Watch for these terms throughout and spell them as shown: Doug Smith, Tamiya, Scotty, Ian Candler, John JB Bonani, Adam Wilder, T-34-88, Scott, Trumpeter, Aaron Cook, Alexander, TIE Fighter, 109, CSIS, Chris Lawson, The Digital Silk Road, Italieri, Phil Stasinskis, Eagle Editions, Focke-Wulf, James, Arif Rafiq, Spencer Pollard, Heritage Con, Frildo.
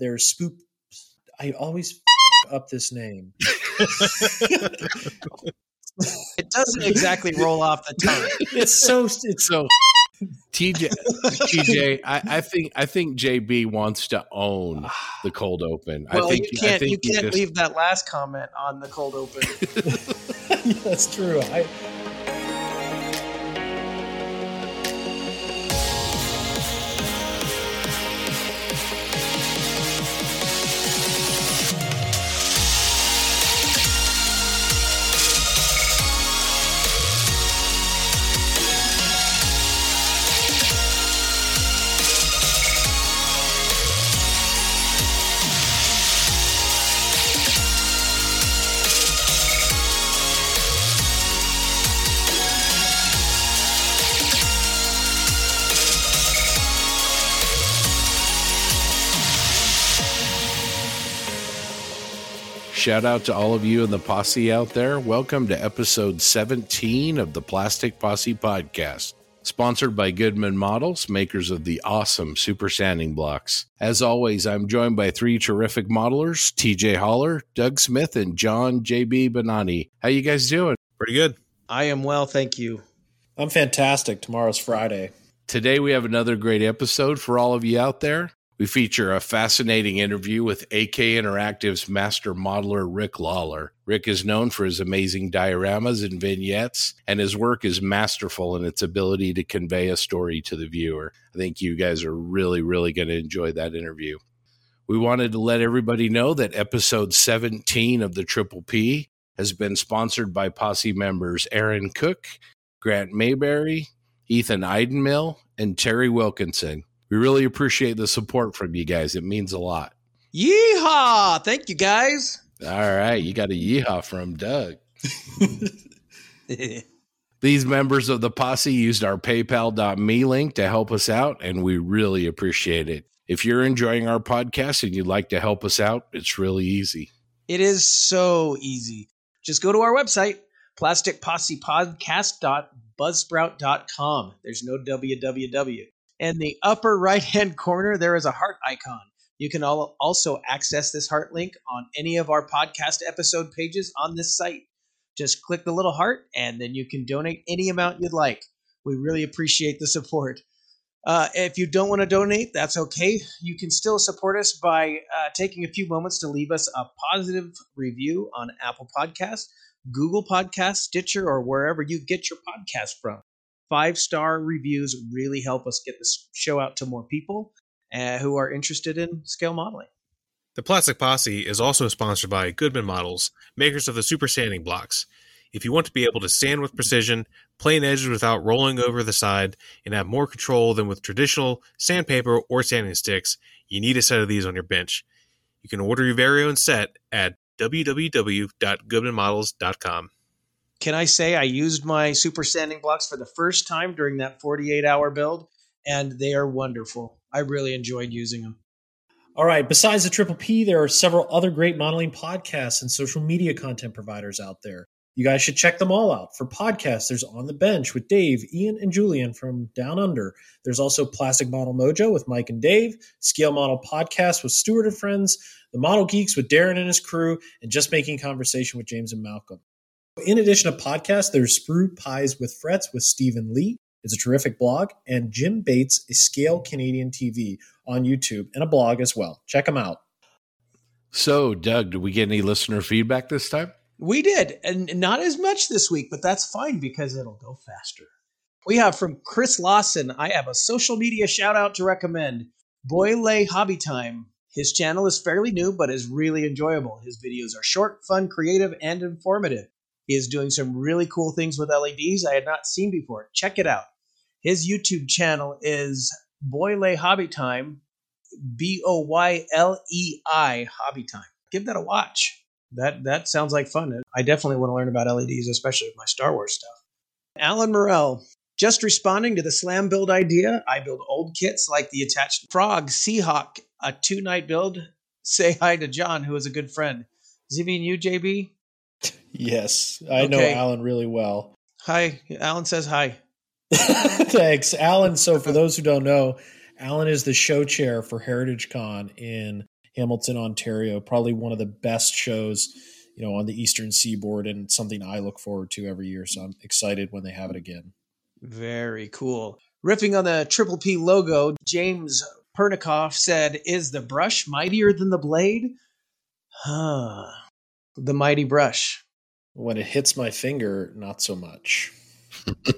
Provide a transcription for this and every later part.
There's Spoop. I always up this name. It doesn't exactly roll off the tongue. It's so. TJ, I think JB wants to own the cold open. Well, I think you can't leave that last comment on the cold open. Yeah, that's true. Shout out to all of you in the posse out there. Welcome to episode 17 of the Plastic Posse podcast, sponsored by Goodman Models, makers of the awesome super sanding blocks. As always, I'm joined by three terrific modelers, TJ Holler, Doug Smith, and John JB Bonani. How you guys doing? Pretty good. I am well, thank you. I'm fantastic. Tomorrow's Friday. Today we have another great episode for all of you out there. We feature a fascinating interview with AK Interactive's master modeler, Rick Lawler. Rick is known for his amazing dioramas and vignettes, and his work is masterful in its ability to convey a story to the viewer. I think you guys are really, really going to enjoy that interview. We wanted to let everybody know that episode 17 of the Triple P has been sponsored by Posse members Aaron Cook, Grant Mayberry, Ethan Eidenmiller, and Terry Wilkinson. We really appreciate the support from you guys. It means a lot. Yeehaw! Thank you, guys. All right. You got a yeehaw from Doug. These members of the posse used our PayPal.me link to help us out, and we really appreciate it. If you're enjoying our podcast and you'd like to help us out, it's really easy. It is so easy. Just go to our website, plasticpossepodcast.buzzsprout.com. There's no www. In the upper right-hand corner, there is a heart icon. You can also access this heart link on any of our podcast episode pages on this site. Just click the little heart, and then you can donate any amount you'd like. We really appreciate the support. If you don't want to donate, that's okay. You can still support us by taking a few moments to leave us a positive review on Apple Podcasts, Google Podcasts, Stitcher, or wherever you get your podcast from. 5-star reviews really help us get this show out to more people who are interested in scale modeling. The Plastic Posse is also sponsored by Goodman Models, makers of the super sanding blocks. If you want to be able to sand with precision, plane edges without rolling over the side, and have more control than with traditional sandpaper or sanding sticks, you need a set of these on your bench. You can order your very own set at www.goodmanmodels.com. Can I say I used my super sanding blocks for the first time during that 48-hour build, and they are wonderful. I really enjoyed using them. All right. Besides the Triple P, there are several other great modeling podcasts and social media content providers out there. You guys should check them all out. For podcasts, there's On the Bench with Dave, Ian, and Julian from Down Under. There's also Plastic Model Mojo with Mike and Dave, Scale Model Podcast with Stuart and Friends, The Model Geeks with Darren and his crew, and Just Making Conversation with James and Malcolm. In addition to podcasts, there's Sprue Pies with Frets with Stephen Lee. It's a terrific blog. And Jim Bates, A Scale Canadian TV on YouTube and a blog as well. Check them out. So, Doug, did we get any listener feedback this time? We did. And not as much this week, but that's fine because it'll go faster. We have from Chris Lawson. I have a social media shout out to recommend. Boyle Hobby Time. His channel is fairly new, but is really enjoyable. His videos are short, fun, creative, and informative. He is doing some really cool things with LEDs I had not seen before. Check it out. His YouTube channel is Boyle Hobby Time, Boylei Hobby Time. Give that a watch. That sounds like fun. I definitely want to learn about LEDs, especially with my Star Wars stuff. Alan Morell, just responding to the slam build idea. I build old kits like the attached Frog Seahawk, a 2-night build. Say hi to John, who is a good friend. Does he mean you, JB? Yes, I know Alan really well. Hi. Alan says hi. Thanks, Alan. So for those who don't know, Alan is the show chair for Heritage Con in Hamilton, Ontario, probably one of the best shows, you know, on the Eastern Seaboard, and something I look forward to every year. So I'm excited when they have it again. Very cool. Riffing on the Triple P logo, James Pernikoff said, "Is the brush mightier than the blade?" Huh. The mighty brush. When it hits my finger, not so much. I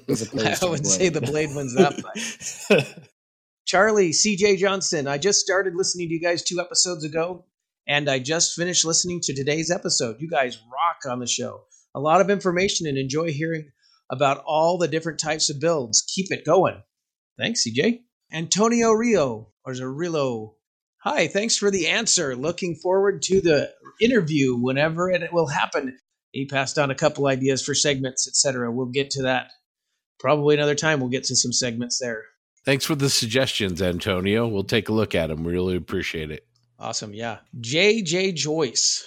would say the blade wins that fight. Charlie CJ Johnson, I just started listening to you guys 2 episodes ago, and I just finished listening to today's episode. You guys rock on the show. A lot of information, and enjoy hearing about all the different types of builds. Keep it going. Thanks, CJ. Antonio Rio, or Zarillo. Hi, thanks for the answer. Looking forward to the interview whenever it will happen. He passed on a couple ideas for segments, etc. We'll get to that. Probably another time we'll get to some segments there. Thanks for the suggestions, Antonio. We'll take a look at them. We really appreciate it. Awesome, yeah. JJ Joyce.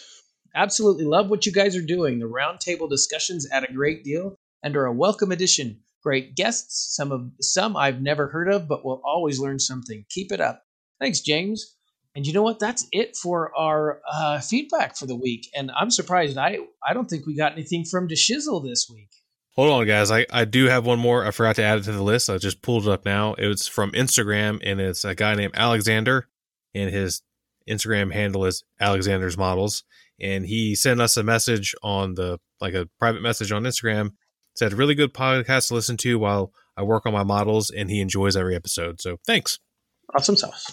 Absolutely love what you guys are doing. The roundtable discussions add a great deal and are a welcome addition. Great guests, some I've never heard of, but will always learn something. Keep it up. Thanks, James. And you know what? That's it for our feedback for the week. And I'm surprised. I don't think we got anything from DeShizzle this week. Hold on, guys. I do have one more. I forgot to add it to the list. I just pulled it up now. It was from Instagram, and it's a guy named Alexander, and his Instagram handle is Alexander's Models. And he sent us a message on a private message on Instagram. Said, really good podcast to listen to while I work on my models, and he enjoys every episode. So thanks. Awesome sauce.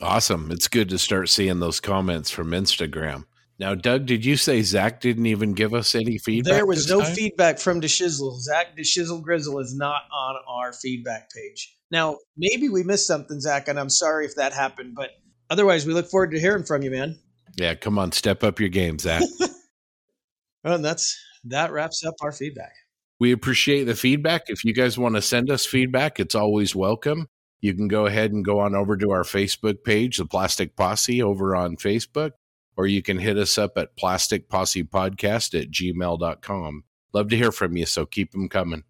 Awesome. It's good to start seeing those comments from Instagram. Now, Doug, did you say Zach didn't even give us any feedback? There was no feedback from DeShizzle. Zach DeShizzle Grizzle is not on our feedback page. Now, maybe we missed something, Zach, and I'm sorry if that happened, but otherwise, we look forward to hearing from you, man. Yeah, come on, step up your game, Zach. Well, and that wraps up our feedback. We appreciate the feedback. If you guys want to send us feedback, it's always welcome. You can go ahead and go on over to our Facebook page, The Plastic Posse, over on Facebook, or you can hit us up at plasticpossepodcast@gmail.com. Love to hear from you, so keep them coming.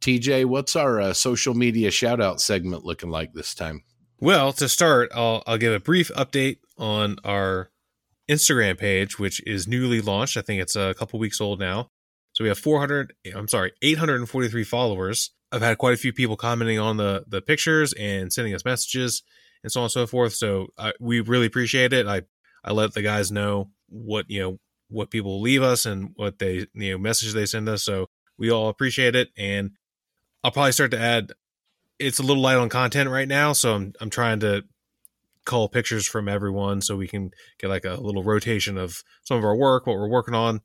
TJ, what's our social media shout-out segment looking like this time? Well, to start, I'll give a brief update on our Instagram page, which is newly launched. I think it's a couple weeks old now. So we have 843 followers. I've had quite a few people commenting on the pictures and sending us messages and so on and so forth. So we really appreciate it. I let the guys know what people leave us and what they message they send us. So we all appreciate it. And I'll probably start to add. It's a little light on content right now, so I'm trying to cull pictures from everyone so we can get like a little rotation of some of our work, what we're working on,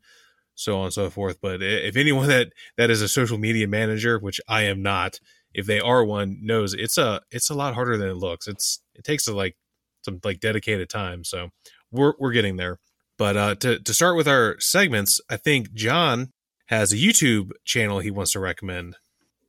so on and so forth. But if anyone that is a social media manager, which I am not, if they are one, knows it's a lot harder than it looks. It takes some dedicated time. So we're getting there. But to start with our segments, I think John has a YouTube channel he wants to recommend.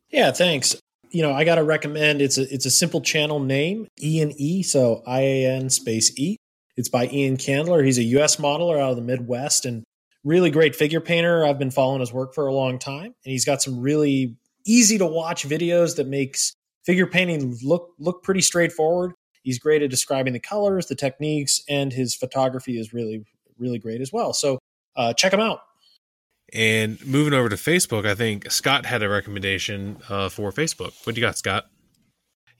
Yeah, thanks. I got to recommend, it's a simple channel name, E&E, so IAN space E. It's by Ian Candler. He's a U.S. modeler out of the Midwest and really great figure painter. I've been following his work for a long time, and he's got some really easy to watch videos that makes figure painting look pretty straightforward. He's great at describing the colors, the techniques, and his photography is really, really great as well. So check him out. And moving over to Facebook, I think Scott had a recommendation for Facebook. What do you got, Scott?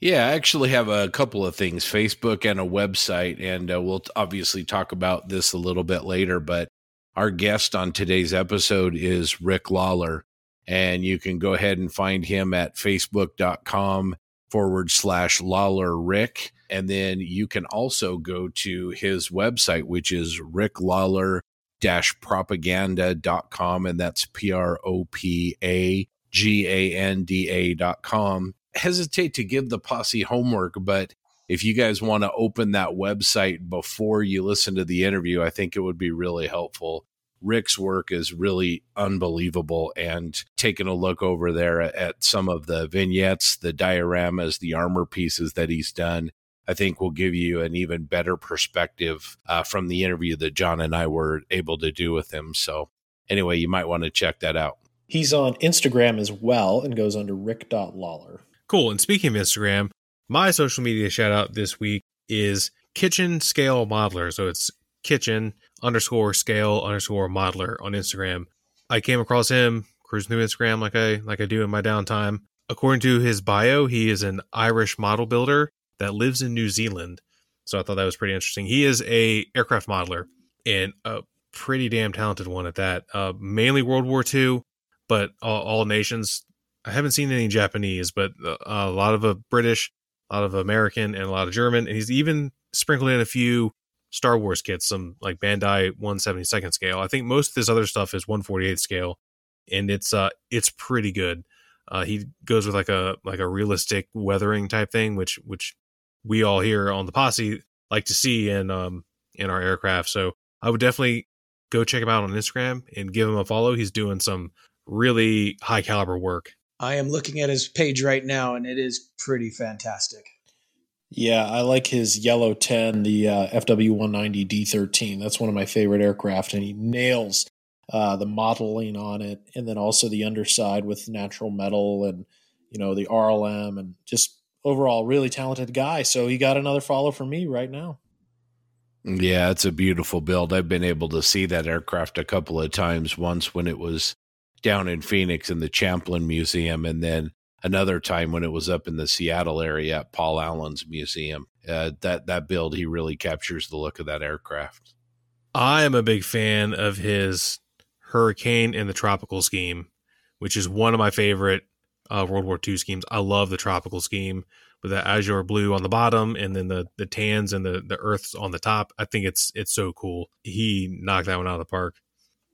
Yeah, I actually have a couple of things, Facebook and a website, and we'll obviously talk about this a little bit later, but our guest on today's episode is Rick Lawler, and you can go ahead and find him at facebook.com/LawlerRick. And then you can also go to his website, which is ricklawler-propaganda.com, and that's propaganda.com. Hesitate to give the posse homework, but if you guys want to open that website before you listen to the interview, I think it would be really helpful. Rick's work is really unbelievable, and taking a look over there at some of the vignettes, the dioramas, the armor pieces that he's done, I think will give you an even better perspective from the interview that John and I were able to do with him. So anyway, you might want to check that out. He's on Instagram as well and goes under rick.lawler. Cool. And speaking of Instagram, my social media shout out this week is kitchen scale modeler. So it's kitchen_scale_modeler on Instagram. I came across him cruising through Instagram like I do in my downtime. According to his bio, he is an Irish model builder that lives in New Zealand. So I thought that was pretty interesting. He is a aircraft modeler and a pretty damn talented one at that. Mainly World War II, but all nations. I haven't seen any Japanese, but a lot of British, a lot of American, and a lot of German. And he's even sprinkled in a few Star Wars kits, some like Bandai 1/72 scale. I think most of this other stuff is 1/48 scale, and it's pretty good. He goes with like a realistic weathering type thing, which we all here on the Posse like to see in our aircraft. So I would definitely go check him out on Instagram and give him a follow. He's doing some really high caliber work. I am looking at his page right now, and it is pretty fantastic. Yeah, I like his yellow 10, the FW190 D13. That's one of my favorite aircraft, and he nails the modeling on it, and then also the underside with natural metal and, the RLM, and just overall really talented guy. So he got another follow from me right now. Yeah, it's a beautiful build. I've been able to see that aircraft a couple of times, once when it was down in Phoenix in the Champlin Museum, and then another time when it was up in the Seattle area at Paul Allen's museum. That build, he really captures the look of that aircraft. I am a big fan of his Hurricane and the Tropical scheme, which is one of my favorite World War II schemes. I love the Tropical scheme with the azure blue on the bottom, and then the tans and the earths on the top. I think it's so cool. He knocked that one out of the park.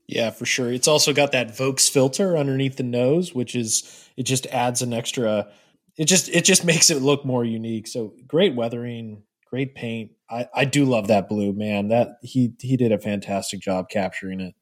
Yeah, for sure. It's also got that Vokes filter underneath the nose, which is, it just adds an extra, it just makes it look more unique. So great weathering, great paint. I do love that blue, man. That he did a fantastic job capturing it.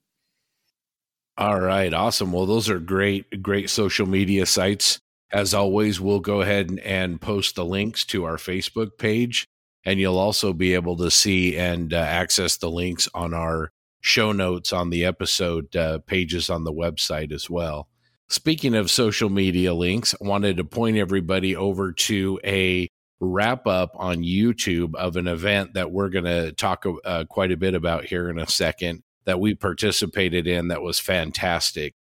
All right. Awesome. Well, those are great, great social media sites. As always, we'll go ahead and post the links to our Facebook page, and you'll also be able to see and access the links on our show notes on the episode pages on the website as well. Speaking of social media links, I wanted to point everybody over to a wrap up on YouTube of an event that we're going to talk quite a bit about here in a second that we participated in that was fantastic.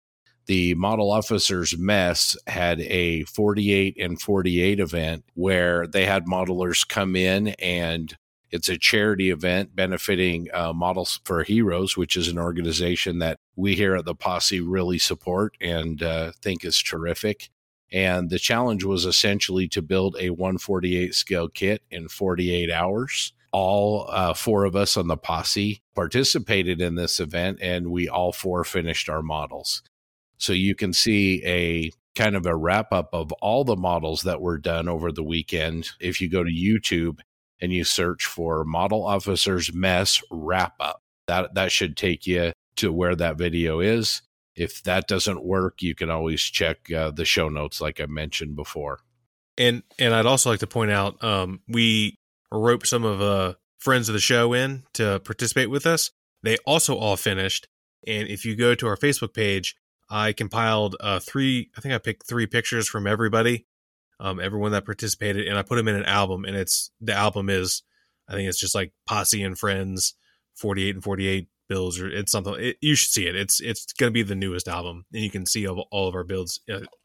The Model Officers Mess had a 48 and 48 event where they had modelers come in, and it's a charity event benefiting Models for Heroes, which is an organization that we here at the Posse really support and think is terrific. And the challenge was essentially to build a 1/48 scale kit in 48 hours. All four of us on the Posse participated in this event, and we all four finished our models. So you can see a kind of a wrap-up of all the models that were done over the weekend if you go to YouTube and you search for Model Officers Mess Wrap Up. That should take you to where that video is. If that doesn't work, you can always check the show notes like I mentioned before. And I'd also like to point out, we roped some of friends of the show in to participate with us. They also all finished. And if you go to our Facebook page, I compiled I picked three pictures from everybody. Everyone that participated, and I put them in an album, and the album is just like Posse and Friends 48 and 48 builds, or it's something. You should see it. It's going to be the newest album, and you can see all of our builds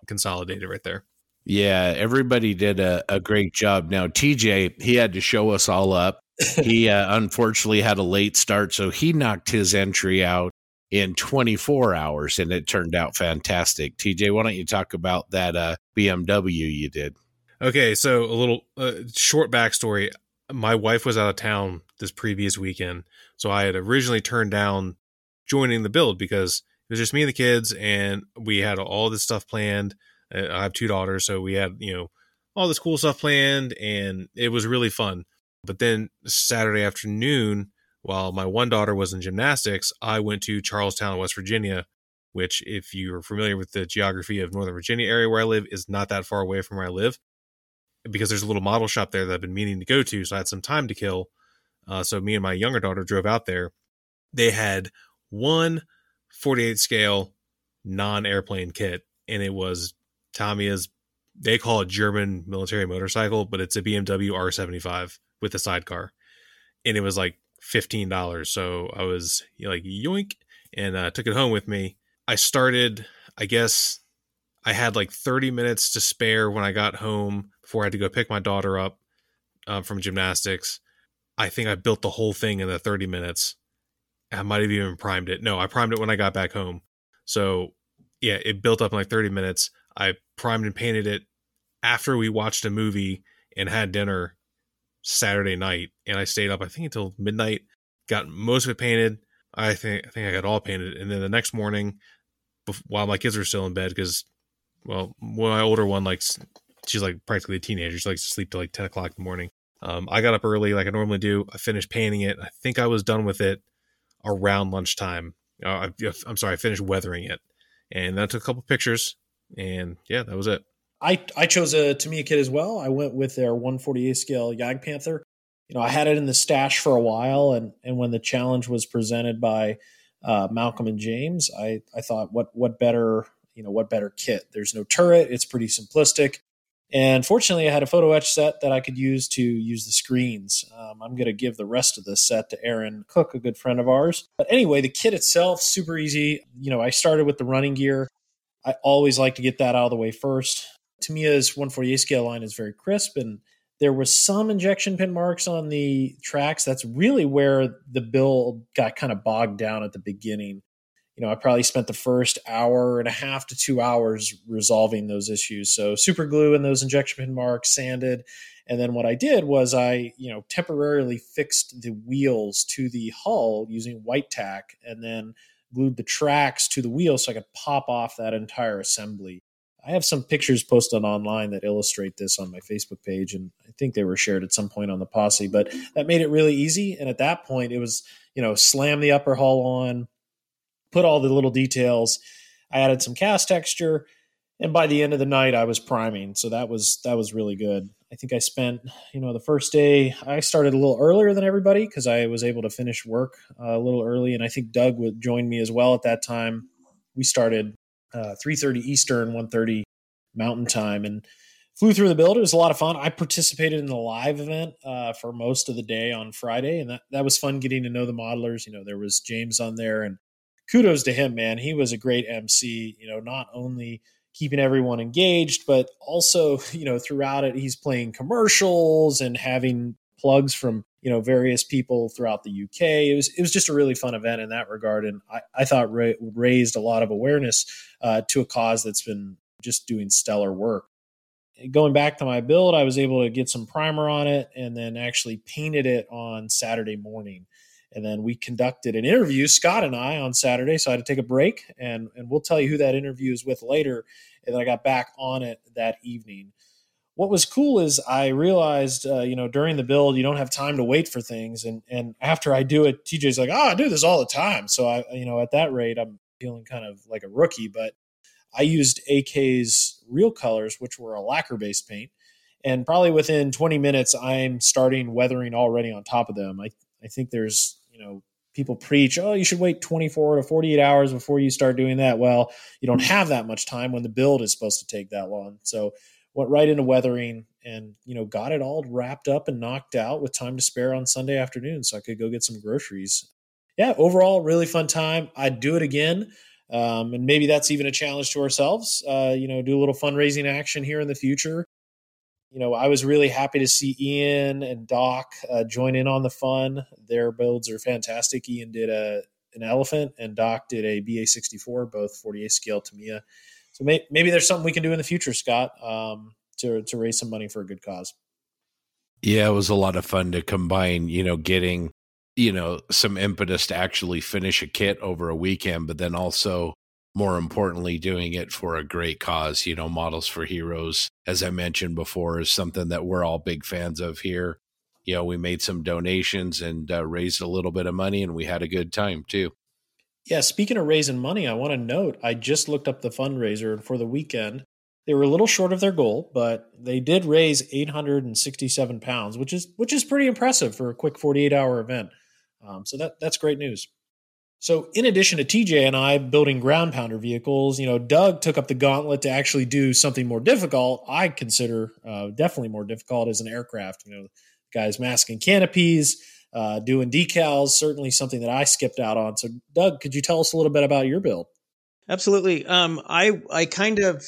consolidated right there. Yeah, everybody did a great job. Now TJ, he had to show us all up. He unfortunately had a late start, so he knocked his entry out in 24 hours, and it turned out fantastic. TJ, why don't you talk about that BMW you did? Okay, so a little short backstory. My wife was out of town this previous weekend, so I had originally turned down joining the build because it was just me and the kids, and we had all this stuff planned. I have two daughters, so we had all this cool stuff planned, and it was really fun. But then Saturday afternoon, while my one daughter was in gymnastics, I went to Charlestown, West Virginia, which, if you're familiar with the geography of Northern Virginia area where I live, is not that far away from where I live, because there's a little model shop there that I've been meaning to go to, so I had some time to kill. So me and my younger daughter drove out there. They had one 48 scale non-airplane kit, and it was Tamiya's, they call it German military motorcycle, but it's a BMW R75 with a sidecar. and it was like $15. So I was like, yoink, and took it home with me. I started, I guess I had like 30 minutes to spare when I got home before I had to go pick my daughter up from gymnastics. I think I built the whole thing in the 30 minutes. I might have even primed it. No, I primed it when I got back home. So yeah, it built up in like 30 minutes. I primed and painted it after we watched a movie and had dinner Saturday night. And I stayed up, I think, until midnight, got most of it painted. I think I got all painted. And then the next morning, while my kids were still in bed, because, well, my older one likes, she's like practically a teenager. She likes to sleep till like 10 o'clock in the morning. I got up early like I normally do. I finished painting it. I think I was done with it around lunchtime. I finished weathering it. And then I took a couple pictures. And yeah, that was it. I chose a Tamiya kit as well. I went with their 1/48 scale Yag Panther. You know, I had it in the stash for a while. And when the challenge was presented by Malcolm and James, I thought, what better kit? There's no turret. It's pretty simplistic. And fortunately, I had a photo etch set that I could use to use the screens. I'm going to give the rest of this set to Aaron Cook, a good friend of ours. But anyway, the kit itself, super easy. You know, I started with the running gear. I always like to get that out of the way first. Tamiya's 1/48 scale line is very crisp, and there was some injection pin marks on the tracks. That's really where the build got kind of bogged down at the beginning. You know, I probably spent the first hour and a half to 2 hours resolving those issues. So super glue and those injection pin marks, sanded. And then what I did was I temporarily fixed the wheels to the hull using white tack, and then glued the tracks to the wheels so I could pop off that entire assembly. I have some pictures posted online that illustrate this on my Facebook page, and I think they were shared at some point on the Posse, but that made it really easy. And at that point, it was, slam the upper hull on, put all the little details. I added some cast texture, and by the end of the night, I was priming. So that was really good. I think I spent, the first day, I started a little earlier than everybody because I was able to finish work a little early. And I think Doug would join me as well at that time. We started 3:30 Eastern, 1:30 Mountain Time, and flew through the build. It was a lot of fun. I participated in the live event for most of the day on Friday. And that was fun getting to know the modelers. There was James on there, and kudos to him, man. He was a great MC, not only keeping everyone engaged, but also, throughout it, he's playing commercials and having plugs from, various people throughout the UK. It was just a really fun event in that regard. And I thought raised a lot of awareness to a cause that's been just doing stellar work. Going back to my build, I was able to get some primer on it and then actually painted it on Saturday morning. And then we conducted an interview, Scott and I, on Saturday. So I had to take a break, and we'll tell you who that interview is with later. And then I got back on it that evening. What was cool is I realized, during the build, you don't have time to wait for things. And after I do it, TJ's like, I do this all the time. So I, at that rate, I'm feeling kind of like a rookie, but I used AK's Real Colors, which were a lacquer-based paint. And probably within 20 minutes, I'm starting weathering already on top of them. I think there's, people preach, you should wait 24 to 48 hours before you start doing that. Well, you don't have that much time when the build is supposed to take that long. So went right into weathering and, got it all wrapped up and knocked out with time to spare on Sunday afternoon so I could go get some groceries. Yeah, overall, really fun time. I'd do it again. And maybe that's even a challenge to ourselves, do a little fundraising action here in the future. I was really happy to see Ian and Doc join in on the fun. Their builds are fantastic. Ian did an elephant, and Doc did a BA-64, both 48 scale Tamiya. So maybe there's something we can do in the future, Scott, to raise some money for a good cause. Yeah, it was a lot of fun to combine, getting, some impetus to actually finish a kit over a weekend, but then also, more importantly, doing it for a great cause. Models for Heroes, as I mentioned before, is something that we're all big fans of here. We made some donations and raised a little bit of money, and we had a good time too. Yeah. Speaking of raising money, I want to note, I just looked up the fundraiser for the weekend. They were a little short of their goal, but they did raise 867 pounds, which is pretty impressive for a quick 48-hour event. So that's great news. So in addition to TJ and I building ground pounder vehicles, Doug took up the gauntlet to actually do something more difficult. I consider definitely more difficult as an aircraft. Guys masking canopies, doing decals, certainly something that I skipped out on. So Doug, could you tell us a little bit about your build? Absolutely. I kind of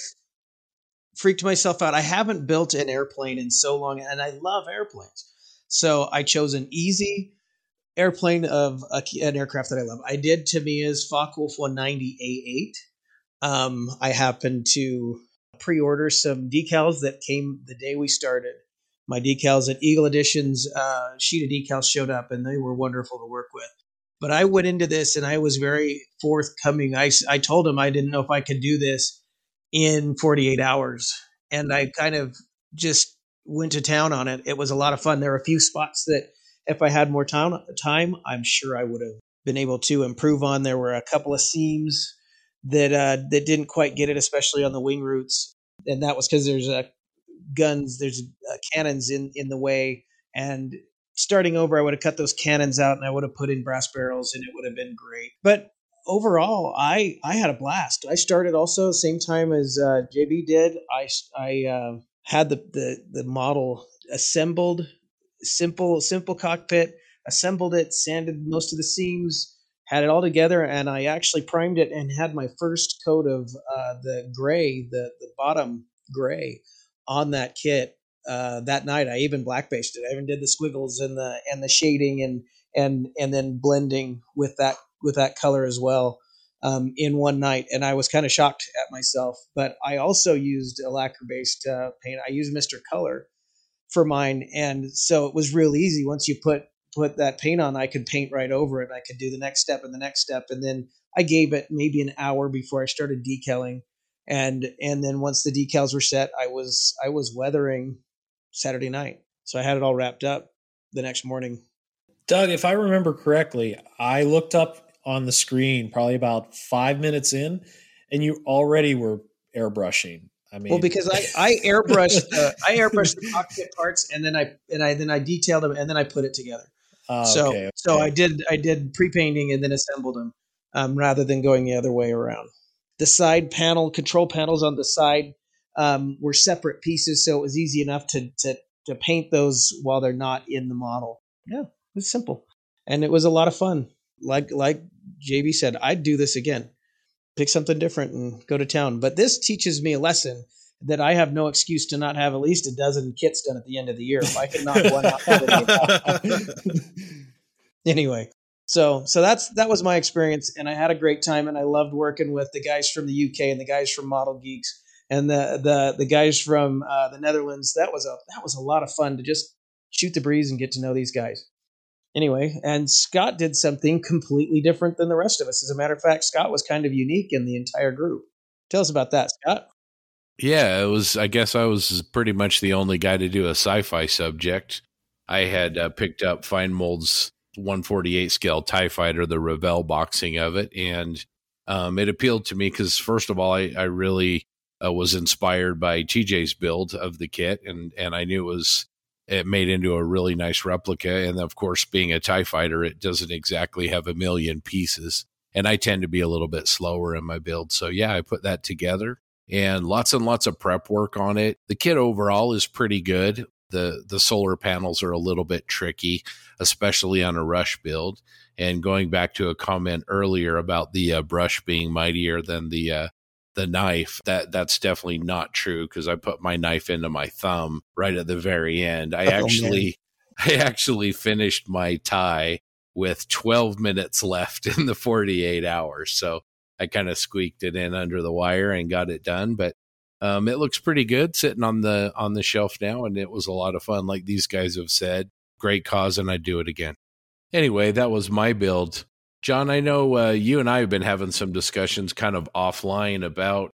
freaked myself out. I haven't built an airplane in so long, and I love airplanes. So I chose an easy airplane of an aircraft that I love. I did Tamiya's Focke-Wulf 190 A8. I happened to pre-order some decals that came the day we started. My decals at Eagle Editions, sheet of decals showed up, and they were wonderful to work with. But I went into this, and I was very forthcoming. I told him I didn't know if I could do this in 48 hours, and I kind of just went to town on it. It was a lot of fun. There were a few spots that if I had more time, I'm sure I would have been able to improve on. There were a couple of seams that didn't quite get it, especially on the wing roots, and that was because there's cannons in the way. And starting over, I would have cut those cannons out, and I would have put in brass barrels, and it would have been great. But overall, I had a blast. I started also same time as JB did. I had the model assembled, simple cockpit, assembled it, sanded most of the seams, had it all together, and I actually primed it and had my first coat of the gray, the bottom gray on that kit that night. I even black basted it. I even did the squiggles and the shading and then blending with that color as well in one night. And I was kind of shocked at myself, but I also used a lacquer based paint. I used Mr. Color for mine. And so it was real easy. Once you put that paint on, I could paint right over it. I could do the next step and the next step. And then I gave it maybe an hour before I started decaling. And then once the decals were set, I was weathering Saturday night. So I had it all wrapped up the next morning. Doug, if I remember correctly, I looked up on the screen probably about 5 minutes in, and you already were airbrushing. I mean, well, because I airbrushed the cockpit parts, and then I detailed them, and then I put it together. So I did pre-painting and then assembled them, rather than going the other way around. The side panel, control panels on the side were separate pieces, so it was easy enough to paint those while they're not in the model. Yeah, it's simple, and it was a lot of fun. Like JB said, I'd do this again. Pick something different and go to town. But this teaches me a lesson that I have no excuse to not have at least a dozen kits done at the end of the year. If I could knock one out. Anyway. So that was my experience, and I had a great time, and I loved working with the guys from the UK and the guys from Model Geeks and the guys from the Netherlands. That was a lot of fun to just shoot the breeze and get to know these guys. Anyway, and Scott did something completely different than the rest of us. As a matter of fact, Scott was kind of unique in the entire group. Tell us about that, Scott. Yeah, it was. I guess I was pretty much the only guy to do a sci-fi subject. I had picked up Fine Molds 148 scale TIE Fighter, the Revell boxing of it. And it appealed to me because, first of all, I really was inspired by TJ's build of the kit. And I knew it made into a really nice replica. And of course, being a TIE Fighter, it doesn't exactly have a million pieces. And I tend to be a little bit slower in my build. So yeah, I put that together and lots of prep work on it. The kit overall is pretty good. The solar panels are a little bit tricky, especially on a rush build. And going back to a comment earlier about the brush being mightier than the knife, that's definitely not true, because I put my knife into my thumb right at the very end. I actually finished my tie with 12 minutes left in the 48 hours. So I kind of squeaked it in under the wire and got it done. But it looks pretty good sitting on the shelf now, and it was a lot of fun. Like these guys have said, great cause, and I'd do it again. Anyway, that was my build. John, I know you and I have been having some discussions kind of offline about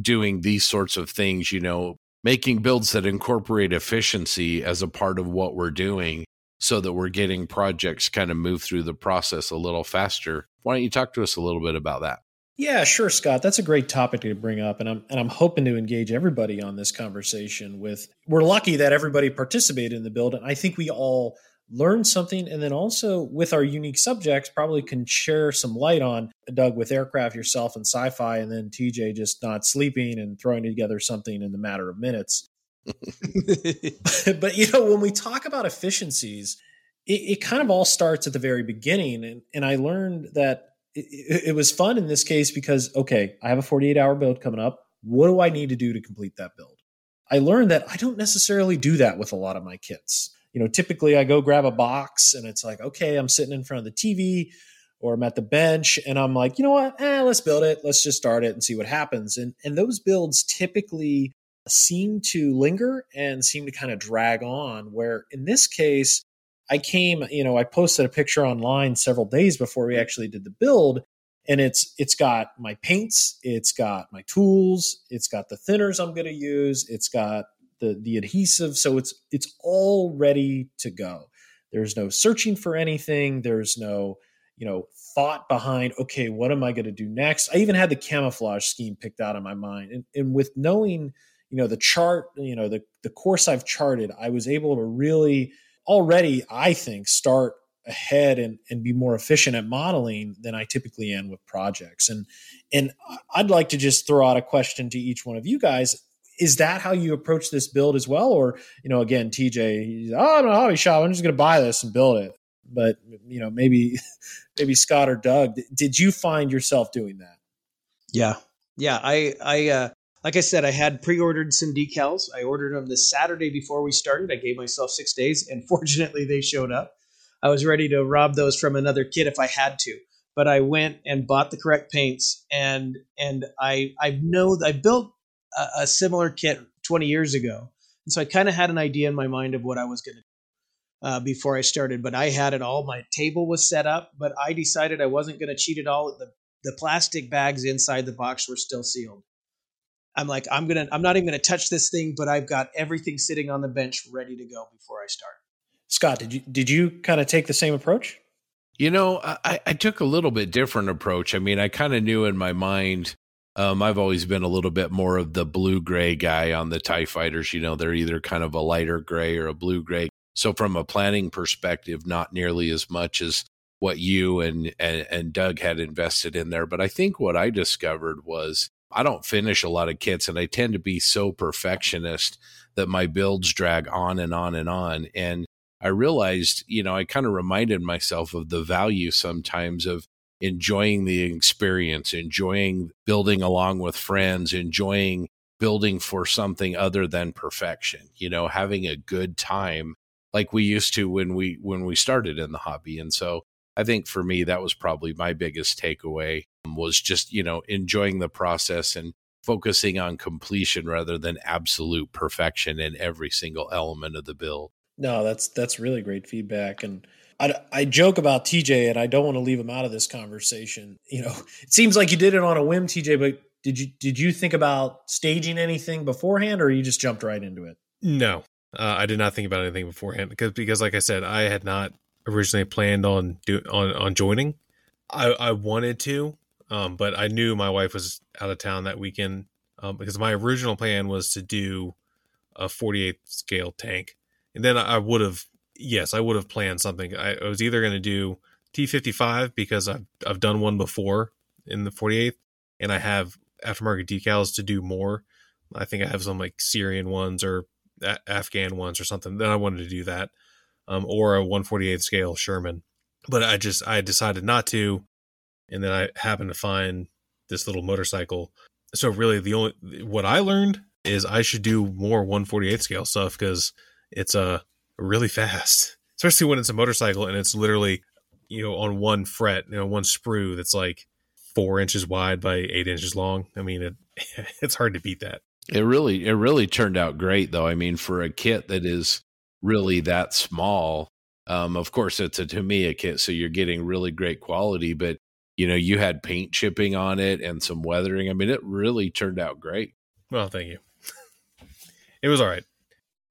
doing these sorts of things, you know, making builds that incorporate efficiency as a part of what we're doing so that we're getting projects kind of move through the process a little faster. Why don't you talk to us a little bit about that? Yeah, sure, Scott. That's a great topic to bring up, and I'm hoping to engage everybody on this conversation with. We're lucky that everybody participated in the build, and I think we all learned something, and then also with our unique subjects, probably can share some light on, Doug, with aircraft yourself and sci-fi, and then TJ just not sleeping and throwing together something in the matter of minutes. But, you know, when we talk about efficiencies, it kind of all starts at the very beginning. And I learned that it was fun in this case because, okay, I have a 48-hour build coming up. What do I need to do to complete that build? I learned that I don't necessarily do that with a lot of my kits. You know, typically I go grab a box and it's like, okay, I'm sitting in front of the TV or I'm at the bench and I'm like, you know what? Let's build it. Let's just start it and see what happens. And those builds typically seem to linger and seem to kind of drag on, where in this case, I came, you know, I posted a picture online several days before we actually did the build, and it's got my paints, it's got my tools, it's got the thinners I'm going to use, it's got the adhesive. So it's all ready to go. There's no searching for anything. There's no, you know, thought behind, okay, what am I going to do next? I even had the camouflage scheme picked out in my mind. And with knowing, you know, the chart, you know, the course I've charted, I was able to really already, I think, start ahead and be more efficient at modeling than I typically am with projects. And I'd like to just throw out a question to each one of you guys. Is that how you approach this build as well? Or, you know, again, TJ, I don't know, hobby shop, I'm just going to buy this and build it. But, you know, maybe Scott or Doug, did you find yourself doing that? Yeah. I like I said, I had pre-ordered some decals. I ordered them this Saturday before we started. I gave myself 6 days, and fortunately they showed up. I was ready to rob those from another kit if I had to, but I went and bought the correct paints, and I built a similar kit 20 years ago, and so I kind of had an idea in my mind of what I was going to do before I started, but I had it all. My table was set up, but I decided I wasn't going to cheat at all. The plastic bags inside the box were still sealed. I'm like, I'm not even going to touch this thing, but I've got everything sitting on the bench ready to go before I start. Scott, did you kind of take the same approach? You know, I took a little bit different approach. I mean, I kind of knew in my mind, I've always been a little bit more of the blue-gray guy on the TIE Fighters. You know, they're either kind of a lighter gray or a blue-gray. So from a planning perspective, not nearly as much as what you and Doug had invested in there. But I think what I discovered was, I don't finish a lot of kits, and I tend to be so perfectionist that my builds drag on and on and on. And I realized, you know, I kind of reminded myself of the value sometimes of enjoying the experience, enjoying building along with friends, enjoying building for something other than perfection, you know, having a good time like we used to when we started in the hobby. And so I think for me, that was probably my biggest takeaway, was just, you know, enjoying the process and focusing on completion rather than absolute perfection in every single element of the build. No, that's really great feedback. And I joke about TJ, and I don't want to leave him out of this conversation. You know, it seems like you did it on a whim, TJ, but did you think about staging anything beforehand, or you just jumped right into it? No, I did not think about anything beforehand because like I said, I had not originally planned on joining. I wanted to, but I knew my wife was out of town that weekend, because my original plan was to do a 48 scale tank. And then I would have planned something. I was either going to do T-55 because I've done one before in the 48th, and I have aftermarket decals to do more. I think I have some like Syrian ones or Afghan ones or something. Then I wanted to do that, or a 1/48 scale Sherman. But I decided not to. And then I happened to find this little motorcycle. So really what I learned is I should do more 1/48 scale stuff because it's really fast, especially when it's a motorcycle and it's literally, you know, on one fret, you know, one sprue that's like 4 inches wide by 8 inches long. I mean, it's hard to beat that. It really turned out great though. I mean, for a kit that is really that small, of course it's a Tamiya kit, so you're getting really great quality, but you know, you had paint chipping on it and some weathering. I mean, it really turned out great. Well, thank you. It was all right.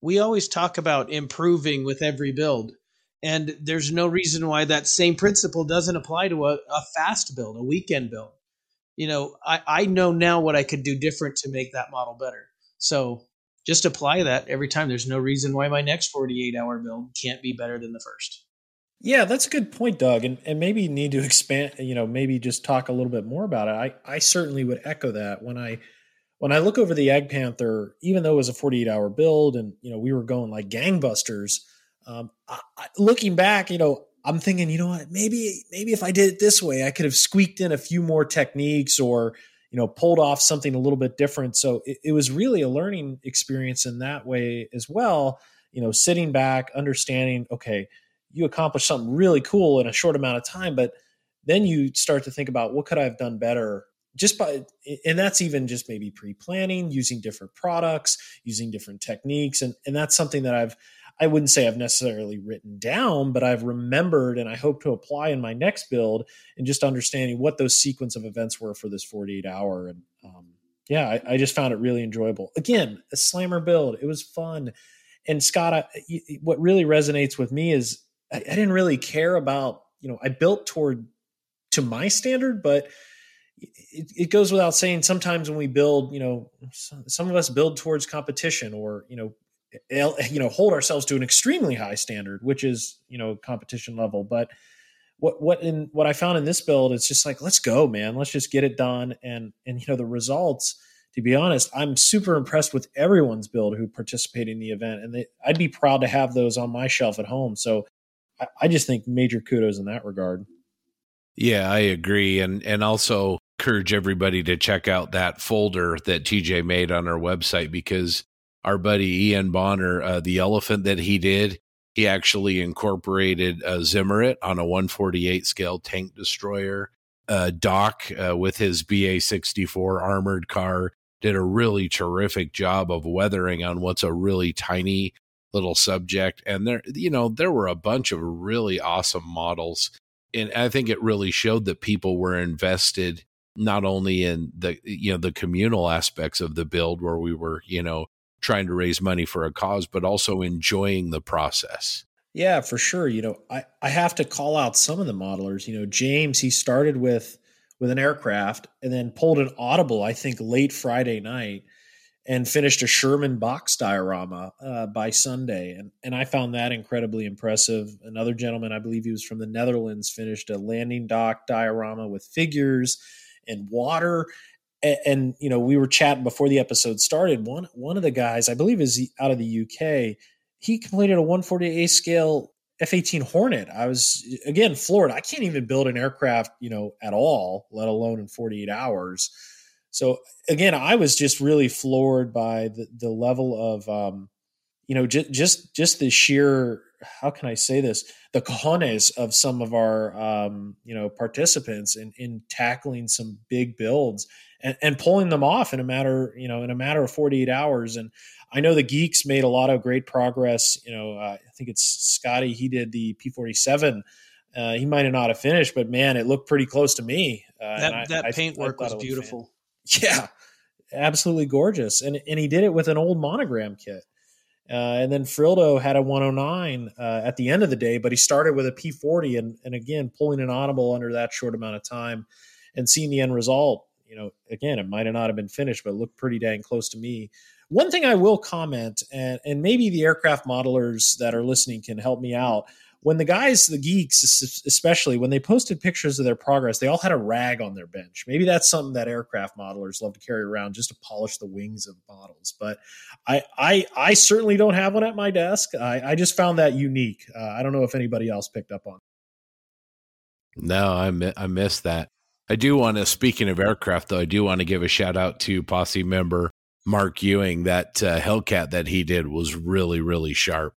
We always talk about improving with every build, and there's no reason why that same principle doesn't apply to a fast build, a weekend build. You know, I know now what I could do different to make that model better. So just apply that every time. There's no reason why my next 48-hour build can't be better than the first. Yeah, that's a good point, Doug. And maybe you need to expand, you know, maybe just talk a little bit more about it. I certainly would echo that. When I look over the Ag Panther, even though it was a 48-hour build and, you know, we were going like gangbusters, Looking back, you know, I'm thinking, you know what, maybe if I did it this way, I could have squeaked in a few more techniques or, you know, pulled off something a little bit different. So it was really a learning experience in that way as well. You know, sitting back, understanding, okay, you accomplished something really cool in a short amount of time, but then you start to think about what could I have done better just by, and that's even just maybe pre-planning, using different products, using different techniques. And that's something that I wouldn't say I've necessarily written down, but I've remembered and I hope to apply in my next build, and just understanding what those sequence of events were for this 48 hour. And I just found it really enjoyable. Again, a slammer build. It was fun. And Scott, what really resonates with me is I didn't really care about, you know, I built to my standard, but it goes without saying, sometimes when we build, you know, some of us build towards competition or, you know, hold ourselves to an extremely high standard, which is, you know, competition level. But what I found in this build, it's just like, let's go, man, let's just get it done. And, you know, the results, to be honest, I'm super impressed with everyone's build who participated in the event. And I'd be proud to have those on my shelf at home. So I just think major kudos in that regard. Yeah, I agree. And also encourage everybody to check out that folder that TJ made on our website, because our buddy Ian Bonner, the elephant that he did, he actually incorporated a Zimmerit on a 1/48 scale tank destroyer. Doc, with his BA-64 armored car, did a really terrific job of weathering on what's a really tiny little subject. And there were a bunch of really awesome models. And I think it really showed that people were invested not only in the, you know, the communal aspects of the build where we were, you know, trying to raise money for a cause, but also enjoying the process. Yeah, for sure. You know, I have to call out some of the modelers. You know, James, he started with an aircraft and then pulled an audible, I think late Friday night, and finished a Sherman box diorama by Sunday. And I found that incredibly impressive. Another gentleman, I believe he was from the Netherlands, finished a landing dock diorama with figures and water. And you know, we were chatting before the episode started. One of the guys, I believe is out of the UK, he completed a 1/48 scale F-18 Hornet. I was, again, floored. I can't even build an aircraft, you know, at all, let alone in 48 hours. So again, I was just really floored by the level of, you know, just the sheer, how can I say this, the cojones of some of our, you know, participants in tackling some big builds and pulling them off in a matter of 48 hours. And I know the geeks made a lot of great progress. You know, I think it's Scotty. He did the P-47. He might not have finished, but man, it looked pretty close to me. That paintwork was beautiful. Yeah, absolutely gorgeous. And he did it with an old monogram kit. And then Frildo had a 109 at the end of the day, but he started with a P40 and again, pulling an audible under that short amount of time and seeing the end result. You know, again, it might not have been finished, but it looked pretty dang close to me. One thing I will comment, and maybe the aircraft modelers that are listening can help me out. When the guys, the geeks especially, when they posted pictures of their progress, they all had a rag on their bench. Maybe that's something that aircraft modelers love to carry around just to polish the wings of models. But I certainly don't have one at my desk. I just found that unique. I don't know if anybody else picked up on it. No, I missed that. I do want to, speaking of aircraft, though, I do want to give a shout out to Posse member Mark Ewing. That Hellcat that he did was really, really sharp.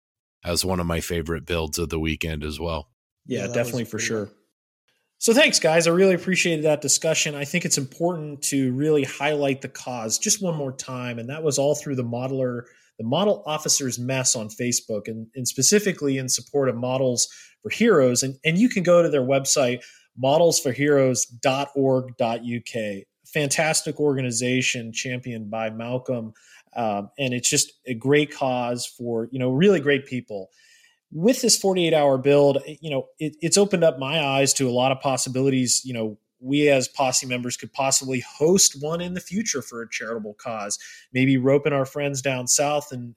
As one of my favorite builds of the weekend as well. Yeah, definitely, for sure. So thanks, guys. I really appreciated that discussion. I think it's important to really highlight the cause just one more time. And that was all through the Model Officers Mess on Facebook, and specifically in support of Models for Heroes. And you can go to their website, modelsforheroes.org.uk. Fantastic organization championed by Malcolm. And it's just a great cause for, you know, really great people. With this 48-hour build, you know, it's opened up my eyes to a lot of possibilities. You know, we as Posse members could possibly host one in the future for a charitable cause, maybe roping our friends down south in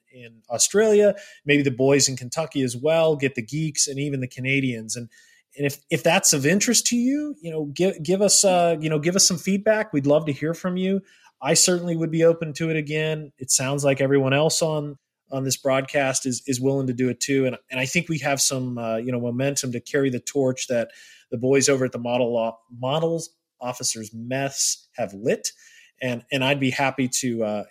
Australia, maybe the boys in Kentucky as well, get the geeks and even the Canadians. And if that's of interest to you, you know, give us some feedback. We'd love to hear from you. I certainly would be open to it again. It sounds like everyone else on on this broadcast is willing to do it too. And I think we have some, momentum to carry the torch that the boys over at the Models Officers Mess have lit. And I'd be happy to,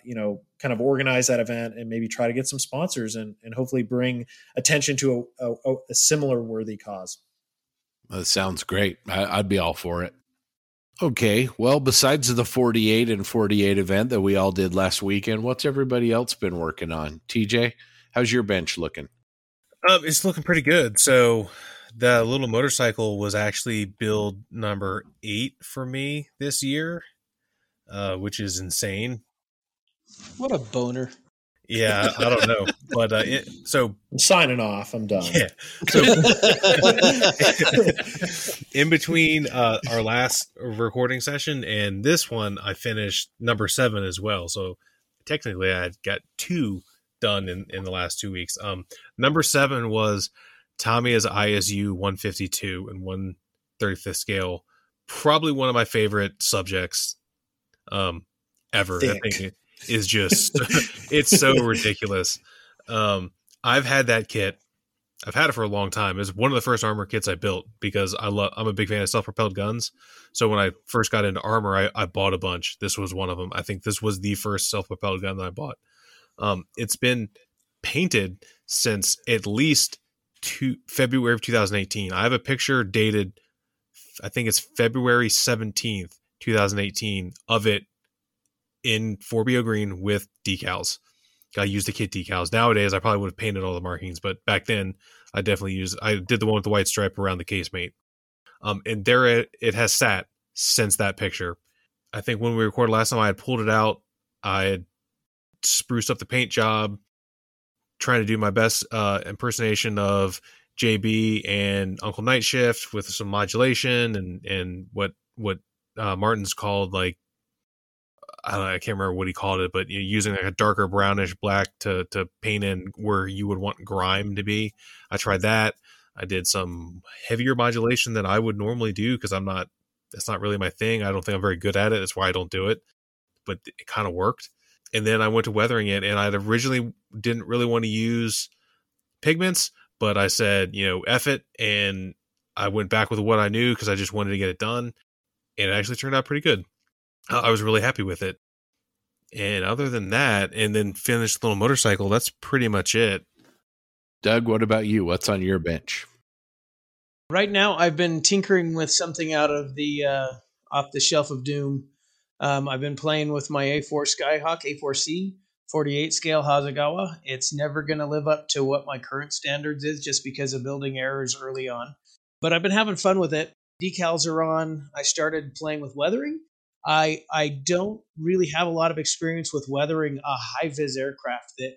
kind of organize that event and maybe try to get some sponsors and hopefully bring attention to a similar worthy cause. That sounds great. I'd be all for it. Okay. Well, besides the 48 and 48 event that we all did last weekend, what's everybody else been working on? TJ, how's your bench looking? It's looking pretty good. So the little motorcycle was actually build number 8 for me this year, which is insane. What a boner. Yeah, I don't know. But so I'm signing off. I'm done. Yeah. So in between our last recording session and this one, I finished number 7 as well. So technically I got 2 done in the last 2 weeks. Number 7 was Tamiya's ISU 152 and 135th scale. Probably one of my favorite subjects ever. Thick. I think is just it's so ridiculous. I've had that kit. I've had it for a long time. It's one of the first armor kits I built because I'm a big fan of self-propelled guns. So when I first got into armor, I bought a bunch. This was one of them. I think this was the first self-propelled gun that I bought. It's been painted since at least February of 2018. I have a picture dated, I think it's February 17th, 2018 of it in 4BO green with decals. I used the kit decals. Nowadays, I probably would have painted all the markings, but back then I definitely I did the one with the white stripe around the casemate. And there it has sat since that picture. I think when we recorded last time, I had pulled it out. I had spruced up the paint job, trying to do my best impersonation of JB and Uncle Night Shift with some modulation and what Martin's called, like, I can't remember what he called it, but using like a darker brownish black to paint in where you would want grime to be. I tried that. I did some heavier modulation than I would normally do because that's not really my thing. I don't think I'm very good at it. That's why I don't do it, but it kind of worked. And then I went to weathering it, and I originally didn't really want to use pigments, but I said, F it. And I went back with what I knew because I just wanted to get it done. And it actually turned out pretty good. I was really happy with it. And other than that, and then finished the little motorcycle, that's pretty much it. Doug, what about you? What's on your bench? Right now, I've been tinkering with something out of the off the shelf of Doom. I've been playing with my A4 Skyhawk A4C 48 scale Hasegawa. It's never going to live up to what my current standards is just because of building errors early on. But I've been having fun with it. Decals are on. I started playing with weathering. I don't really have a lot of experience with weathering a high-vis aircraft that,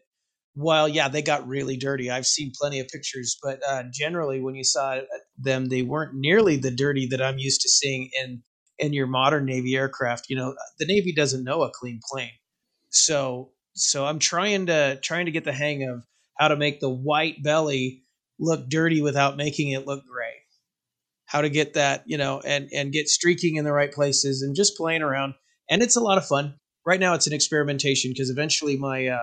while, yeah, they got really dirty. I've seen plenty of pictures, but generally when you saw them, they weren't nearly the dirty that I'm used to seeing in your modern Navy aircraft. The Navy doesn't know a clean plane. So I'm trying to get the hang of how to make the white belly look dirty without making it look gray. How to get that, and get streaking in the right places and just playing around. And it's a lot of fun. Right now it's an experimentation because eventually my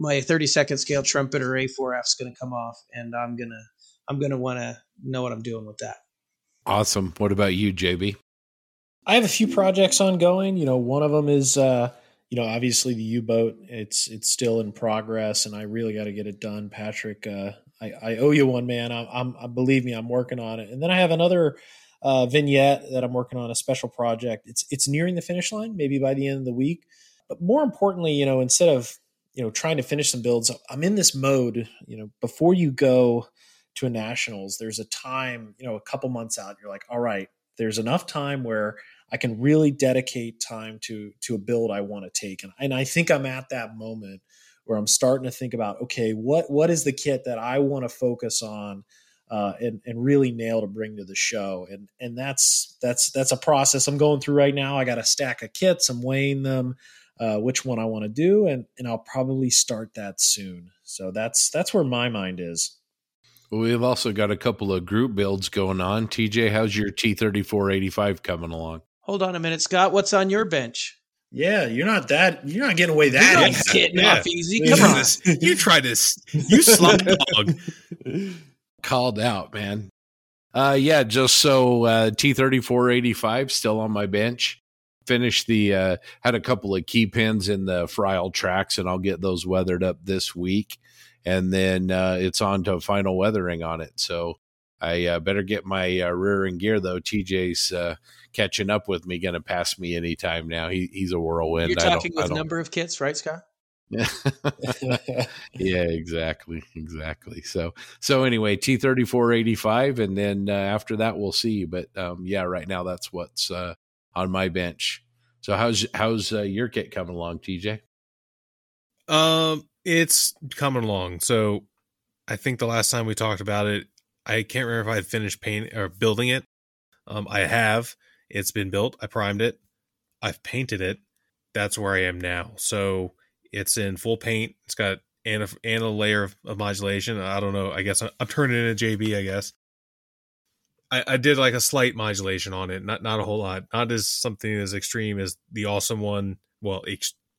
32nd scale trumpeter A4F is going to come off, and I'm going to want to know what I'm doing with that. Awesome. What about you, JB? I have a few projects ongoing. One of them is, obviously the U-boat. It's still in progress, and I really got to get it done. Patrick, I owe you one, man. Believe me, I'm working on it. And then I have another vignette that I'm working on, a special project. It's nearing the finish line, maybe by the end of the week. But more importantly, instead of, trying to finish some builds, I'm in this mode, before you go to a nationals, there's a time, a couple months out, you're like, all right, there's enough time where I can really dedicate time to a build I want to take. And I think I'm at that moment where I'm starting to think about, okay, what is the kit that I want to focus on and really nail to bring to the show? And that's a process I'm going through right now. I got a stack of kits. I'm weighing them, which one I want to do. And I'll probably start that soon. So that's where my mind is. Well, we've also got a couple of group builds going on. TJ, how's your T-34-85 coming along? Hold on a minute, Scott. What's on your bench? Yeah, you're not getting away that easy. You're not getting off easy. Come on. You try this. You slump dog. Called out, man. Yeah, just so T-34-85 still on my bench. Finished the, had a couple of key pins in the Frial tracks, and I'll get those weathered up this week. And then it's on to final weathering on it. So I better get my rear in gear, though. TJ's catching up with me, going to pass me anytime now. He's a whirlwind. You're talking with a number of kits, right, Scott? Yeah, exactly. So anyway, T-34-85, and then after that we'll see. But yeah, right now that's what's on my bench. So how's your kit coming along, TJ? It's coming along. So I think the last time we talked about it, I can't remember if I had finished painting or building it. I have. It's been built. I primed it. I've painted it. That's where I am now. So it's in full paint. It's got and a layer of modulation. I don't know. I guess I'm turning it into JB, I guess. I did like a slight modulation on it. Not a whole lot. Not as something as extreme as the awesome one. Well,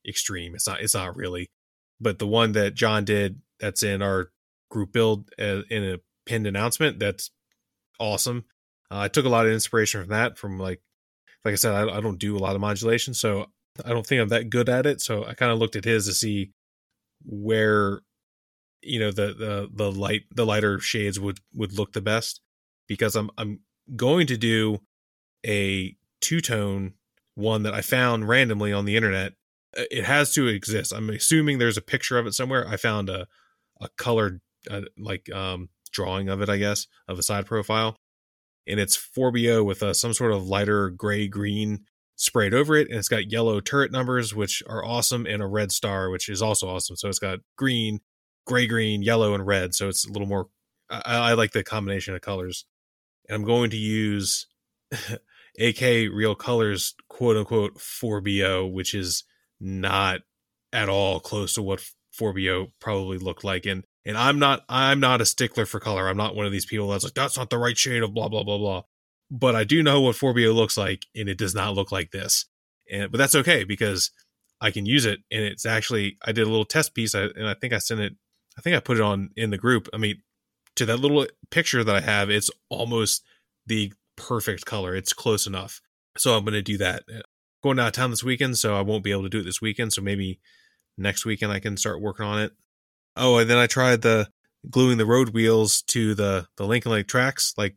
extreme. It's not really. But the one that John did that's in our group build in a pinned announcement, that's awesome. I took a lot of inspiration from that. From like I said, I don't do a lot of modulation, so I don't think I'm that good at it. So I kind of looked at his to see where, you know, the lighter shades would look the best, because I'm going to do a two-tone one that I found randomly on the internet. It has to exist. I'm assuming there's a picture of it somewhere. I found a colored drawing of it, I guess, of a side profile. And it's 4BO with some sort of lighter gray-green sprayed over it, and it's got yellow turret numbers, which are awesome, and a red star, which is also awesome. So it's got green, gray-green, yellow, and red. So it's a little more... I like the combination of colors. And I'm going to use AK Real Colors, quote-unquote, 4BO, which is not at all close to what 4BO probably looked like. And I'm not a stickler for color. I'm not one of these people that's like, that's not the right shade of blah, blah, blah, blah. But I do know what 4BO looks like, and it does not look like this. But that's okay, because I can use it. And it's actually, I did a little test piece, and I think I sent it, I think I put it on in the group. I mean, to that little picture that I have, it's almost the perfect color. It's close enough. So I'm going to do that. Going out of town this weekend, so I won't be able to do it this weekend. So maybe next weekend I can start working on it. Oh, and then I tried gluing the road wheels to the Lincoln Lake tracks like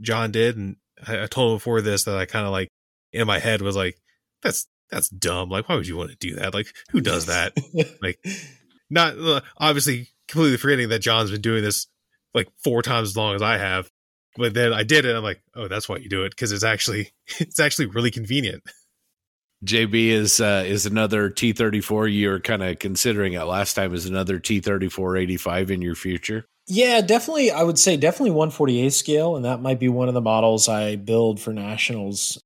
John did. And I told him before this that I kind of like in my head was like, that's dumb. Like, why would you want to do that? Like, who does that? Like, not obviously completely forgetting that John's been doing this like 4 times as long as I have. But then I did it. I'm like, oh, that's why you do it. Cause it's actually really convenient. JB is another T-34. You were kind of considering it last time. Is another T-34-85 in your future? Yeah, definitely. I would say definitely 1/48 scale, and that might be one of the models I build for nationals.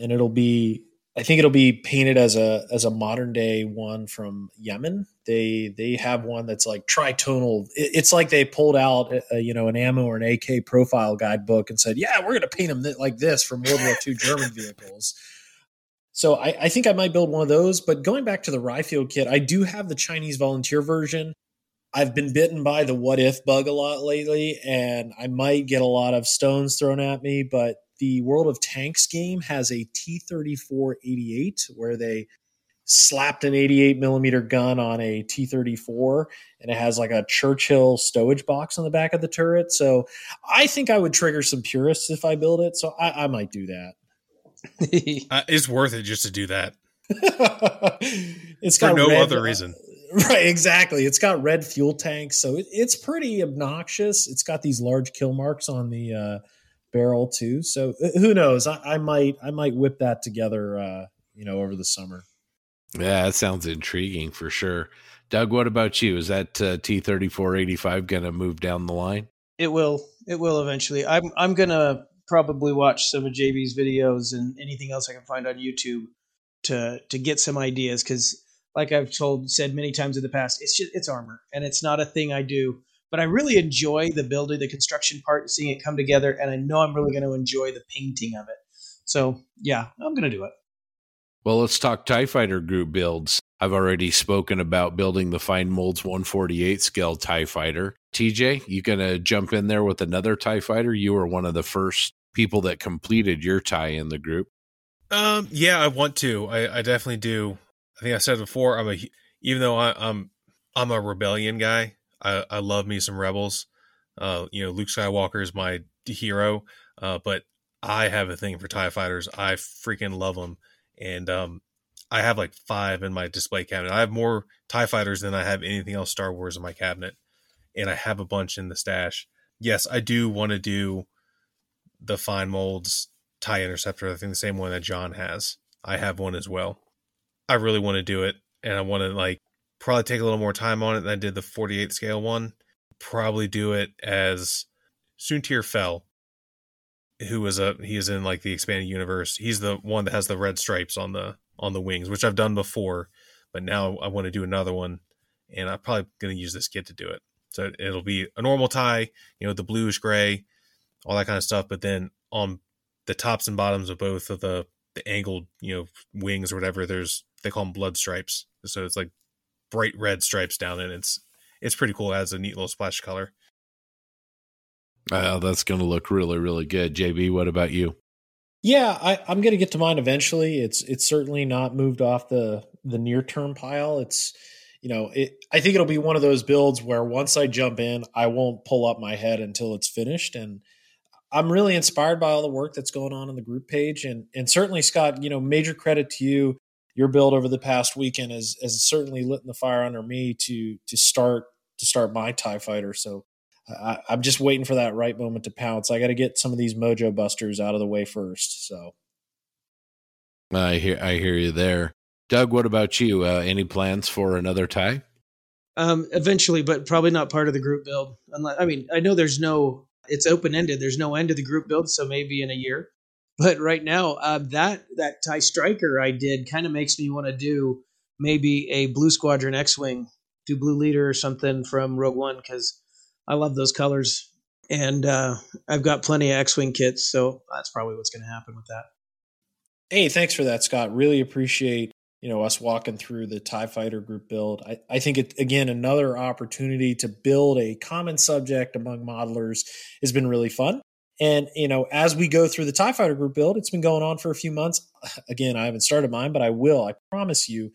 And I think it'll be painted as a modern day one from Yemen. They have one that's like tritonal. It's like they pulled out an ammo or an AK profile guidebook and said, yeah, we're going to paint them like this from World War II German vehicles. So I think I might build one of those. But going back to the Ryefield kit, I do have the Chinese volunteer version. I've been bitten by the what if bug a lot lately, and I might get a lot of stones thrown at me. But the World of Tanks game has a T-34-88 where they slapped an 88 millimeter gun on a T-34, and it has like a Churchill stowage box on the back of the turret. So I think I would trigger some purists if I build it. So I might do that. It's worth it just to do that. It's got for no other reason. Right, exactly. It's got red fuel tanks, so it's pretty obnoxious. It's got these large kill marks on the barrel too. So who knows? I might whip that together, over the summer. Yeah, that sounds intriguing for sure. Doug, what about you? Is that T-34-85 going to move down the line? It will. It will eventually. I'm going to probably watch some of JB's videos and anything else I can find on YouTube to get some ideas. Cause like I've said many times in the past, it's armor, and it's not a thing I do, but I really enjoy the building, the construction part, seeing it come together. And I know I'm really going to enjoy the painting of it. So yeah, I'm going to do it. Well, let's talk TIE Fighter group builds. I've already spoken about building the Fine Molds 148 scale TIE Fighter. TJ, you going to jump in there with another TIE Fighter? You were one of the first people that completed your TIE in the group. Yeah, I want to. I definitely do. I think I said before, even though I'm a rebellion guy, I love me some rebels. Luke Skywalker is my hero, but I have a thing for TIE Fighters. I freaking love them. And I have like 5 in my display cabinet. I have more TIE Fighters than I have anything else Star Wars in my cabinet. And I have a bunch in the stash. Yes, I do want to do the Fine Molds TIE Interceptor. I think the same one that John has. I have one as well. I really want to do it. And I want to probably take a little more time on it than I did the 48 scale one. Probably do it as Suntir Fell, he is in the expanded universe. He's the one that has the red stripes on the wings, which I've done before, but now I want to do another one, and I'm probably going to use this kit to do it. So it'll be a normal tie, the bluish gray, all that kind of stuff. But then on the tops and bottoms of both of the angled, wings or whatever, they call them blood stripes. So it's bright red stripes down, and it's pretty cool. It adds a neat little splash color. That's going to look really, really good. JB, what about you? Yeah, I'm going to get to mine eventually. It's certainly not moved off the near term pile. I think it'll be one of those builds where once I jump in, I won't pull up my head until it's finished. And I'm really inspired by all the work that's going on the group page. And certainly, Scott, major credit to you. Your build over the past weekend has certainly lit the fire under me to start my TIE Fighter. So I'm just waiting for that right moment to pounce. I got to get some of these mojo busters out of the way first. So I hear you there, Doug. What about you? Any plans for another TIE? Eventually, but probably not part of the group build. I know it's open ended. There's no end to the group build, so maybe in a year. But right now, that TIE Striker I did kind of makes me want to do maybe a Blue Squadron X-Wing, do Blue Leader or something from Rogue One, because I love those colors, and I've got plenty of X-Wing kits, so that's probably what's going to happen with that. Hey, thanks for that, Scott. Really appreciate us walking through the TIE Fighter group build. I think, again, another opportunity to build a common subject among modelers has been really fun. And, as we go through the TIE Fighter group build, it's been going on for a few months. Again, I haven't started mine, but I will. I promise you.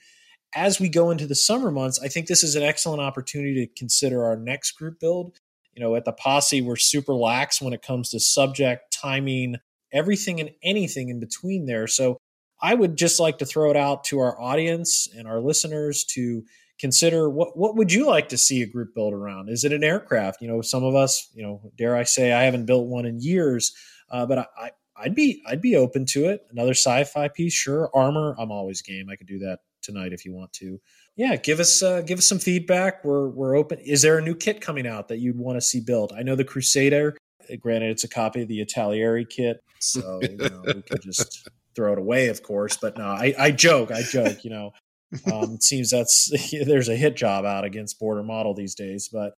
As we go into the summer months, I think this is an excellent opportunity to consider our next group build. At the Posse, we're super lax when it comes to subject, timing, everything and anything in between there. So I would just like to throw it out to our audience and our listeners to consider what would you like to see a group build around? Is it an aircraft? Some of us, dare I say, I haven't built one in years, but I'd be open to it. Another sci-fi piece, sure. Armor, I'm always game. I could do that tonight if you want to. Yeah, give us some feedback. We're open. Is there a new kit coming out that you'd want to see built? I know the Crusader. Granted, it's a copy of the Italieri kit, so we could just throw it away, of course. But no, I joke. It seems there's a hit job out against Border Model these days. But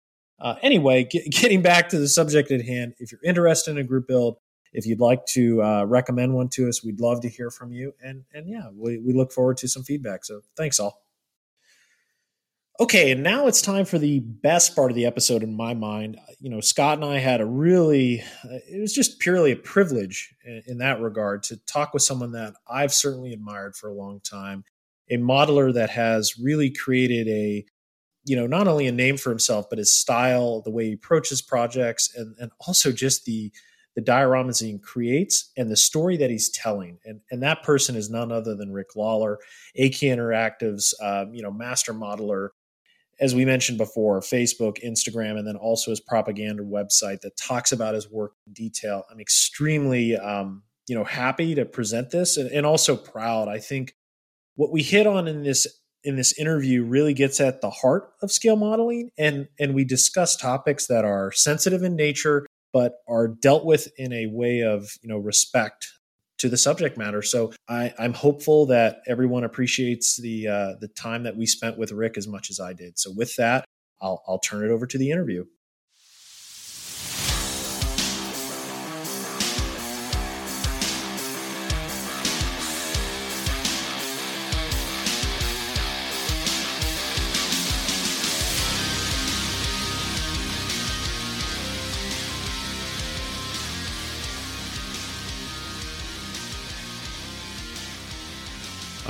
anyway, getting back to the subject at hand, if you're interested in a group build, if you'd like to recommend one to us, we'd love to hear from you. And yeah, we look forward to some feedback. So thanks all. Okay, and now it's time for the best part of the episode in my mind. Scott and I had it was just purely a privilege in that regard to talk with someone that I've certainly admired for a long time, a modeler that has really created a, not only a name for himself, but his style, the way he approaches projects, and also just the dioramas he creates and the story that he's telling. And that person is none other than Rick Lawler, AK Interactive's, master modeler, as we mentioned before, Facebook, Instagram, and then also his propaganda website that talks about his work in detail. I'm extremely, happy to present this and also proud. I think what we hit on in this interview really gets at the heart of scale modeling. And we discuss topics that are sensitive in nature, but are dealt with in a way of, respect to the subject matter. So I'm hopeful that everyone appreciates the time that we spent with Rick as much as I did. So with that, I'll turn it over to the interview.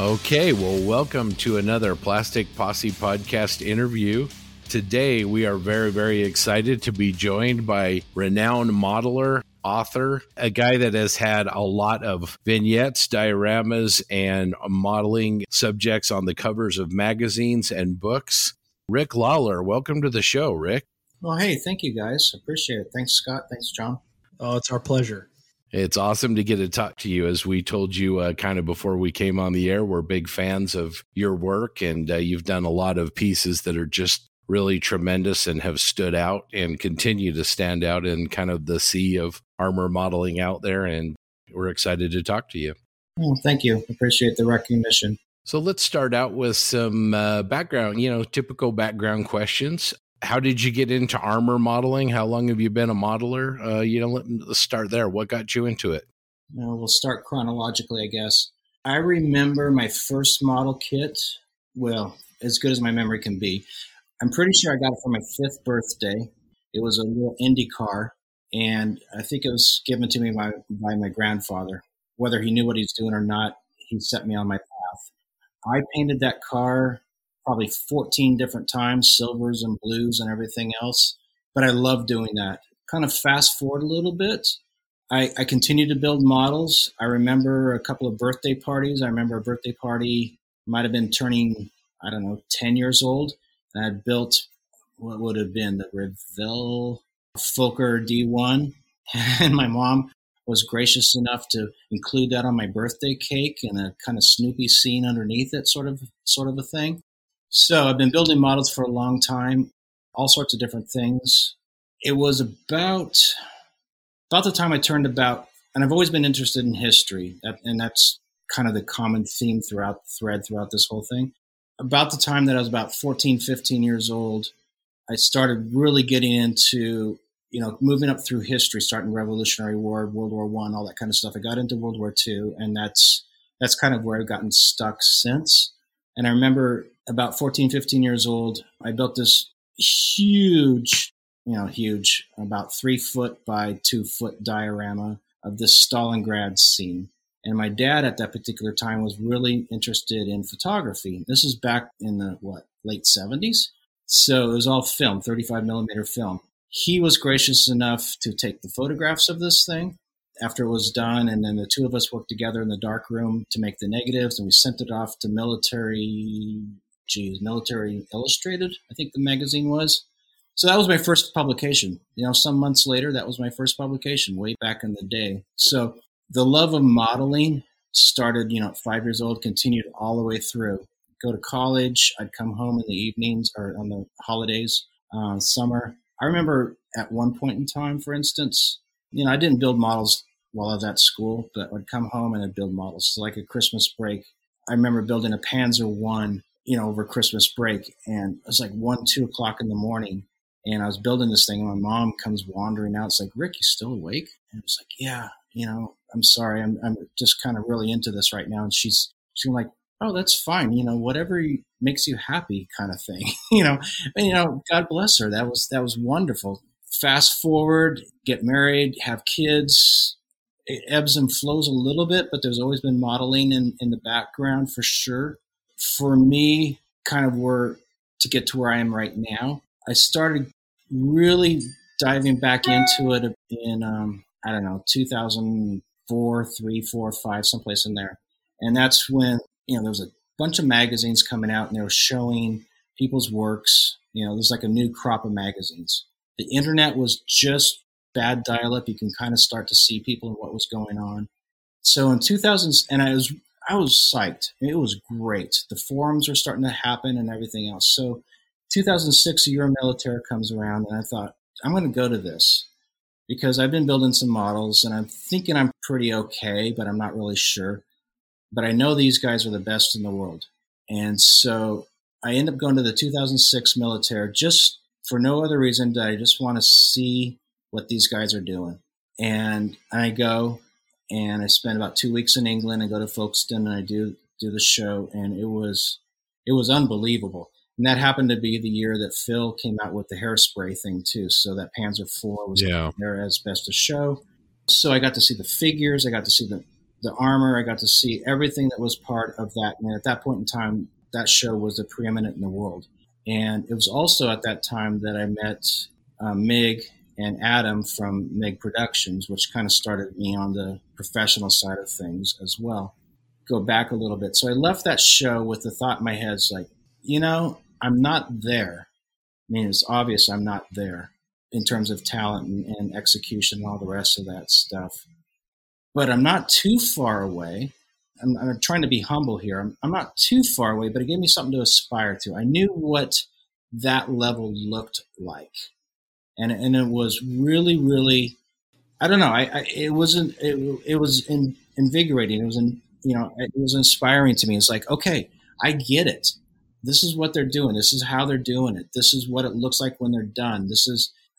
Okay, well, welcome to another Plastic Posse podcast interview. Today, we are very, very excited to be joined by renowned modeler, author, a guy that has had a lot of vignettes, dioramas, and modeling subjects on the covers of magazines and books. Rick Lawler, welcome to the show, Rick. Well, hey, thank you guys. Appreciate it. Thanks, Scott. Thanks, John. Oh, it's our pleasure. It's awesome to get to talk to you. As we told you kind of before we came on the air, we're big fans of your work, and you've done a lot of pieces that are just really tremendous and have stood out and continue to stand out in kind of the sea of armor modeling out there, and we're excited to talk to you. Oh, thank you. Appreciate the recognition. So let's start out with some background, typical background questions. How did you get into armor modeling? How long have you been a modeler? Let's start there. What got you into it? We'll start chronologically, I guess. I remember my first model kit, well, as good as my memory can be. I'm pretty sure I got it for my 5th birthday. It was a little Indy car, and I think it was given to me by my grandfather. Whether he knew what he was doing or not, he set me on my path. I painted that car probably 14 different times, silvers and blues and everything else. But I love doing that. Kind of fast forward a little bit, I continue to build models. I remember a couple of birthday parties. I remember a birthday party might have been turning, 10 years old. And I built what would have been the Revell Fokker D1. And my mom was gracious enough to include that on my birthday cake and a kind of Snoopy scene underneath it, sort of a thing. So I've been building models for a long time, all sorts of different things. It was about the time I turned about, and I've always been interested in history, and that's kind of the common theme throughout this whole thing. About the time that I was about 14, 15 years old, I started really getting into, moving up through history, starting Revolutionary War, World War I, all that kind of stuff. I got into World War II, and that's kind of where I've gotten stuck since. And I remember about 14, 15 years old, I built this huge, about 3-foot by 2-foot diorama of this Stalingrad scene. And my dad at that particular time was really interested in photography. This is back in the, late 70s? So it was all film, 35 millimeter film. He was gracious enough to take the photographs of this thing after it was done, and then the two of us worked together in the dark room to make the negatives, and we sent it off to Military Illustrated, I think the magazine was. So that was my first publication. Some months later, that was my first publication way back in the day. So the love of modeling started, at 5 years old, continued all the way through. Go to college. I'd come home in the evenings or on the holidays, summer. I remember at one point in time, for instance, I didn't build models while I was at school, but I'd come home and I'd build models. So like a Christmas break, I remember building a Panzer I, over Christmas break. And it was like 2 o'clock in the morning. And I was building this thing. And my mom comes wandering out. It's like, Rick, you still awake? And I was like, yeah, I'm sorry. I'm just kind of really into this right now. And she's like, oh, that's fine. Whatever makes you happy kind of thing, and, God bless her. That was wonderful. Fast forward, get married, have kids. It ebbs and flows a little bit, but there's always been modeling in the background for sure. For me, kind of to get to where I am right now, I started really diving back into it in, 2004, 3, 4, 5, someplace in there. And that's when, there was a bunch of magazines coming out and they were showing people's works. There's like a new crop of magazines. The internet was just bad dial-up. You can kind of start to see people and what was going on. So in 2000s, and I was psyched. It was great. The forums were starting to happen and everything else. So 2006, Euromilitaire comes around, and I thought, I'm going to go to this because I've been building some models, and I'm thinking I'm pretty okay, but I'm not really sure. But I know these guys are the best in the world. And so I end up going to the 2006 Militaire just for no other reason that I just want to see what these guys are doing. And I go, and I spent about 2 weeks in England. I go to Folkestone, and I do the show, and it was unbelievable. And that happened to be the year that Phil came out with the hairspray thing too. So that Panzer IV was there as best of show. So I got to see the figures. I got to see the the armor. I got to see everything that was part of that. And at that point in time, that show was the preeminent in the world. And it was also at that time that I met Mig and Adam from Mig Productions, which kind of started me on the professional side of things as well. Go back a little bit. So I left that show with the thought in my head, it's like, you know, I'm not there. I mean, it's obvious I'm not there in terms of talent and execution and all the rest of that stuff. But I'm not too far away. I'm trying to be humble here. I'm not too far away, but it gave me something to aspire to. I knew what that level looked like. And it was really, really, I don't know. It was invigorating. It was, it was inspiring to me. It's like, okay, I get it. This is what they're doing. This is how they're doing it. This is what it looks like when they're done.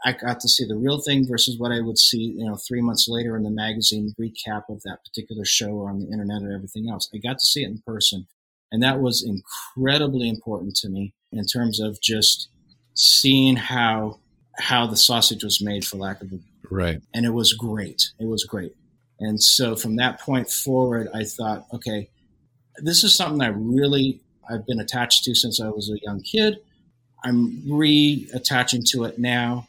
I got to see the real thing versus what I would see, 3 months later in the magazine recap of that particular show or on the internet or everything else. I got to see it in person. And that was incredibly important to me in terms of just seeing how the sausage was made, for lack of a right. And it was great. It was great. And so from that point forward, I thought, okay, this is something I've been attached to since I was a young kid. I'm reattaching to it now.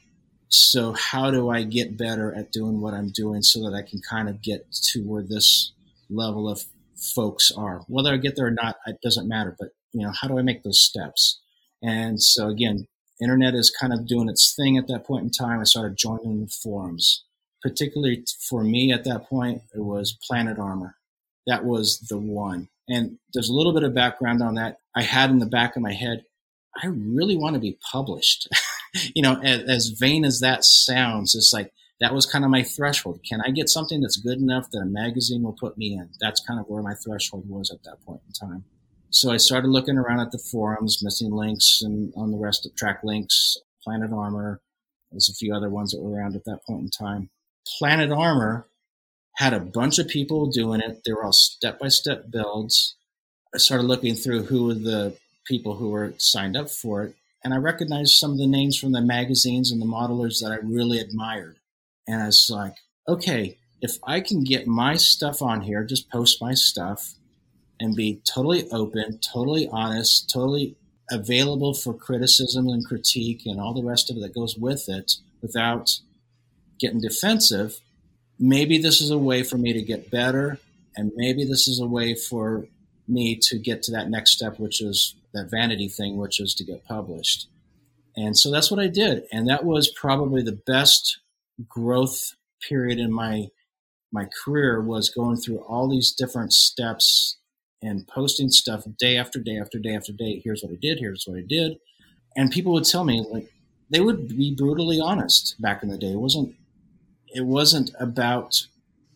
So how do I get better at doing what I'm doing so that I can kind of get to where this level of folks are? Whether I get there or not, it doesn't matter. But, how do I make those steps? And so, again, internet is kind of doing its thing at that point in time. I started joining the forums. Particularly for me at that point, it was Planet Armor. That was the one. And there's a little bit of background on that. I had in the back of my head, I really want to be published. As vain as that sounds, it's like that was kind of my threshold. Can I get something that's good enough that a magazine will put me in? That's kind of where my threshold was at that point in time. So I started looking around at the forums, Missing Links and on the rest of Track Links, Planet Armor. There's a few other ones that were around at that point in time. Planet Armor had a bunch of people doing it. They were all step-by-step builds. I started looking through who were the people who were signed up for it. And I recognized some of the names from the magazines and the modelers that I really admired. And I was like, okay, if I can get my stuff on here, just post my stuff and be totally open, totally honest, totally available for criticism and critique and all the rest of it that goes with it without getting defensive, maybe this is a way for me to get better. And maybe this is a way for me to get to that next step, which is that vanity thing, which is to get published. And so that's what I did. And that was probably the best growth period in my career, was going through all these different steps and posting stuff day after day after day after day. Here's what I did. Here's what I did. And people would tell me, like, they would be brutally honest back in the day. It wasn't about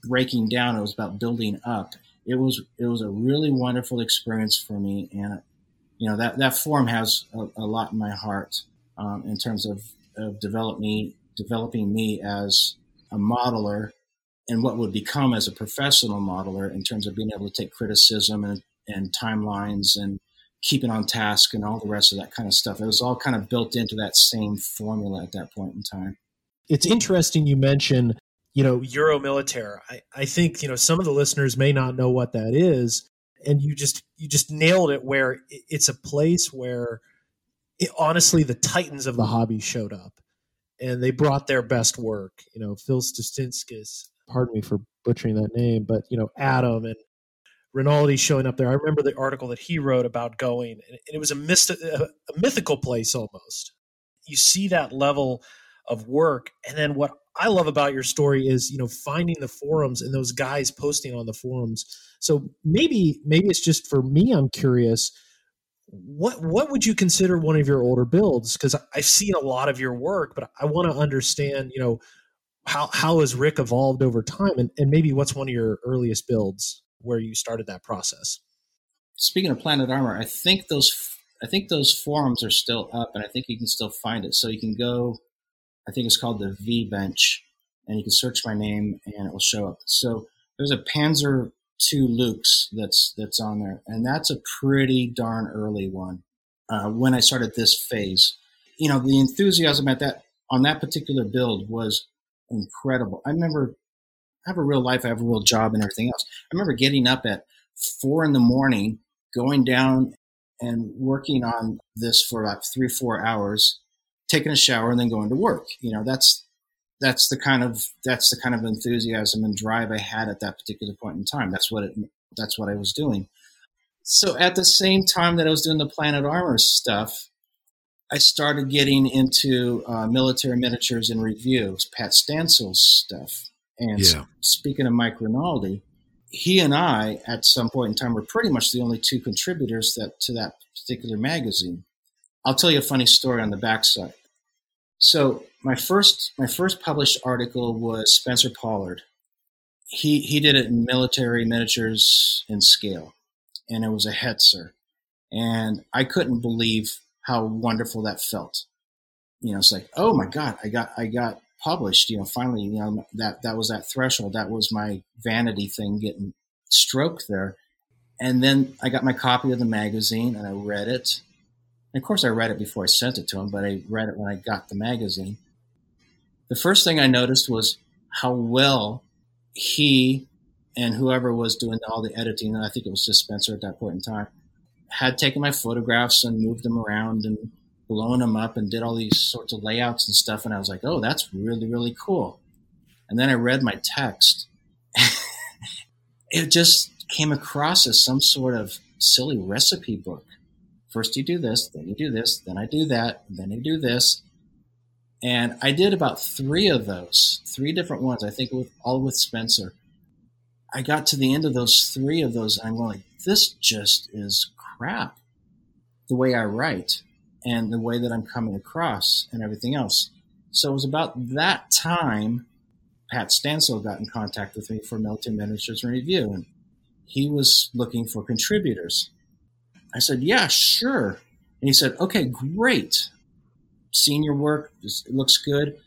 breaking down. It was about building up. It was a really wonderful experience for me. And that forum has a lot in my heart in terms of developing me as a modeler and what would become as a professional modeler in terms of being able to take criticism and timelines and keeping on task and all the rest of that kind of stuff. It was all kind of built into that same formula at that point in time. It's interesting you mention, Euromilitaire. I think, some of the listeners may not know what that is. And you just nailed it, where it's a place where honestly, the titans of the hobby showed up and they brought their best work. Phil Stasinskis, pardon me for butchering that name, but, Adam and Rinaldi showing up there. I remember the article that he wrote about going, and it was a mythical place almost. You see that level of work. And then what I love about your story is, finding the forums and those guys posting on the forums. So maybe it's just for me, I'm curious, what would you consider one of your older builds? Because I've seen a lot of your work, but I want to understand, how has Rick evolved over time, and maybe what's one of your earliest builds where you started that process? Speaking of Planet Armor, I think those forums are still up, and I think you can still find it. So you can go, I think it's called the V Bench, and you can search my name and it will show up. So there's a Panzer II Luke's that's on there. And that's a pretty darn early one. When I started this phase, the enthusiasm on that particular build was incredible. I remember I have a real life. I have a real job and everything else. I remember getting up at 4 a.m, going down and working on this for about 3-4 hours, taking a shower and then going to work. You know, that's the kind of enthusiasm and drive I had at that particular point in time. That's what I was doing. So at the same time that I was doing the Planet Armor stuff, I started getting into military miniatures and reviews, Pat Stansel's stuff. And Speaking of Mike Rinaldi, he and I, at some point in time, were pretty much the only two contributors to that particular magazine. I'll tell you a funny story on the backside. So my first published article was Spencer Pollard. He did it in military miniatures in scale, and it was a Hetzer. And I couldn't believe how wonderful that felt. You know, it's like, oh my God, I got published. You know, finally, you know, that was that threshold. That was my vanity thing getting stroked there. And then I got my copy of the magazine and I read it. And of course I read it before I sent it to him, but I read it when I got the magazine. The first thing I noticed was how well he and whoever was doing all the editing, and I think it was just Spencer at that point in time, had taken my photographs and moved them around and blown them up and did all these sorts of layouts and stuff. And I was like, oh, that's really, really cool. And then I read my text. It just came across as some sort of silly recipe book. First you do this, then you do this, then I do that, then I do this. And I did about three different ones, I think, all with Spencer. I got to the end of those three of those, and I'm going, this just is crap, the way I write and the way that I'm coming across and everything else. So it was about that time Pat Stansel got in contact with me for Military Miniatures and Review, and he was looking for contributors. I said, yeah, sure. And he said, okay, great. Seen your work. It looks good.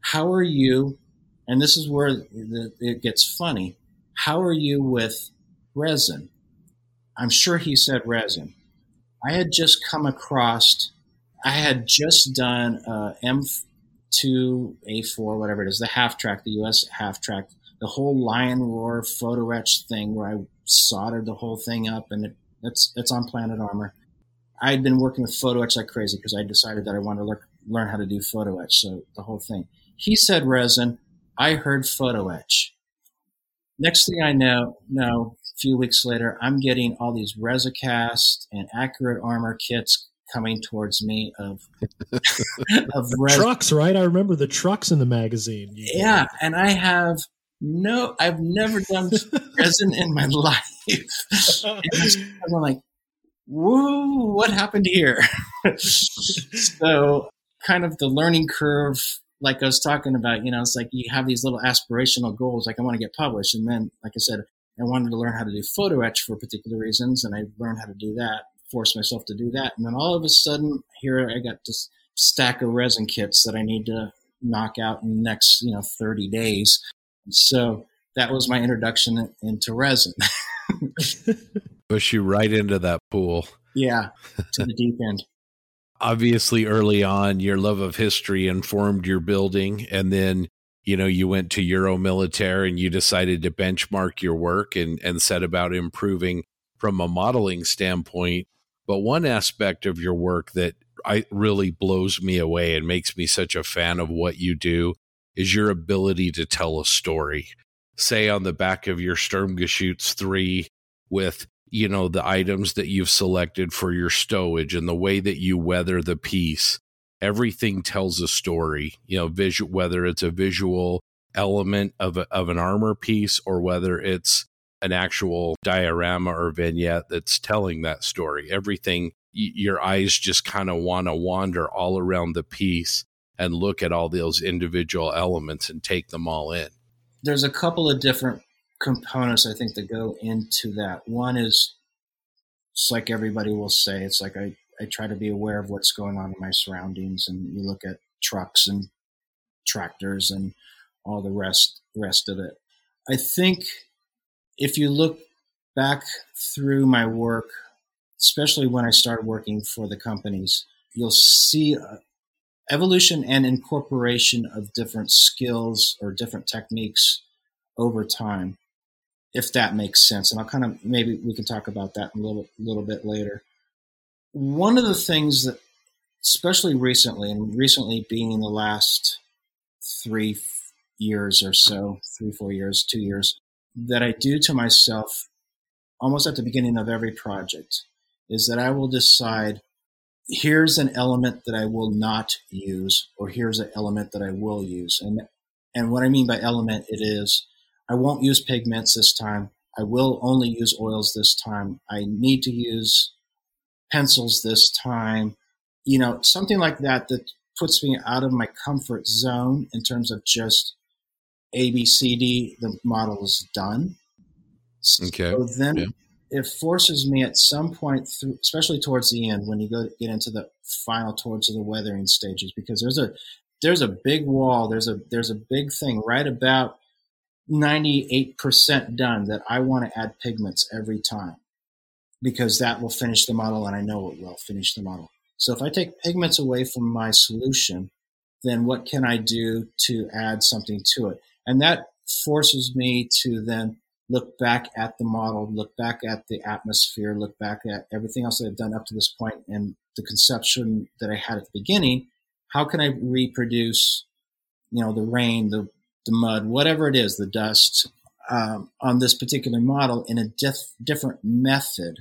How are you? And this is where it gets funny. How are you with resin? I'm sure he said resin. I had just done M2A4, whatever it is, the half track, the US half track, the whole Lion Roar photo etch thing where I soldered the whole thing up, and it's on Planet Armor. I had been working with photo etch like crazy because I decided that I wanted to learn how to do photo etch, so the whole thing. He said resin. I heard photo etch. Next thing I know, a few weeks later, I'm getting all these Resicast and Accurate Armor kits coming towards me of resin. Trucks, right? I remember the trucks in the magazine. Yeah, and I have... No, I've never done resin in my life. I'm like, whoa, what happened here? So kind of the learning curve, like I was talking about, you know, it's like you have these little aspirational goals, like I want to get published. And then, like I said, I wanted to learn how to do photo etch for particular reasons. And I learned how to do that, forced myself to do that. And then all of a sudden here, I got this stack of resin kits that I need to knock out in the next, 30 days. So that was my introduction into resin. Push you right into that pool. Yeah, to the deep end. Obviously, early on, your love of history informed your building. And then, you went to Euro Militaire and you decided to benchmark your work and set about improving from a modeling standpoint. But one aspect of your work that really blows me away and makes me such a fan of what you do is your ability to tell a story. Say on the back of your Sturmgeschütz 3 with, the items that you've selected for your stowage and the way that you weather the piece, everything tells a story, visual, whether it's a visual element of an armor piece or whether it's an actual diorama or vignette that's telling that story. Everything, your eyes just kind of want to wander all around the piece and look at all those individual elements and take them all in. There's a couple of different components, I think, that go into that. One is, it's like everybody will say, it's like I try to be aware of what's going on in my surroundings, and you look at trucks and tractors and all the rest of it. I think if you look back through my work, especially when I started working for the companies, you'll see evolution and incorporation of different skills or different techniques over time, if that makes sense. And I'll kind of, maybe we can talk about that a little bit later. One of the things that, especially recently, and recently being in the last 3 years or so, 3-4 years, 2 years, that I do to myself almost at the beginning of every project is that I will decide, here's an element that I will not use, or here's an element that I will use. And what I mean by element, it is, I won't use pigments this time. I will only use oils this time. I need to use pencils this time. You know, something like that that puts me out of my comfort zone in terms of just A, B, C, D, the model is done. Okay. So then it forces me at some point, through, especially towards the end, when you go get into the final, towards the weathering stages, because there's a big wall, there's a big thing right about 98% done that I want to add pigments every time, because that will finish the model, and I know it will finish the model. So if I take pigments away from my solution, then what can I do to add something to it? And that forces me to then look back at the model, look back at the atmosphere, look back at everything else that I've done up to this point and the conception that I had at the beginning. How can I reproduce, you know, the rain, the mud, whatever it is, the dust, on this particular model in a different method?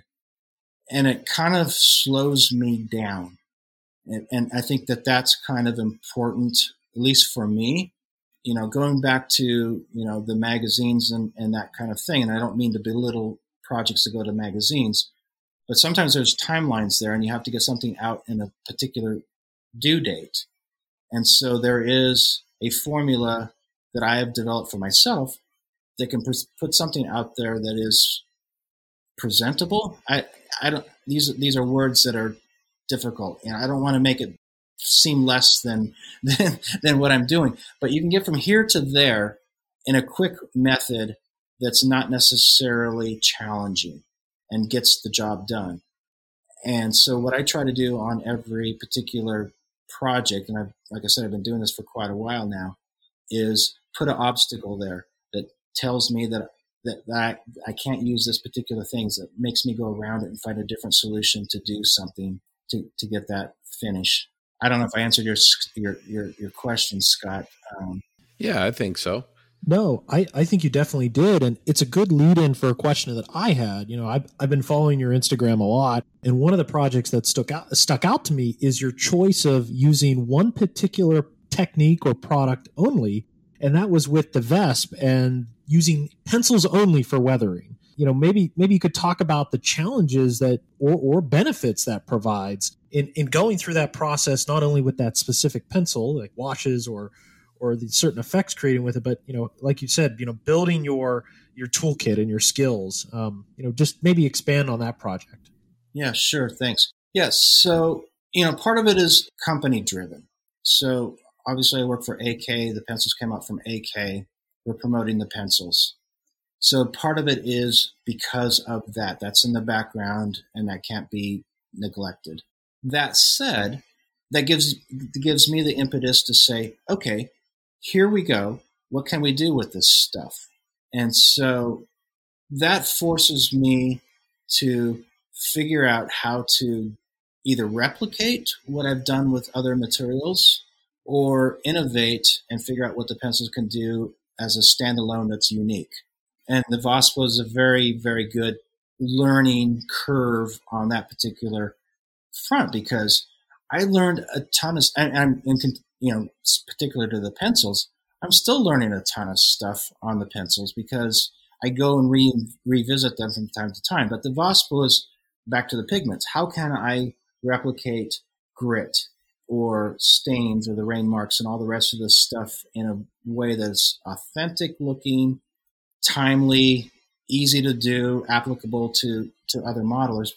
And it kind of slows me down. And I think that that's kind of important, at least for me. You know, going back to, you know, the magazines and that kind of thing, and I don't mean to belittle projects that go to magazines, but sometimes there's timelines there and you have to get something out in a particular due date. And so there is a formula that I have developed for myself that can put something out there that is presentable. I don't, these are words that are difficult, and I don't want to make it seem less than what I'm doing, but you can get from here to there in a quick method that's not necessarily challenging and gets the job done. And so what I try to do on every particular project, and I've, like I said, I've been doing this for quite a while now, is put an obstacle there that tells me that I can't use this particular thing, that makes me go around it and find a different solution to do something to get that finish. I don't know if I answered your question, Scott. Yeah, I think so. No, I think you definitely did. And it's a good lead in for a question that I had. You know, I've been following your Instagram a lot. And one of the projects that stuck out to me is your choice of using one particular technique or product only. And that was with the Vesp and using pencils only for weathering. You know, maybe you could talk about the challenges that or benefits that provides in going through that process, not only with that specific pencil, like washes or the certain effects creating with it, but, you know, like you said, you know, building your toolkit and your skills, you know, just maybe expand on that project. Yeah, sure. Thanks. Yes. So, you know, part of it is company driven. So obviously I work for AK. The pencils came out from AK. We're promoting the pencils. So part of it is because of that. That's in the background and that can't be neglected. That said, that gives me the impetus to say, okay, here we go. What can we do with this stuff? And so that forces me to figure out how to either replicate what I've done with other materials or innovate and figure out what the pencils can do as a standalone that's unique. And the VOSPO is a very, very good learning curve on that particular front, because I learned a ton of, and you know, particular to the pencils, I'm still learning a ton of stuff on the pencils because I go and revisit them from time to time. But the VOSPO is back to the pigments. How can I replicate grit or stains or the rain marks and all the rest of this stuff in a way that's authentic looking, timely, easy to do, applicable to other modelers?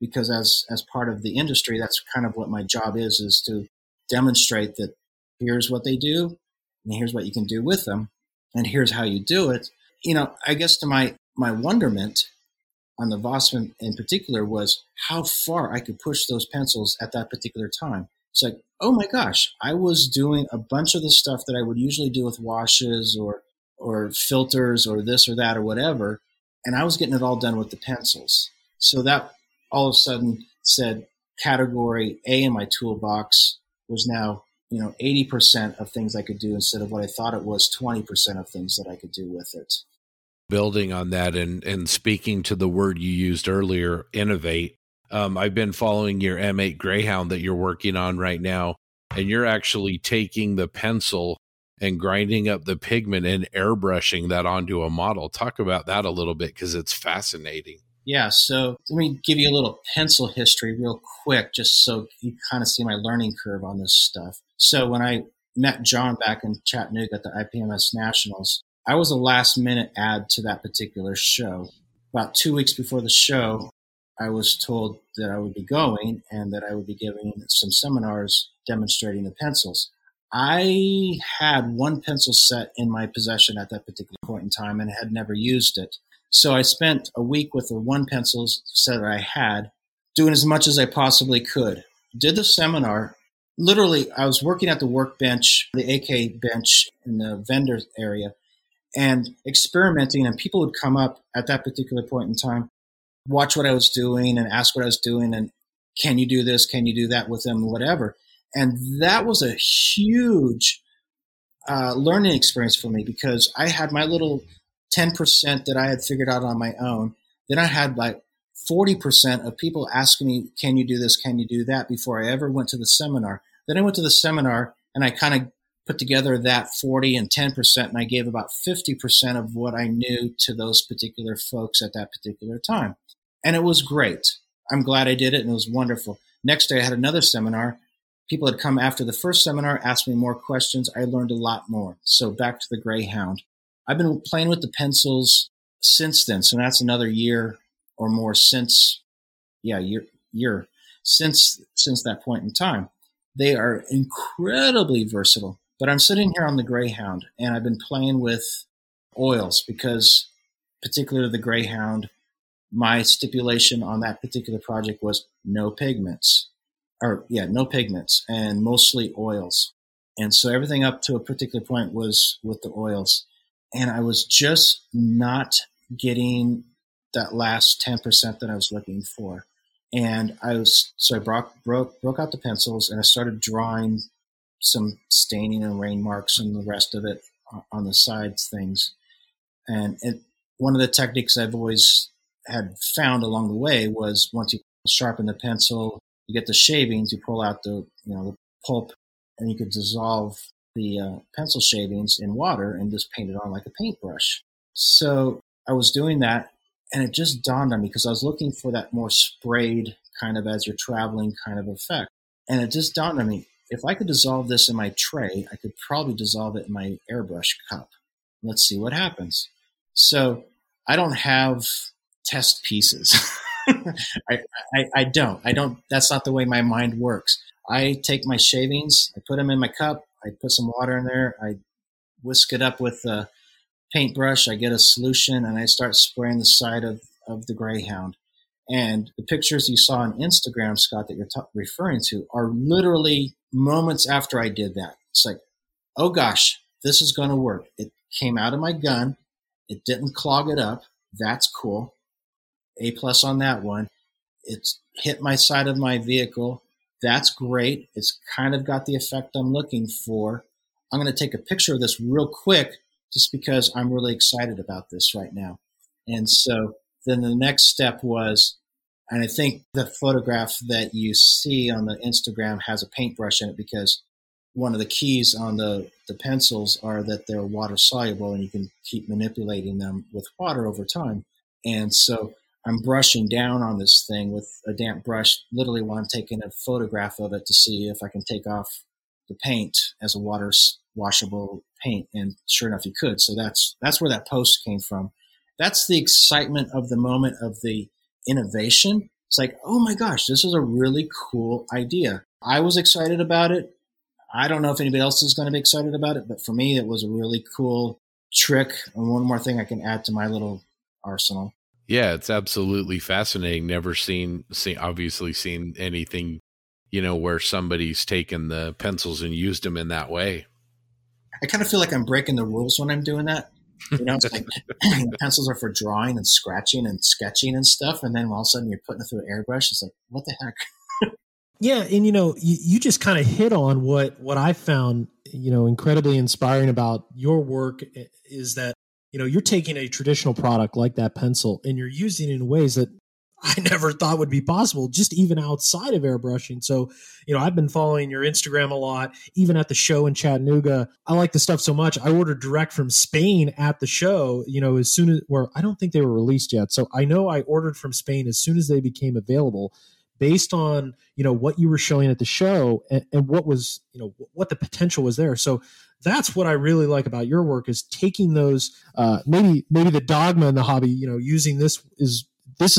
Because as part of the industry, that's kind of what my job is to demonstrate that here's what they do and here's what you can do with them and here's how you do it. You know, I guess to my wonderment on the Vossman in particular was how far I could push those pencils at that particular time. It's like, oh my gosh, I was doing a bunch of the stuff that I would usually do with washes or or filters or this or that or whatever. And I was getting it all done with the pencils. So that all of a sudden said category A in my toolbox was now, 80% of things I could do instead of what I thought it was 20% of things that I could do with it. Building on that and speaking to the word you used earlier, innovate, I've been following your M8 Greyhound that you're working on right now, and you're actually taking the pencil and grinding up the pigment and airbrushing that onto a model. Talk about that a little bit because it's fascinating. Yeah, so let me give you a little pencil history real quick just so you kind of see my learning curve on this stuff. So when I met John back in Chattanooga at the IPMS Nationals, I was a last-minute add to that particular show. About 2 weeks before the show, I was told that I would be going and that I would be giving some seminars demonstrating the pencils. I had one pencil set in my possession at that particular point in time and had never used it. So I spent a week with the one pencil set that I had, doing as much as I possibly could. Did the seminar. Literally, I was working at the workbench, the AK bench in the vendor area, and experimenting. And people would come up at that particular point in time, watch what I was doing and ask what I was doing and can you do this, can you do that with them, whatever. And that was a huge learning experience for me because I had my little 10% that I had figured out on my own. Then I had like 40% of people asking me, can you do this, can you do that, before I ever went to the seminar. Then I went to the seminar and I kind of put together that 40 and 10%, and I gave about 50% of what I knew to those particular folks at that particular time. And it was great. I'm glad I did it, and it was wonderful. Next day I had another seminar. People had come after the first seminar, asked me more questions. I learned a lot more. So back to the Greyhound. I've been playing with the pencils since then. So that's another year or more since that point in time. They are incredibly versatile, but I'm sitting here on the Greyhound and I've been playing with oils because particularly the Greyhound, my stipulation on that particular project was no pigments and mostly oils. And so everything up to a particular point was with the oils. And I was just not getting that last 10% that I was looking for. And I broke out the pencils and I started drawing some staining and rain marks and the rest of it on the sides things. And one of the techniques I've always had found along the way was once you sharpen the pencil, you get the shavings, you pull out the pulp, and you could dissolve the pencil shavings in water and just paint it on like a paintbrush. So I was doing that, and it just dawned on me because I was looking for that more sprayed kind of as you're traveling kind of effect. And it just dawned on me, if I could dissolve this in my tray, I could probably dissolve it in my airbrush cup. Let's see what happens. So I don't have test pieces. I don't. That's not the way my mind works. I take my shavings, I put them in my cup, I put some water in there, I whisk it up with a paintbrush, I get a solution, and I start spraying the side of the Greyhound. And the pictures you saw on Instagram, Scott, that you're referring to are literally moments after I did that. It's like, oh gosh, this is going to work. It came out of my gun. It didn't clog it up. That's cool. A plus on that one. It's hit my side of my vehicle. That's great. It's kind of got the effect I'm looking for. I'm going to take a picture of this real quick just because I'm really excited about this right now. And so then the next step was, and I think the photograph that you see on the Instagram has a paintbrush in it because one of the keys on the pencils are that they're water soluble and you can keep manipulating them with water over time. And so I'm brushing down on this thing with a damp brush, literally while I'm taking a photograph of it to see if I can take off the paint as a water washable paint. And sure enough, you could. So that's where that post came from. That's the excitement of the moment of the innovation. It's like, oh my gosh, this is a really cool idea. I was excited about it. I don't know if anybody else is going to be excited about it, but for me, it was a really cool trick. And one more thing I can add to my little arsenal. Yeah, it's absolutely fascinating. Never seen anything, where somebody's taken the pencils and used them in that way. I kind of feel like I'm breaking the rules when I'm doing that. You know, it's like pencils are for drawing and scratching and sketching and stuff. And then all of a sudden you're putting it through an airbrush. It's like, what the heck? Yeah. And, you know, you just kind of hit on what I found, you know, incredibly inspiring about your work is that, you know, you're taking a traditional product like that pencil and you're using it in ways that I never thought would be possible, just even outside of airbrushing. So, you know, I've been following your Instagram a lot, even at the show in Chattanooga. I like the stuff so much. I ordered direct from Spain at the show, you know, as soon as, well, I don't think they were released yet. So I know I ordered from Spain as soon as they became available based on, you know, what you were showing at the show and what was, you know, what the potential was there. So that's what I really like about your work is taking those, maybe the dogma in the hobby, you know, using this is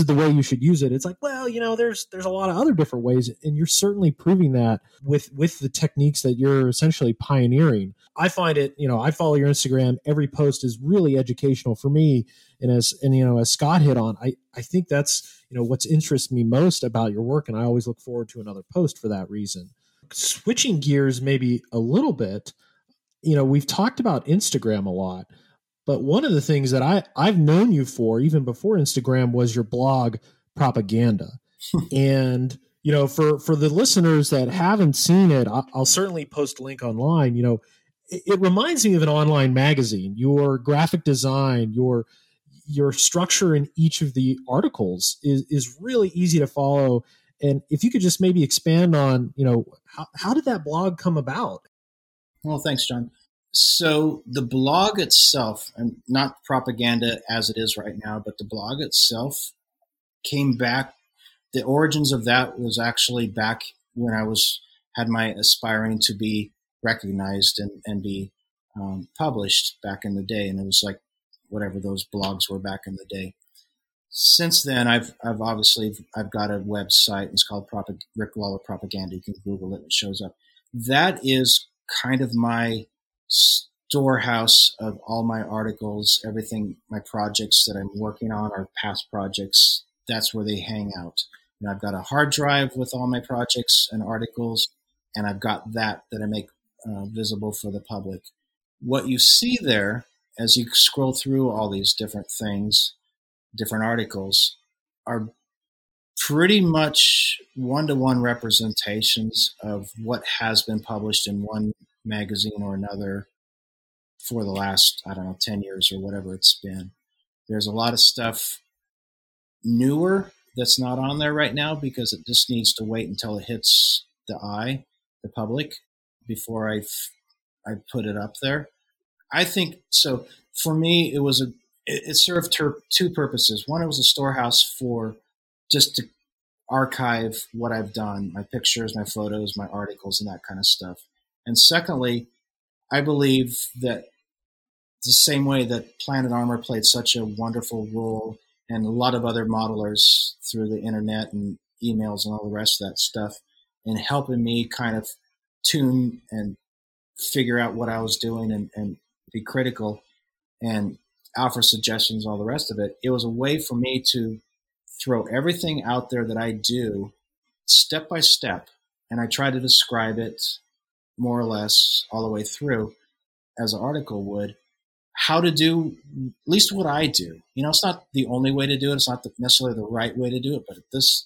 the way you should use it. It's like, well, you know, there's a lot of other different ways. And you're certainly proving that with the techniques that you're essentially pioneering. I find it, you know, I follow your Instagram. Every post is really educational for me. And, you know, as Scott hit on, I think that's, you know, what's interests me most about your work. And I always look forward to another post for that reason. Switching gears, maybe a little bit, you know, we've talked about Instagram a lot. But one of the things that I've known you for, even before Instagram, was your blog Propaganda. And, you know, for the listeners that haven't seen it, I'll certainly post a link online. You know, it reminds me of an online magazine. Your graphic design, your structure in each of the articles is really easy to follow. And if you could just maybe expand on, you know, how did that blog come about? Well, thanks, John. So the blog itself, and not Propaganda as it is right now, but the blog itself came back. The origins of that was actually back when I had my aspiring to be recognized and be published back in the day. And it was like whatever those blogs were back in the day. Since then, I've got a website. It's called Rick Lawler Propaganda. You can Google it. It shows up. That is kind of my storehouse of all my articles, everything, my projects that I'm working on or past projects. That's where they hang out. And I've got a hard drive with all my projects and articles, and I've got that I make visible for the public. What you see there as you scroll through all these different things, different articles, are pretty much one-to-one representations of what has been published in one magazine or another for the last, I don't know, 10 years or whatever it's been. There's a lot of stuff newer that's not on there right now because it just needs to wait until it hits the public, before I put it up there. I think so. For me, it served two purposes. One, it was a storehouse for just to archive what I've done, my pictures, my photos, my articles, and that kind of stuff. And secondly, I believe that the same way that Planet Armor played such a wonderful role, and a lot of other modelers through the internet and emails and all the rest of that stuff, in helping me kind of tune and figure out what I was doing and be critical and offer suggestions, all the rest of it, it was a way for me to throw everything out there that I do step by step. And I try to describe it more or less all the way through as an article would, how to do at least what I do. You know, it's not the only way to do it. It's not necessarily the right way to do it, but this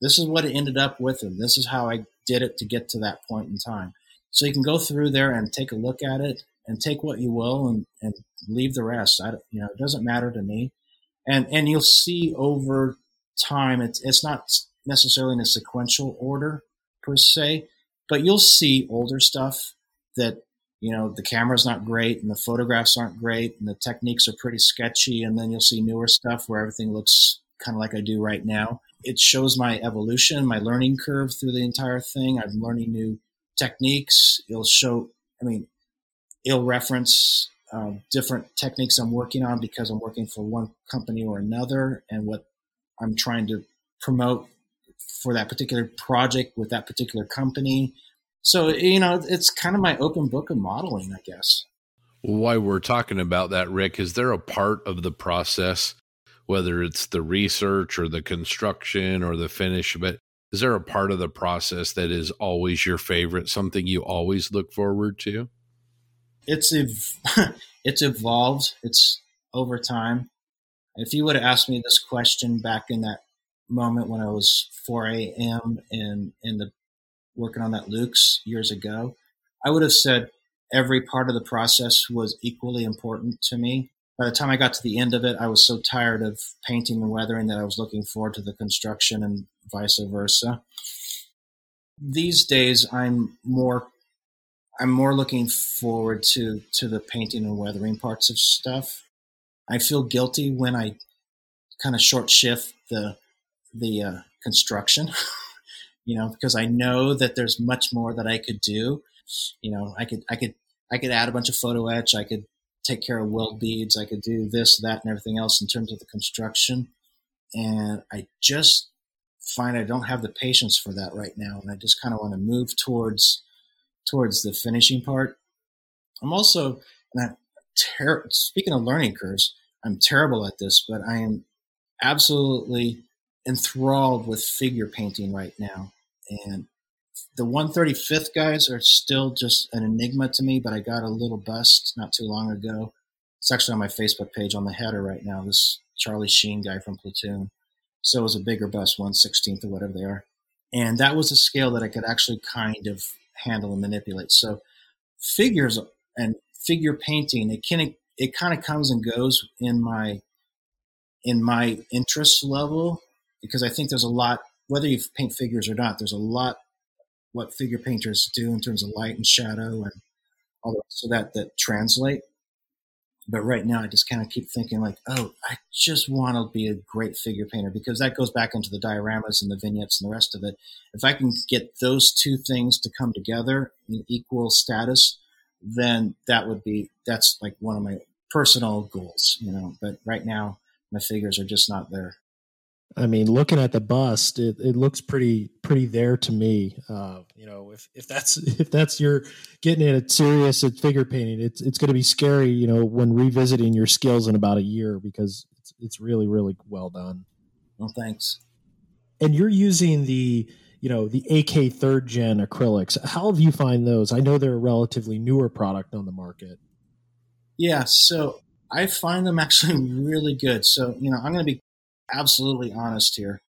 is what it ended up with. And this is how I did it to get to that point in time. So you can go through there and take a look at it and take what you will and leave the rest. It doesn't matter to me. And you'll see over time, it's not necessarily in a sequential order per se, but you'll see older stuff that, you know, the camera's not great and the photographs aren't great and the techniques are pretty sketchy. And then you'll see newer stuff where everything looks kind of like I do right now. It shows my evolution, my learning curve through the entire thing. I'm learning new techniques. It'll reference different techniques I'm working on because I'm working for one company or another, and what I'm trying to promote for that particular project with that particular company. So, you know, it's kind of my open book of modeling, I guess. While we're talking about that, Rick, is there a part of the process, whether it's the research or the construction or the finish, but is there a part of the process that is always your favorite, something you always look forward to? it's evolved. It's over time. If you would have asked me this question back in that moment when I was 4 a.m. in the working on that Luke's years ago, I would have said every part of the process was equally important to me. By the time I got to the end of it, I was so tired of painting and weathering that I was looking forward to the construction and vice versa. These days, I'm more looking forward to the painting and weathering parts of stuff. I feel guilty when I kind of short shift the construction, because I know that there's much more that I could do. I could add a bunch of photo etch. I could take care of weld beads. I could do this, that, and everything else in terms of the construction. And I just find I don't have the patience for that right now. And I just kind of want to move towards the finishing part. I'm also, speaking of learning curves, I'm terrible at this, but I am absolutely enthralled with figure painting right now. And the 135th guys are still just an enigma to me, but I got a little bust not too long ago. It's actually on my Facebook page on the header right now, this Charlie Sheen guy from Platoon. So it was a bigger bust, 1/16 or whatever they are. And that was a scale that I could actually kind of handle and manipulate. So figures and figure painting, it kind of comes and goes in my interest level, because I think there's a lot, whether you paint figures or not, there's a lot what figure painters do in terms of light and shadow and all that, so that translate. But right now I just kind of keep thinking like, oh, I just want to be a great figure painter, because that goes back into the dioramas and the vignettes and the rest of it. If I can get those two things to come together in equal status, then that's like one of my personal goals, but right now my figures are just not there. I mean, looking at the bust, it looks pretty there to me. If that's your getting at it serious at figure painting, it's going to be scary, when revisiting your skills in about a year, because it's really, really well done. Well, thanks. And you're using the AK 3rd Gen acrylics. How have you find those? I know they're a relatively newer product on the market. Yeah. So I find them actually really good. So, I'm going to be absolutely honest here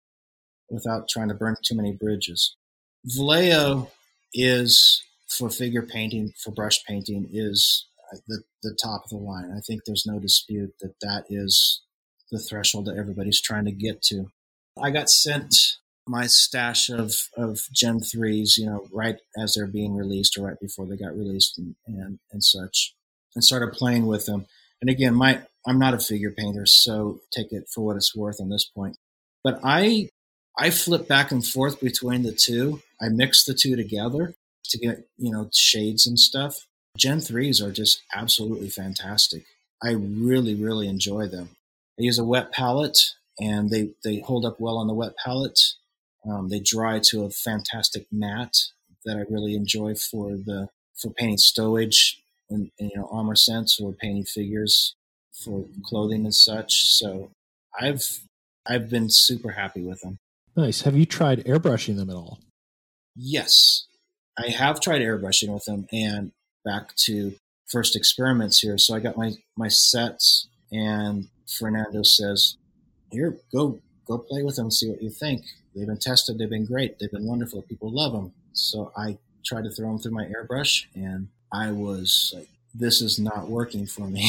without trying to burn too many bridges. Vallejo is, for figure painting, for brush painting, is the top of the line. I think there's no dispute that is the threshold that everybody's trying to get to. I got sent my stash of Gen 3s, right as they're being released or right before they got released and such, and started playing with them. And again, I'm not a figure painter, so take it for what it's worth on this point. But I flip back and forth between the two. I mix the two together to get, shades and stuff. Gen 3s are just absolutely fantastic. I really, really enjoy them. I use a wet palette, and they hold up well on the wet palette. They dry to a fantastic matte that I really enjoy for painting stowage and armor sense, or painting figures for clothing and such. So I've been super happy with them. Nice. Have you tried airbrushing them at all? Yes, I have tried airbrushing with them, and back to first experiments here. So I got my sets, and Fernando says, here, go play with them, see what you think. They've been tested. They've been great. They've been wonderful. People love them. So I tried to throw them through my airbrush, and I was like, this is not working for me.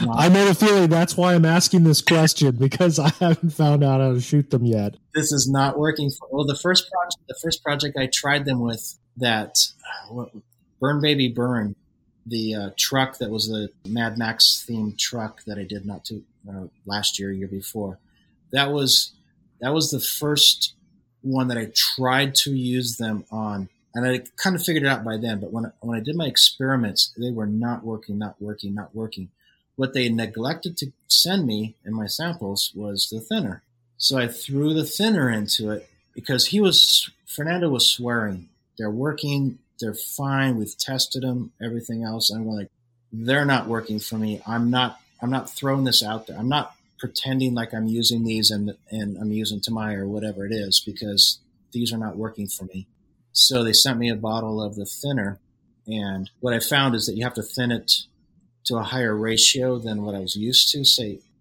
I know the feeling. That's why I'm asking this question, because I haven't found out how to shoot them yet. This is not working. The first project I tried them with, that Burn Baby Burn, the truck that was the Mad Max themed truck that I did not too last year before. That was the first one that I tried to use them on. And I kind of figured it out by then, but when I did my experiments, they were not working. What they neglected to send me in my samples was the thinner. So I threw the thinner into it, because Fernando was swearing. They're working. They're fine. We've tested them, everything else. I'm like, they're not working for me. I'm not throwing this out there. I'm not pretending like I'm using these and I'm using Tamiya or whatever it is, because these are not working for me. So they sent me a bottle of the thinner, And what I found is that you have to thin it to a higher ratio than what I was used to.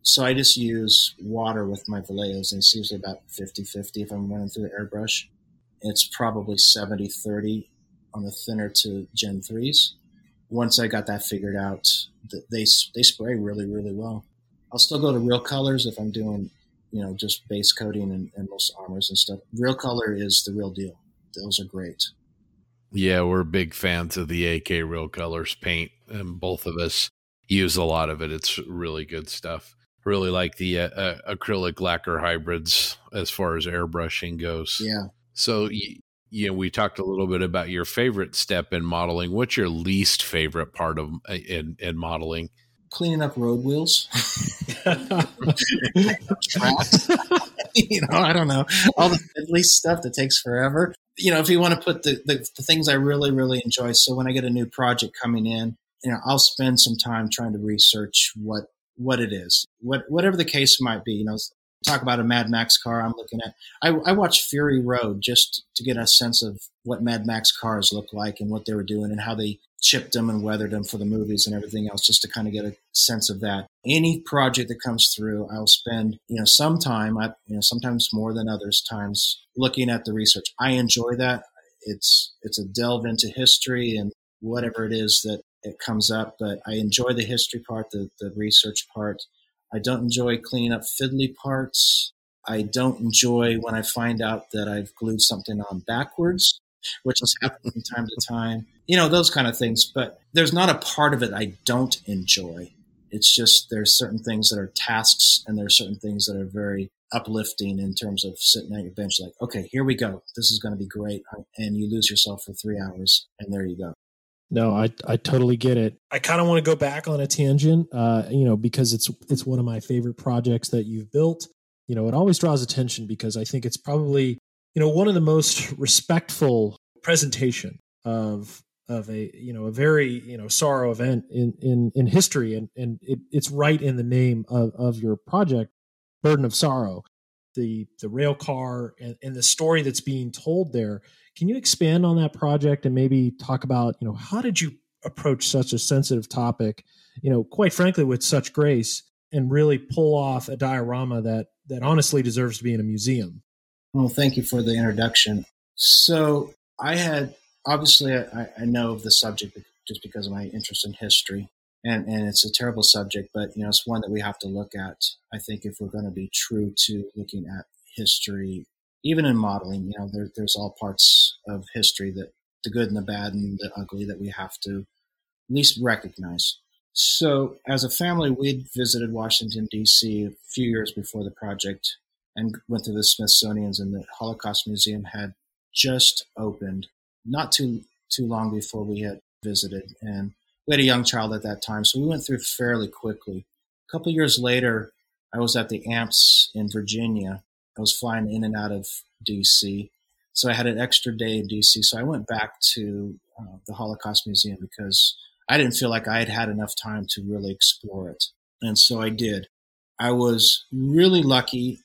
So I just use water with my Vallejos, and it's usually about 50-50 if I'm running through the airbrush. It's probably 70-30 on the thinner to Gen 3s. Once I got that figured out, they spray really, really well. I'll still go to real colors if I'm doing, you know, just base coating and most armors and stuff. Real color is the real deal. Those are great. Yeah, we're big fans of the AK Real Colors paint, and both of us use a lot of it. It's really good stuff. Really like the acrylic lacquer hybrids as far as airbrushing goes. Yeah. So, you know, we talked a little bit about your favorite step in modeling. What's your least favorite part of in modeling? Cleaning up road wheels. You know, I don't know. All the fiddly stuff that takes forever. You know, if you want to put the things I really, really enjoy. So when I get a new project coming in, you know, I'll spend some time trying to research what it is, whatever the case might be. You know, talk about a Mad Max car I'm looking at. I watch Fury Road just to get a sense of what Mad Max cars look like and what they were doing and how they chipped them and weathered them for the movies and everything else, just to kind of get a sense of that. Any project that comes through, I'll spend, you know, some time, sometimes more than others times, looking at the research. I enjoy that. It's a delve into history and whatever it is that it comes up, but I enjoy the history part, the research part. I don't enjoy cleaning up fiddly parts. I don't enjoy when I find out that I've glued something on backwards, which has happened from time to time. You know, those kind of things. But there's not a part of it I don't enjoy. It's just there's certain things that are tasks, and there are certain things that are very uplifting in terms of sitting at your bench like, okay, here we go. This is going to be great. And you lose yourself for 3 hours, and there you go. No, I totally get it. I kind of want to go back on a tangent, you know, because it's one of my favorite projects that you've built. You know, it always draws attention because I think it's probably, you know, one of the most respectful presentation of a, you know, a very, you know, sorrow event in history. And it's right in the name of your project, Burden of Sorrow, the rail car and the story that's being told there. Can you expand on that project and maybe talk about, you know, how did you approach such a sensitive topic, you know, quite frankly, with such grace, and really pull off a diorama that honestly deserves to be in a museum? Well, thank you for the introduction. So I know of the subject just because of my interest in history, and it's a terrible subject, but, you know, it's one that we have to look at, I think, if we're going to be true to looking at history. Even in modeling, you know, there's all parts of history, that the good and the bad and the ugly, that we have to at least recognize. So as a family, we'd visited Washington, D.C. a few years before the project and went to the Smithsonian's, and the Holocaust Museum had just opened not too long before we had visited. And we had a young child at that time, so we went through fairly quickly. A couple of years later, I was at the AMPS in Virginia. I was flying in and out of DC, so I had an extra day in DC. So I went back to the Holocaust Museum because I didn't feel like I had enough time to really explore it. And so I did. I was really lucky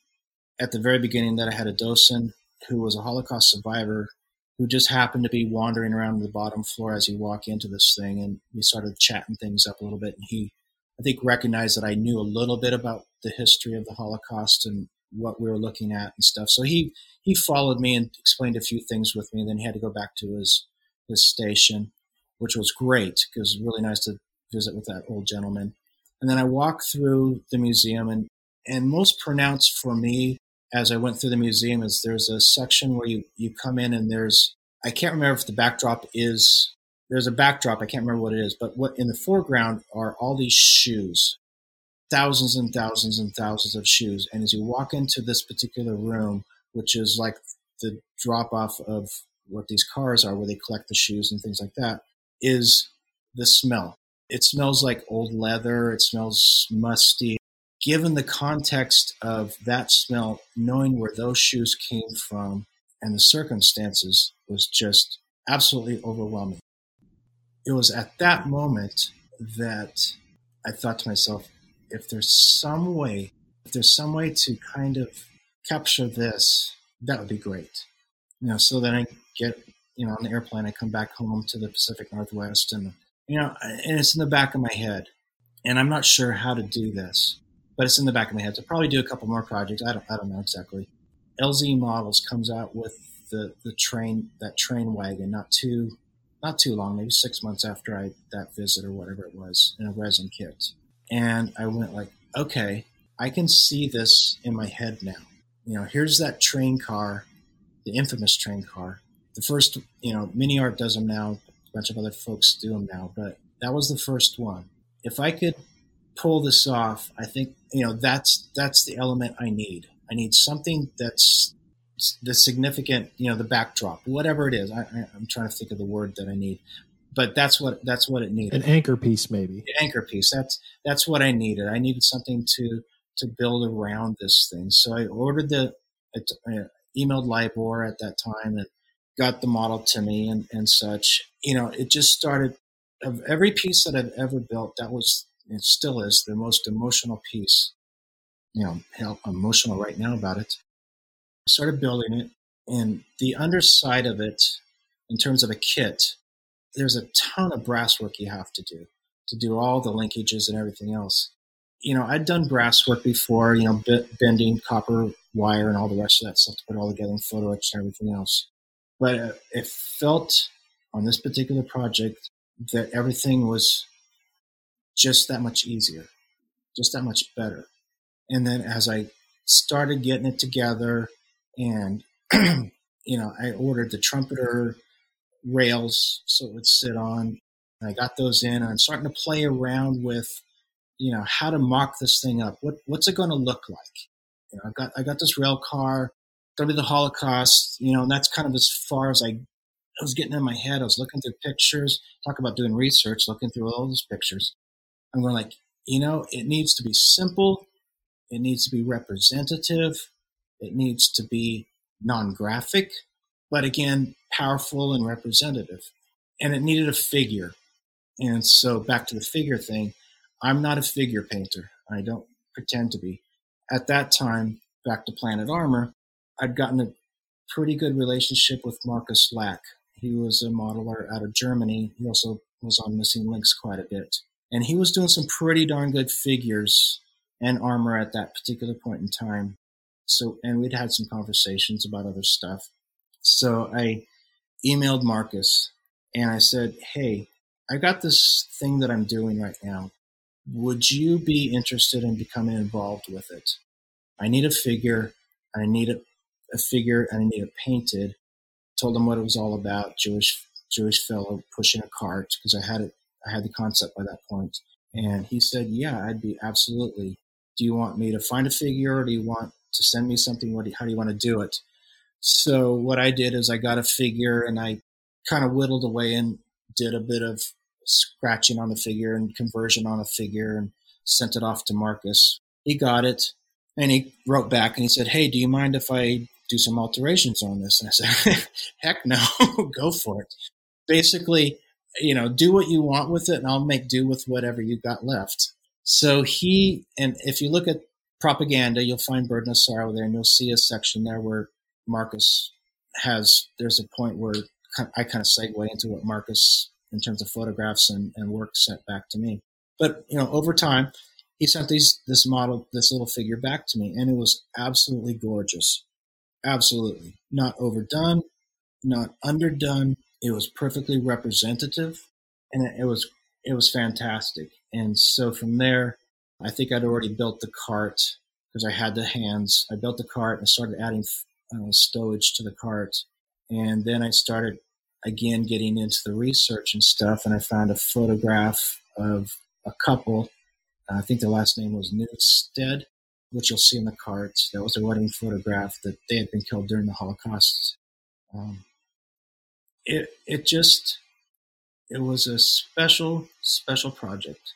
at the very beginning that I had a docent who was a Holocaust survivor who just happened to be wandering around the bottom floor as you walk into this thing. And we started chatting things up a little bit. And he, I think, recognized that I knew a little bit about the history of the Holocaust and what we were looking at and stuff. So he followed me and explained a few things with me. Then he had to go back to his station, which was great because it was really nice to visit with that old gentleman. And then I walked through the museum, and most pronounced for me as I went through the museum is there's a section where you come in and there's a backdrop. I can't remember what it is, but what in the foreground are all these shoes. Thousands and thousands and thousands of shoes. And as you walk into this particular room, which is like the drop off of what these cars are, where they collect the shoes and things like that, is the smell. It smells like old leather. It smells musty. Given the context of that smell, knowing where those shoes came from and the circumstances was just absolutely overwhelming. It was at that moment that I thought to myself, if there's some way to kind of capture this, that would be great. You know, so then I get you know, on the airplane, I come back home to the Pacific Northwest, and, you know, and it's in the back of my head, and I'm not sure how to do this, but it's in the back of my head to probably do a couple more projects. I don't know exactly. LZ Models comes out with the train, that train wagon, not too long, maybe 6 months after that visit or whatever it was, in a resin kit. And I went like, okay, I can see this in my head now. You know, here's that train car, the infamous train car. The first, you know, Mini Art does them now. A bunch of other folks do them now, but that was the first one. If I could pull this off, I think, you know, that's the element I need. I need something that's the significant, you know, the backdrop, whatever it is. I'm trying to think of the word that I need, but that's what it needed. An anchor piece, maybe. An anchor piece. That's what I needed. I needed something to build around this thing. So I ordered I emailed LIBOR at that time and got the model to me and such. You know, it just started. Of every piece that I've ever built, that was, it still is, the most emotional piece. You know, hell, I'm emotional right now about it. I started building it, and the underside of it, in terms of a kit, there's a ton of brass work you have to do all the linkages and everything else. You know, I'd done brass work before, you know, bending copper wire and all the rest of that stuff to put it all together in photo etch and everything else. But it felt on this particular project that everything was just that much easier, just that much better. And then as I started getting it together and, you know, I ordered the trumpeter rails so it would sit on, and I got those in, and I'm starting to play around with, you know, how to mock this thing up. What's it going to look like? You know, I got this rail car, going to be the Holocaust, you know, and that's kind of as far as I was getting in my head. I was looking through pictures, talk about doing research, looking through all those pictures. I'm going like, you know, it needs to be simple. It needs to be representative. It needs to be non-graphic, but again, powerful and representative. And it needed a figure. And so back to the figure thing, I'm not a figure painter. I don't pretend to be. At that time, back to Planet Armor, I'd gotten a pretty good relationship with Marcus Lack. He was a modeler out of Germany. He also was on Missing Links quite a bit. And he was doing some pretty darn good figures and armor at that particular point in time. So, and we'd had some conversations about other stuff. So I emailed Marcus and I said, hey, I got this thing that I'm doing right now. Would you be interested in becoming involved with it? I need a figure. I need a figure, and I need it painted. Told him what it was all about. Jewish fellow pushing a cart, because I had the concept by that point. And he said, yeah, I'd be absolutely. Do you want me to find a figure, or do you want to send me something? How do you want to do it? So what I did is I got a figure and I kind of whittled away and did a bit of scratching on the figure and conversion on a figure and sent it off to Marcus. He got it and he wrote back and he said, hey, do you mind if I do some alterations on this? And I said, heck no, go for it. Basically, you know, do what you want with it and I'll make do with whatever you got left. So and if you look at Propaganda, you'll find Burden of Sorrow there, and you'll see a section there where Marcus there's a point where I kind of segue into what Marcus, in terms of photographs and work, sent back to me. But, you know, over time, he sent this little figure back to me, and it was absolutely gorgeous. Absolutely. Not overdone, not underdone. It was perfectly representative, and it was fantastic. And so from there, I think I'd already built the cart because I had the hands. I built the cart and started adding stowage to the cart. And then I started, again, getting into the research and stuff. And I found a photograph of a couple. I think the last name was Newstead, which you'll see in the cart. That was a wedding photograph that they had been killed during the Holocaust. It was a special, special project.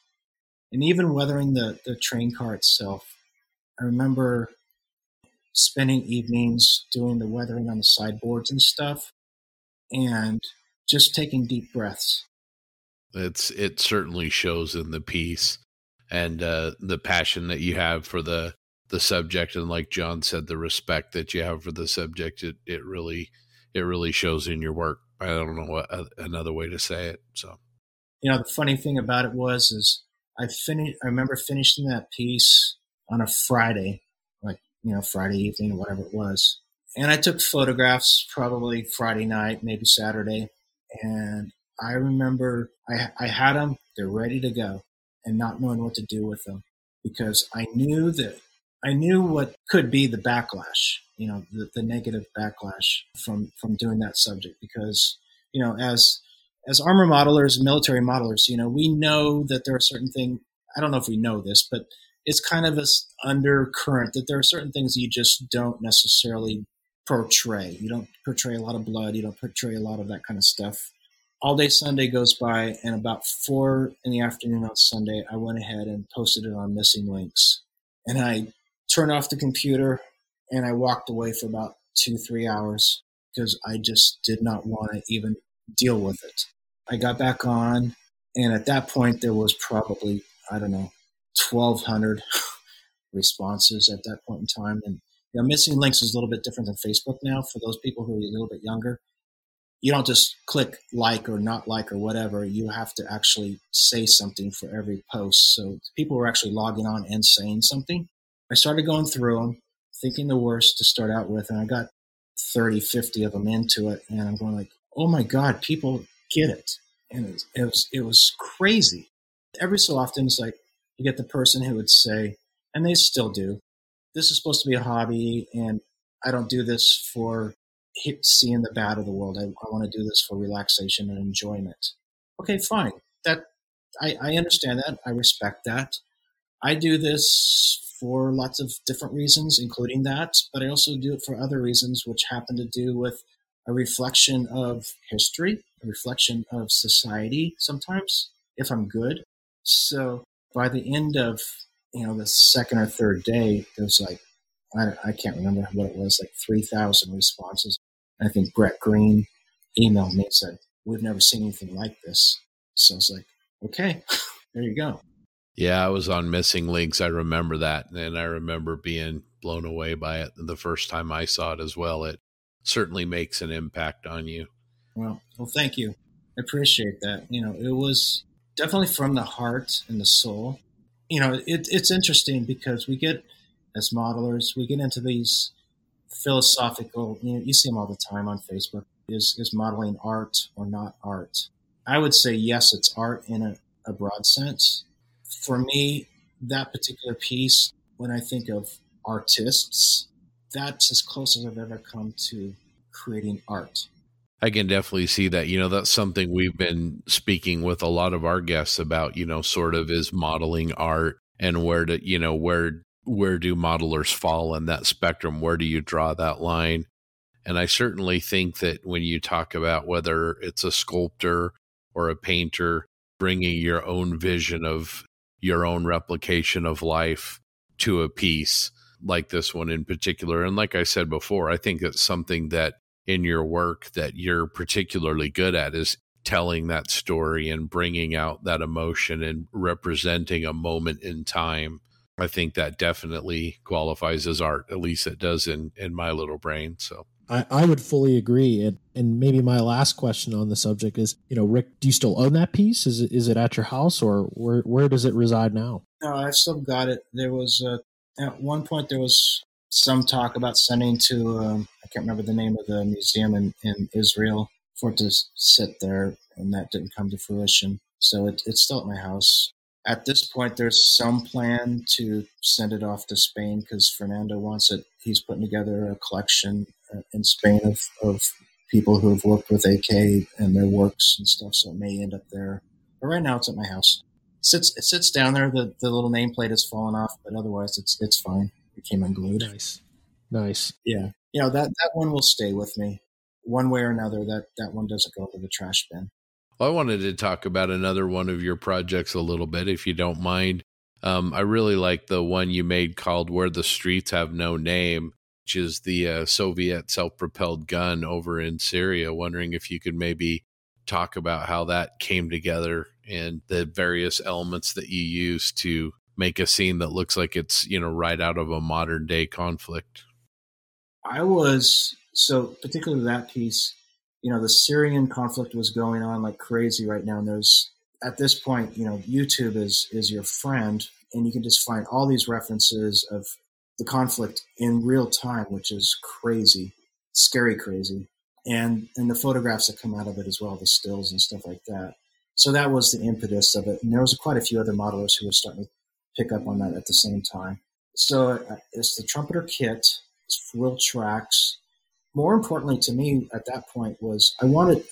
And even weathering the train car itself, I remember spending evenings doing the weathering on the sideboards and stuff, and just taking deep breaths. It certainly shows in the piece, and the passion that you have for the subject, and like John said, the respect that you have for the subject. It really shows in your work. I don't know what another way to say it. So, you know, the funny thing about it was, is I remember finishing that piece on a Friday, like, you know, Friday evening, whatever it was. And I took photographs probably Friday night, maybe Saturday. And I remember I had them, they're ready to go, and not knowing what to do with them, because I knew what could be the backlash, you know, the negative backlash from doing that subject. Because, you know, as armor modelers, military modelers, you know, we know that there are certain things, I don't know if we know this, but it's kind of an undercurrent that there are certain things you just don't necessarily portray. You don't portray a lot of blood. You don't portray a lot of that kind of stuff. All day Sunday goes by, and about 4 p.m. on Sunday, I went ahead and posted it on Missing Links. And I turned off the computer, and I walked away for about 2-3 hours because I just did not want to even deal with it. I got back on, and at that point, there was probably, I don't know, 1,200 responses at that point in time. And you know, Missing Links is a little bit different than Facebook now. For those people who are a little bit younger, you don't just click like or not like or whatever. You have to actually say something for every post. So people were actually logging on and saying something. I started going through them, thinking the worst to start out with, and I got 30, 50 of them into it, and I'm going like, oh my God, people get it. And it was crazy. Every so often, it's like, you get the person who would say, and they still do, this is supposed to be a hobby, and I don't do this for seeing the bad of the world. I want to do this for relaxation and enjoyment. Okay, fine. That I understand that. I respect that. I do this for lots of different reasons, including that, but I also do it for other reasons, which happen to do with a reflection of history, a reflection of society sometimes, if I'm good. So by the end of, you know, the second or third day, it was like, I can't remember what it was, like 3,000 responses. And I think Brett Green emailed me and said, we've never seen anything like this. So I was like, okay, there you go. Yeah, I was on Missing Links. I remember that. And I remember being blown away by it the first time I saw it as well. It certainly makes an impact on you. Well, thank you. I appreciate that. You know, it was definitely from the heart and the soul. You know, it's interesting because we get, as modelers, we get into these philosophical, you know, you see them all the time on Facebook. Is modeling art or not art? I would say, yes, it's art in a broad sense. For me, that particular piece, when I think of artists, that's as close as I've ever come to creating art. I can definitely see that. You know, that's something we've been speaking with a lot of our guests about, you know, sort of is modeling art, and where do modelers fall in that spectrum? Where do you draw that line? And I certainly think that when you talk about whether it's a sculptor or a painter, bringing your own vision of your own replication of life to a piece like this one in particular. And like I said before, I think it's something that in your work that you're particularly good at is telling that story and bringing out that emotion and representing a moment in time. I think that definitely qualifies as art. At least it does in my little brain. So I would fully agree. And maybe my last question on the subject is, you know, Rick, do you still own that piece? Is it at your house, or where does it reside now? No, I've still got it. There was at one point there was some talk about sending to, I can't remember the name of the museum in Israel for it to sit there, and that didn't come to fruition. So it's still at my house. At this point, there's some plan to send it off to Spain because Fernando wants it. He's putting together a collection in Spain of people who have worked with AK and their works and stuff, so it may end up there. But right now, it's at my house. It sits down there. The little nameplate has fallen off, but otherwise, it's fine. It came unglued. Nice. Yeah. You know, that one will stay with me one way or another. That one doesn't go into the trash bin. I wanted to talk about another one of your projects a little bit, if you don't mind. I really like the one you made called Where the Streets Have No Name, which is the Soviet self-propelled gun over in Syria. Wondering if you could maybe talk about how that came together and the various elements that you use to make a scene that looks like it's, you know, right out of a modern day conflict. So particularly that piece, you know, the Syrian conflict was going on like crazy right now. And there's, at this point, you know, YouTube is your friend, and you can just find all these references of the conflict in real time, which is crazy, scary, crazy. And the photographs that come out of it as well, the stills and stuff like that. So that was the impetus of it. And there was quite a few other modelers who were starting to pick up on that at the same time. So it's the trumpeter kit, it's real tracks. More importantly to me at that point was I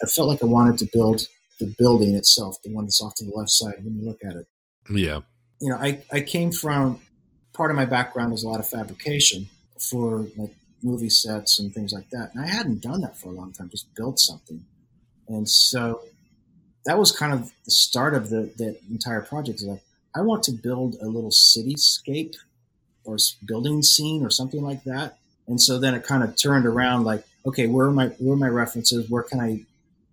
felt like I wanted to build the building itself, the one that's off to the left side when you look at it. Yeah. You know, I came from, part of my background was a lot of fabrication for like movie sets and things like that. And I hadn't done that for a long time, just built something. And so that was kind of the start of the entire project. Like, I want to build a little cityscape or building scene or something like that. And so then it kind of turned around like, okay, where are my references? Where can I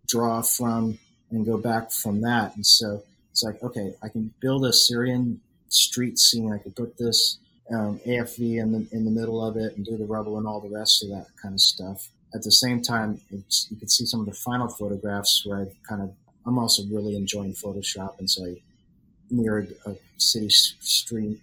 draw from and go back from that? And so it's like, okay, I can build a Syrian street scene. I could put this AFV in the middle of it and do the rubble and all the rest of that kind of stuff. At the same time, you can see some of the final photographs where I'm also really enjoying Photoshop, and so I mirrored a city street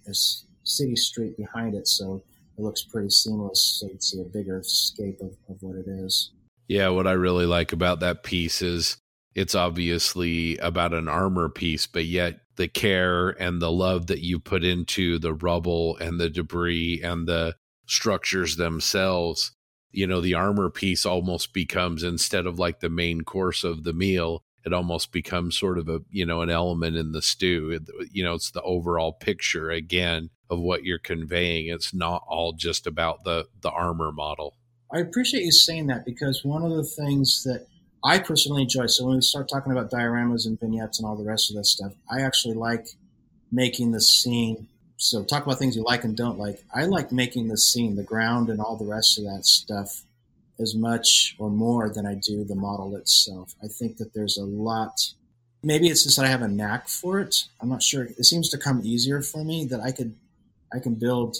behind it, so it looks pretty seamless, so you can see a bigger scape of what it is. Yeah, what I really like about that piece is it's obviously about an armor piece, but yet the care and the love that you put into the rubble and the debris and the structures themselves, you know, the armor piece almost becomes, instead of like the main course of the meal, it almost becomes sort of a, you know, an element in the stew. You know, it's the overall picture again of what you're conveying. It's not all just about the armor model. I appreciate you saying that, because one of the things that I personally enjoy, so when we start talking about dioramas and vignettes and all the rest of that stuff, I actually like making the scene. So talk about things you like and don't like. I like making the scene, the ground and all the rest of that stuff, as much or more than I do the model itself. I think that there's a lot, maybe it's just that I have a knack for it. I'm not sure. It seems to come easier for me that I can build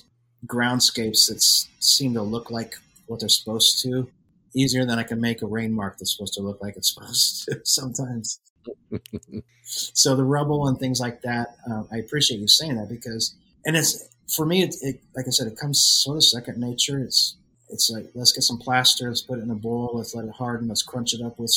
groundscapes that seem to look like what they're supposed to, easier than I can make a rain mark that's supposed to look like it's supposed to sometimes. So the rubble and things like that, I appreciate you saying that, because, and it's, for me, it like I said, it comes sort of second nature. It's like, let's get some plaster, let's put it in a bowl, let's let it harden, let's crunch it up with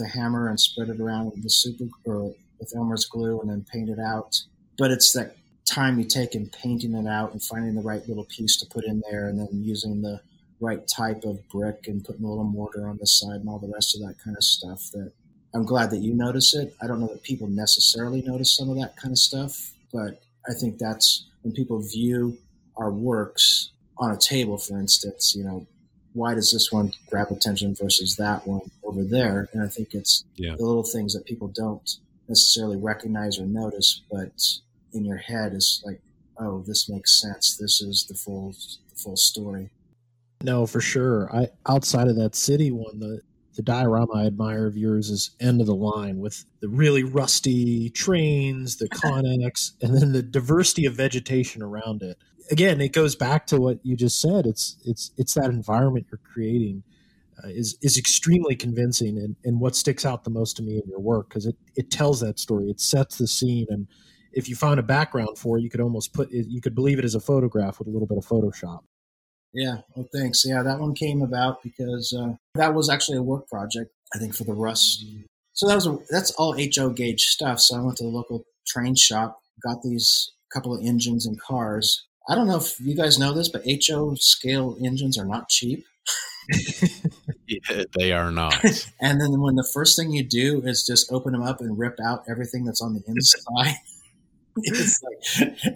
a hammer and spread it around with the super or with Elmer's glue and then paint it out. But it's that time you take in painting it out and finding the right little piece to put in there, and then using the right type of brick and putting a little mortar on the side and all the rest of that kind of stuff, that I'm glad that you notice it. I don't know that people necessarily notice some of that kind of stuff, but I think that's when people view our works on a table, for instance, you know, why does this one grab attention versus that one over there? And I think it's the little things that people don't necessarily recognize or notice, but in your head is like, oh, this makes sense. This is the full story. No, for sure. I, outside of that city one, the diorama I admire of yours is End of the Line, with the really rusty trains, the Connex, and then the diversity of vegetation around it. Again, it goes back to what you just said. It's that environment you're creating is extremely convincing, and what sticks out the most to me in your work, because it tells that story. It sets the scene, and if you found a background for it, you could almost believe it as a photograph with a little bit of Photoshop. Yeah, well, thanks. Yeah, that one came about because that was actually a work project, I think, for the Rust. So that's all HO gauge stuff. So I went to the local train shop, got these couple of engines and cars. I don't know if you guys know this, but HO scale engines are not cheap. Yeah, they are not. And then when the first thing you do is just open them up and rip out everything that's on the inside, it's like,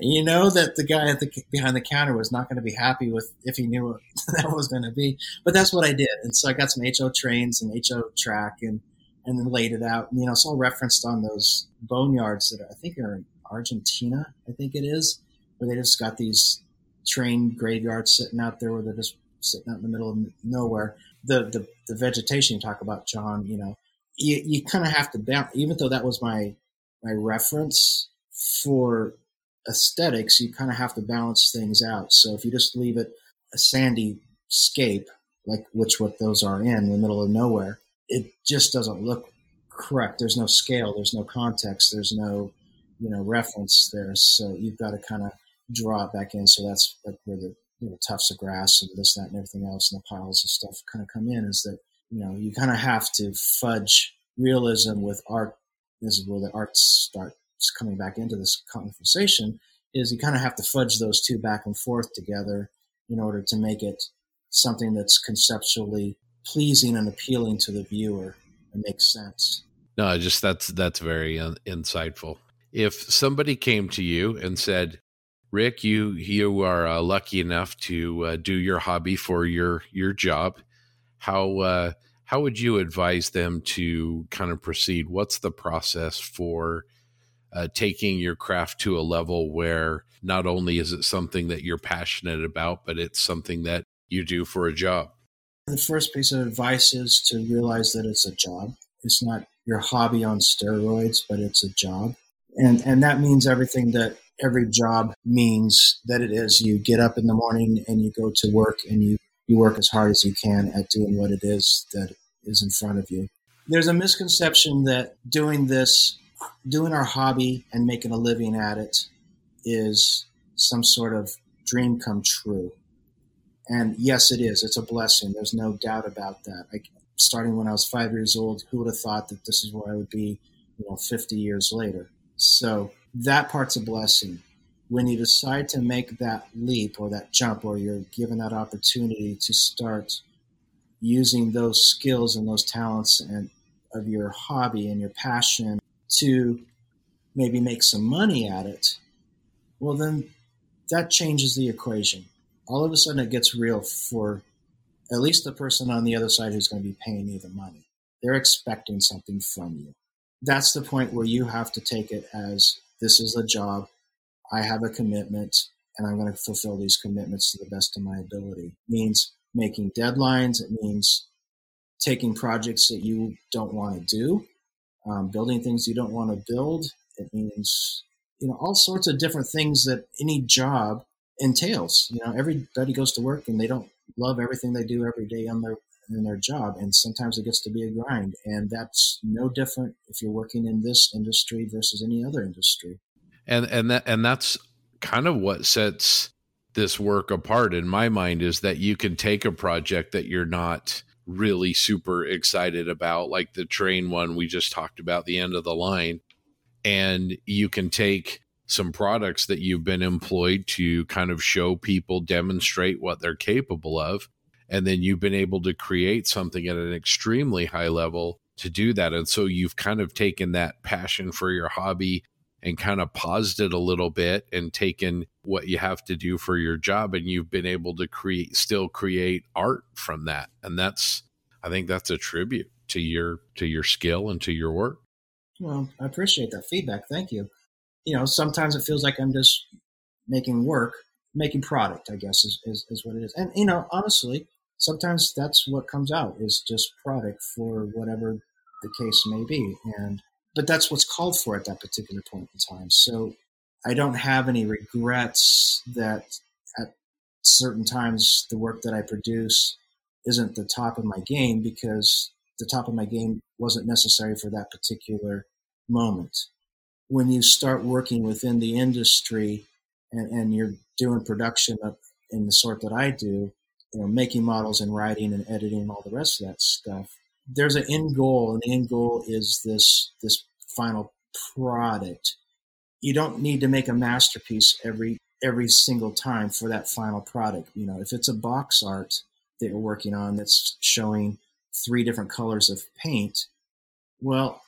you know that the guy behind the counter was not going to be happy with, if he knew what that was going to be. But that's what I did. And so I got some HO trains and HO track and then laid it out. And, you know, it's all referenced on those boneyards that I think are in Argentina, I think it is, where they just got these train graveyards sitting out there where they're just sitting out in the middle of nowhere. The vegetation you talk about, John, you know, you kind of have to bounce, even though that was my reference for aesthetics, you kind of have to balance things out. So if you just leave it a sandy scape, like which what those are in the middle of nowhere, it just doesn't look correct. There's no scale. There's no context. There's no, reference there. So you've got to kind of draw it back in. So that's like where the tufts of grass and this, that, and everything else and the piles of stuff kind of come in, is that, you kind of have to fudge realism with art. This is where the art starts coming back into this conversation, is you kind of have to fudge those two back and forth together in order to make it something that's conceptually pleasing and appealing to the viewer and makes sense. No, just that's very insightful. If somebody came to you and said, Rick, you are lucky enough to do your hobby for your job, how would you advise them to kind of proceed? What's the process for taking your craft to a level where not only is it something that you're passionate about, but it's something that you do for a job? The first piece of advice is to realize that it's a job. It's not your hobby on steroids, but it's a job. And that means everything that every job means that it is. You get up in the morning and you go to work and you work as hard as you can at doing what it is that is in front of you. There's a misconception that doing our hobby and making a living at it is some sort of dream come true. And yes, it is. It's a blessing. There's no doubt about that. Starting when I was 5 years old, who would have thought that this is where I would be, 50 years later? So that part's a blessing. When you decide to make that leap or that jump, or you're given that opportunity to start using those skills and those talents and of your hobby and your passion to maybe make some money at it, well, then that changes the equation. All of a sudden it gets real for at least the person on the other side who's going to be paying you the money. They're expecting something from you. That's the point where you have to take it as, this is a job, I have a commitment, and I'm going to fulfill these commitments to the best of my ability. It means making deadlines. It means taking projects that you don't want to do, building things you don't want to build. It means, all sorts of different things that any job entails. Everybody goes to work and they don't love everything they do every day on their job, and sometimes it gets to be a grind, and that's no different if you're working in this industry versus any other industry. And that's kind of what sets this work apart in my mind, is that you can take a project that you're not really super excited about, like the train one we just talked about, the end of the line, and you can take some products that you've been employed to kind of show people, demonstrate what they're capable of. And then you've been able to create something at an extremely high level to do that. And so you've kind of taken that passion for your hobby and kind of paused it a little bit and taken what you have to do for your job. And you've been able to create art from that. And I think that's a tribute to your skill and to your work. Well, I appreciate that feedback. Thank you. Sometimes it feels like I'm just making product, I guess, is what it is. And, honestly, sometimes that's what comes out, is just product for whatever the case may be. But that's what's called for at that particular point in time. So I don't have any regrets that at certain times the work that I produce isn't the top of my game, because the top of my game wasn't necessary for that particular moment. When you start working within the industry and you're doing production in the sort that I do, making models and writing and editing and all the rest of that stuff, there's an end goal, and the end goal is this final product. You don't need to make a masterpiece every single time for that final product. If it's a box art that you're working on that's showing 3 different colors of paint, well,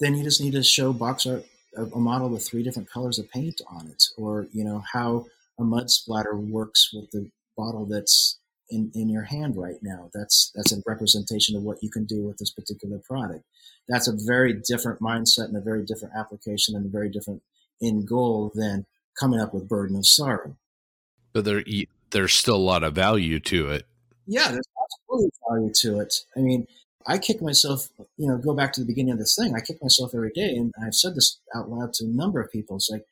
then you just need to show box art, a model with 3 different colors of paint on it, or, how a mud splatter works with the bottle that's in your hand right now. That's a representation of what you can do with this particular product. That's a very different mindset and a very different application and a very different end goal than coming up with Burden of Sorrow. But there's still a lot of value to it. Yeah, there's absolutely value to it. I mean, I kick myself, go back to the beginning of this thing. I kick myself every day, and I've said this out loud to a number of people. It's like,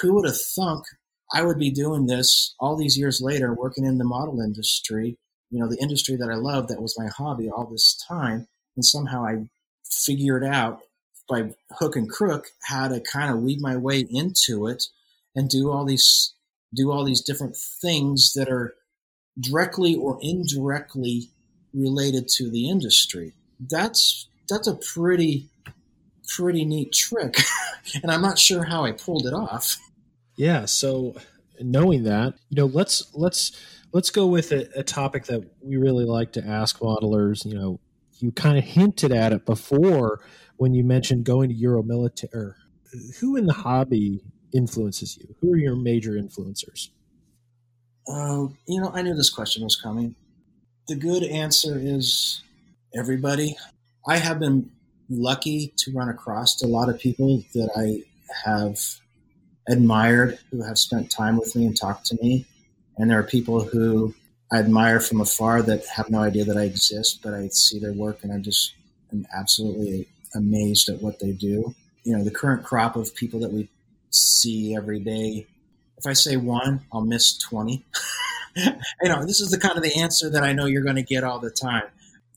who would have thunk I would be doing this all these years later, working in the model industry, the industry that I love, that was my hobby all this time, And somehow I figured out by hook and crook how to kind of weave my way into it and do all these different things that are directly or indirectly related to the industry. That's a pretty neat trick. And I'm not sure how I pulled it off. Yeah. So knowing that, let's go with a topic that we really like to ask modelers. You kind of hinted at it before when you mentioned going to Euro Military. Who in the hobby influences you? Who are your major influencers? I knew this question was coming. The good answer is everybody. I have been lucky to run across a lot of people that I have admired, who have spent time with me and talked to me. And there are people who I admire from afar that have no idea that I exist, but I see their work and I'm absolutely amazed at what they do. The current crop of people that we see every day, if I say one, I'll miss 20. This is the kind of the answer that I know you're going to get all the time.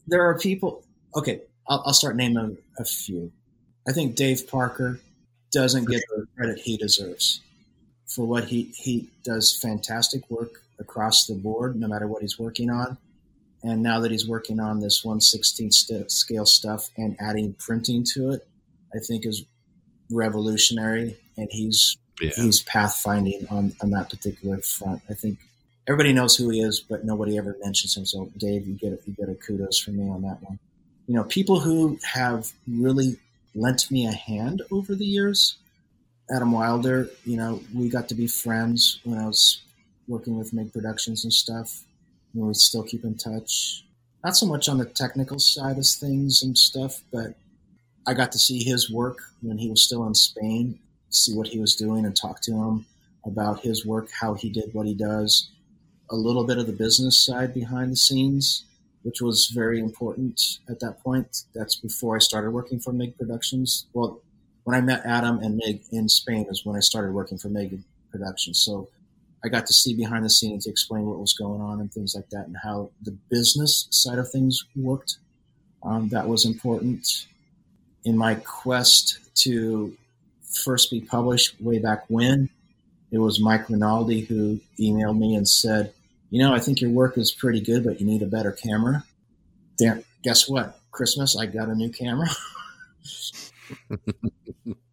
There are people, okay, I'll start naming a few. I think Dave Parker doesn't get the credit he deserves for what he does. Fantastic work across the board, no matter what he's working on. And now that he's working on this 1/16 scale stuff and adding printing to it, I think is revolutionary. And he's pathfinding on that particular front. I think everybody knows who he is, but nobody ever mentions him. So Dave, you get a kudos from me on that one. People who have really lent me a hand over the years. Adam Wilder, we got to be friends when I was working with MIG Productions and stuff. We still keep in touch. Not so much on the technical side of things and stuff, but I got to see his work when he was still in Spain, see what he was doing and talk to him about his work, how he did what he does, a little bit of the business side behind the scenes, which was very important at that point. That's before I started working for MIG Productions. Well, when I met Adam and MIG in Spain is when I started working for MIG Productions. So I got to see behind the scenes to explain what was going on and things like that and how the business side of things worked. That was important. In my quest to first be published way back when, it was Mike Rinaldi who emailed me and said, I think your work is pretty good, but you need a better camera. Damn, guess what? Christmas, I got a new camera.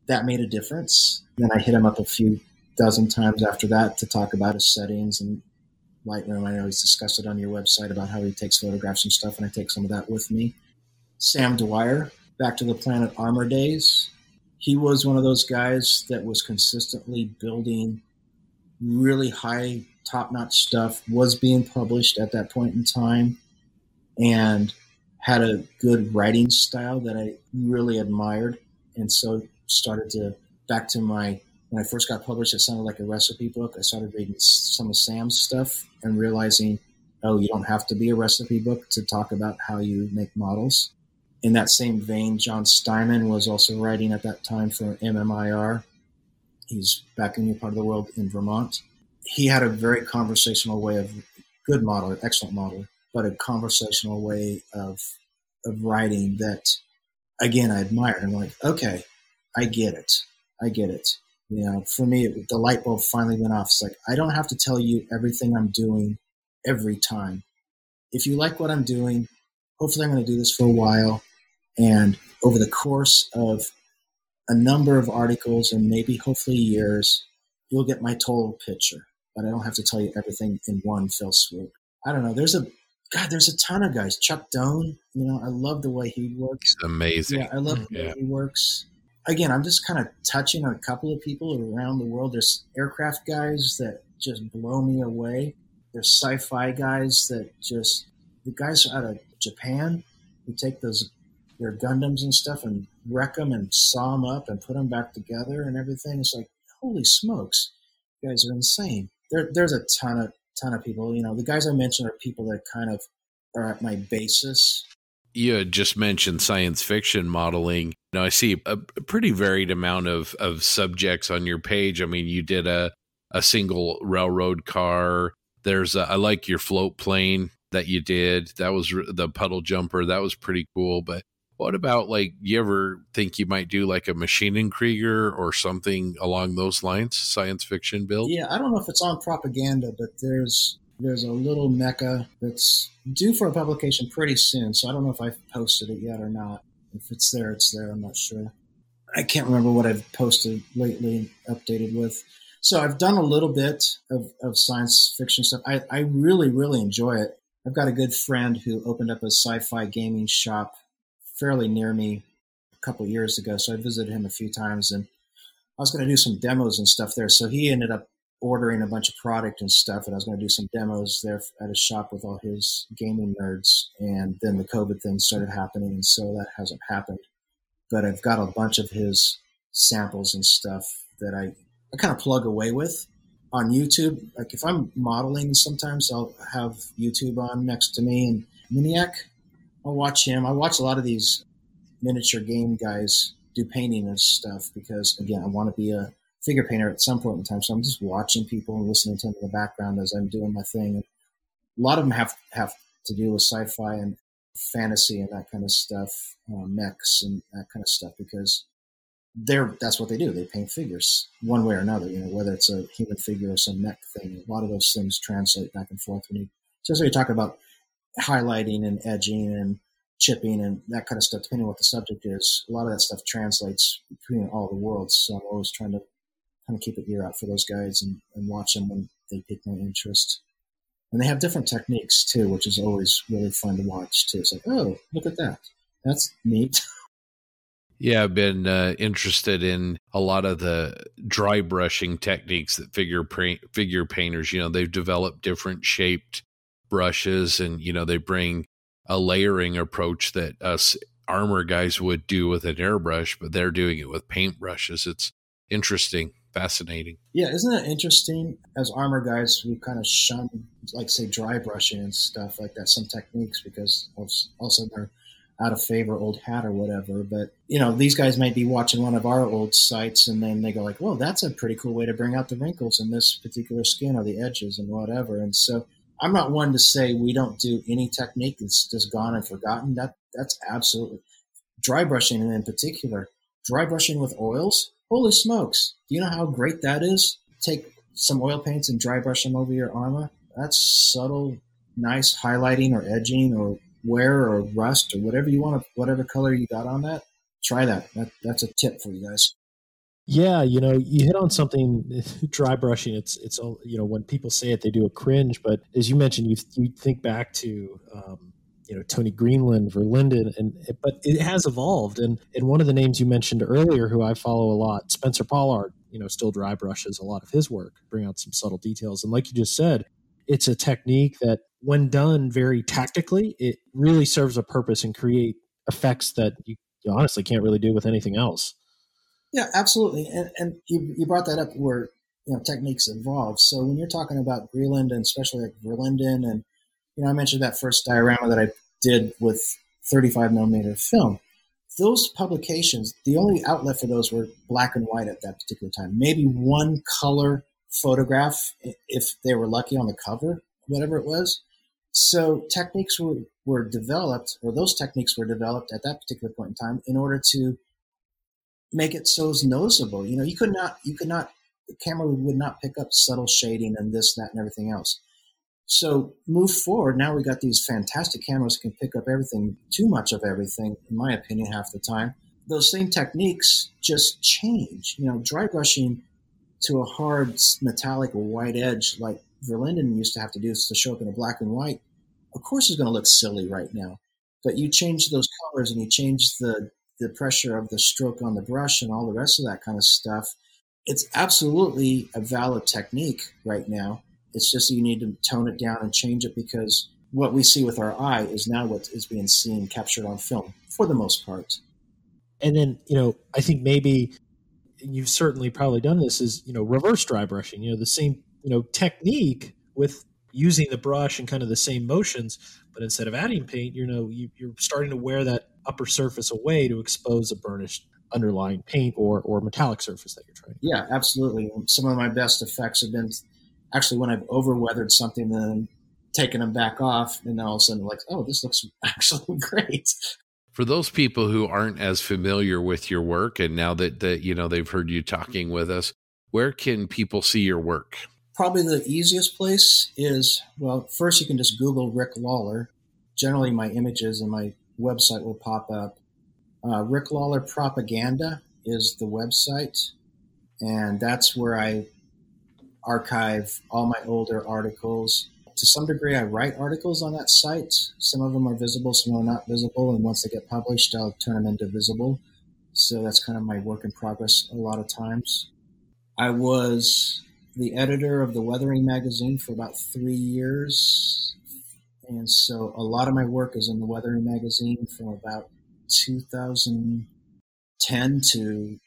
That made a difference. Then I hit him up a few dozen times after that to talk about his settings and Lightroom. I know he's discussed it on your website about how he takes photographs and stuff, and I take some of that with me. Sam Dwyer, back to the Planet Armor days. He was one of those guys that was consistently building really high, top-notch stuff, was being published at that point in time, and had a good writing style that I really admired. And so started to, when I first got published, it sounded like a recipe book. I started reading some of Sam's stuff and realizing, you don't have to be a recipe book to talk about how you make models. In that same vein, John Steinman was also writing at that time for MMIR. He's back in your part of the world in Vermont. He had a very conversational way of good modeler, excellent modeler, but a conversational way of writing that, again, I admired. I'm like, okay, I get it. For me, the light bulb finally went off. It's like, I don't have to tell you everything I'm doing every time. If you like what I'm doing, hopefully I'm going to do this for a while. And over the course of a number of articles and maybe hopefully years, you'll get my total picture, but I don't have to tell you everything in one fell swoop. I don't know. There's a ton of guys. Chuck Doane, I love the way he works. He's amazing. Yeah, I love the way he works. Again, I'm just kind of touching on a couple of people around the world. There's aircraft guys that just blow me away. There's sci-fi guys the guys out of Japan who take their Gundams and stuff and wreck them and saw them up and put them back together and everything. It's like, holy smokes, you guys are insane. There's a ton of people. The guys I mentioned are people that kind of are at my basis. You had just mentioned science fiction modeling. I see a pretty varied amount of subjects on your page. I mean, you did a single railroad car. I like your float plane that you did. That was the puddle jumper. That was pretty cool. But What about, like, you ever think you might do like a Maschinenkrieger or something along those lines, science fiction build? Yeah, I don't know if it's on Propaganda, but there's a little mecha that's due for a publication pretty soon. So I don't know if I've posted it yet or not. If it's there, it's there. I'm not sure. I can't remember what I've posted lately, updated with. So I've done a little bit of science fiction stuff. I really, really enjoy it. I've got a good friend who opened up a sci-fi gaming shop fairly near me a couple of years ago. So I visited him a few times, and I was going to do some demos and stuff there. So he ended up ordering a bunch of product and stuff, and I was going to do some demos there at a shop with all his gaming nerds. And then the COVID thing started happening, and so that hasn't happened. But I've got a bunch of his samples and stuff that I kind of plug away with on YouTube. Like, if I'm modeling, sometimes I'll have YouTube on next to me, and Miniac, I'll watch him. I watch a lot of these miniature game guys do painting and stuff because, again, I want to be a figure painter at some point in time. So I'm just watching people and listening to them in the background as I'm doing my thing. And a lot of them have to do with sci-fi and fantasy and that kind of stuff, mechs and that kind of stuff, because that's what they do. They paint figures one way or another, you know, whether it's a human figure or some mech thing. A lot of those things translate back and forth when you, especially when you talk about highlighting and edging and chipping and that kind of stuff, depending on what the subject is. A lot of that stuff translates between all the worlds. So I'm always trying to kind of keep an ear out for those guys and watch them when they pique my interest. And they have different techniques too, which is always really fun to watch too. It's like, oh, look at that. That's neat. Yeah, I've been interested in a lot of the dry brushing techniques that figure painters, you know, they've developed different shaped brushes, and, you know, they bring a layering approach that us armor guys would do with an airbrush, but they're doing it with paint brushes. It's interesting. Fascinating. Yeah, isn't that interesting? As armor guys, we kind of shun, like, say, dry brushing and stuff like that, some techniques, because also they're out of favor, old hat or whatever. But, you know, these guys might be watching one of our old sites, and then they go like, well, that's a pretty cool way to bring out the wrinkles in this particular skin or the edges and whatever. And so I'm not one to say we don't do any technique that's just gone and forgotten. That's absolutely dry brushing, and in particular dry brushing with oils. Holy smokes. Do you know how great that is? Take some oil paints and dry brush them over your armor. That's subtle, nice highlighting or edging or wear or rust or whatever you want, whatever color you got on that. Try that. That's a tip for you guys. Yeah, you know, you hit on something, dry brushing. It's you know, when people say it, they do a cringe. But as you mentioned, you think back to you know, Tony Greenland, Verlinden, but it has evolved. And one of the names you mentioned earlier, who I follow a lot, Spencer Pollard, you know, still dry brushes a lot of his work, bring out some subtle details. And like you just said, it's a technique that, when done very tactically, it really serves a purpose and create effects that you honestly can't really do with anything else. Yeah, absolutely. And you brought that up where, you know, techniques evolve. So when you're talking about Greenland, and especially like Verlinden, and, you know, I mentioned that first diorama that I did with 35 millimeter film. Those publications, the only outlet for those were black and white at that particular time. Maybe one color photograph, if they were lucky, on the cover, whatever it was. So techniques were developed, or those techniques were developed at that particular point in time in order to make it so it's noticeable. You know, the camera would not pick up subtle shading and this, that, and everything else. So move forward. Now we got these fantastic cameras that can pick up everything, too much of everything, in my opinion, half the time. Those same techniques just change. You know, dry brushing to a hard metallic white edge like Verlinden used to have to do to show up in a black and white, of course it's going to look silly right now. But you change those colors and you change the pressure of the stroke on the brush and all the rest of that kind of stuff. It's absolutely a valid technique right now. It's just you need to tone it down and change it, because what we see with our eye is now what is being seen captured on film for the most part. And then, you know, I think maybe you've certainly probably done this is, you know, reverse dry brushing, you know, the same, you know, technique with using the brush and kind of the same motions, but instead of adding paint, you know, you're starting to wear that upper surface away to expose a burnished underlying paint or metallic surface that you're trying. Yeah, absolutely. Some of my best effects have been actually when I've over-weathered something and then taken them back off, and all of a sudden, like, oh, this looks actually great. for those people who aren't as familiar with your work, and now that you know, they've heard you talking with us, where can people see your work? Probably the easiest place is, well, first you can just Google Rick Lawler. Generally, my images and my website will pop up. Rick Lawler Propaganda is the website, and that's where I archive all my older articles. To some degree, I write articles on that site. Some of them are visible, some are not visible, and once they get published, I'll turn them into visible. So that's kind of my work in progress a lot of times. I was the editor of the Weathering magazine for about 3 years, and so a lot of my work is in the Weathering magazine from about 2010 to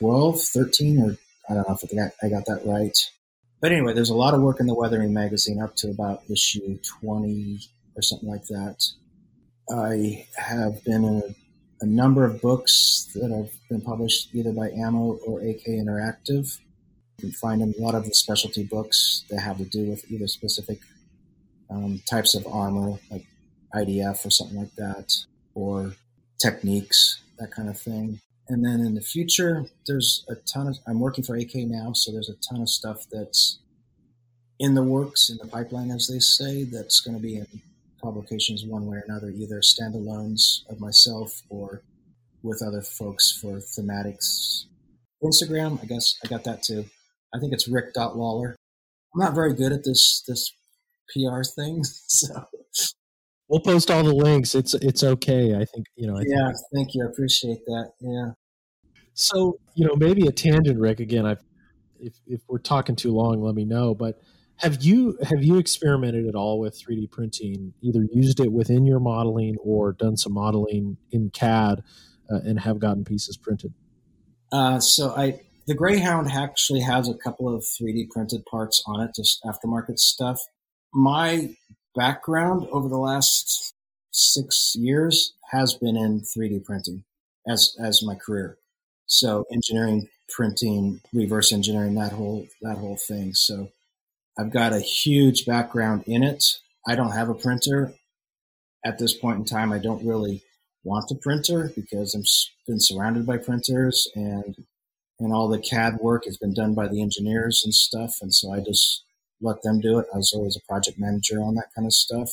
12, 13, or I don't know if I got that right. But anyway, there's a lot of work in the Weathering magazine up to about issue 20 or something like that. I have been in a number of books that have been published either by AMO or AK Interactive. You can find a lot of the specialty books that have to do with either specific types of armor, like IDF or something like that, or techniques, that kind of thing. And then in the future, there's a ton of, I'm working for AK now, so there's a ton of stuff that's in the works, in the pipeline, as they say, that's going to be in publications one way or another, either standalones of myself or with other folks for thematics. Instagram, I guess I got that too. I think it's rick.lawler. I'm not very good at this PR thing, so... We'll post all the links. It's okay. I think, you know. Yeah, thank you. I appreciate that. Yeah. So, you know, maybe a tangent, Rick. Again, if we're talking too long, let me know. But have you experimented at all with 3D printing? Either used it within your modeling or done some modeling in CAD and have gotten pieces printed? So the Greyhound actually has a couple of 3D printed parts on it, just aftermarket stuff. My background over the last 6 years has been in 3D printing as my career. So engineering, printing, reverse engineering, that whole thing. So I've got a huge background in it. I don't have a printer at this point in time. I don't really want a printer because I've been surrounded by printers, and all the CAD work has been done by the engineers and stuff. And so I just let them do it. I was always a project manager on that kind of stuff.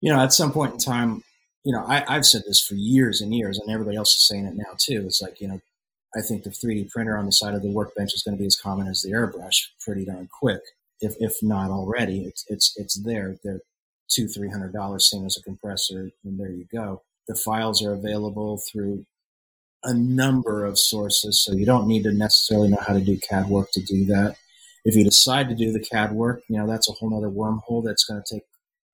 You know, at some point in time, you know, I've said this for years and years, and everybody else is saying it now too. It's like, you know, I think the 3D printer on the side of the workbench is going to be as common as the airbrush pretty darn quick, if not already. It's there. They're $200-$300, same as a compressor, and there you go. The files are available through a number of sources, so you don't need to necessarily know how to do CAD work to do that. If you decide to do the CAD work, you know, that's a whole other wormhole that's going to take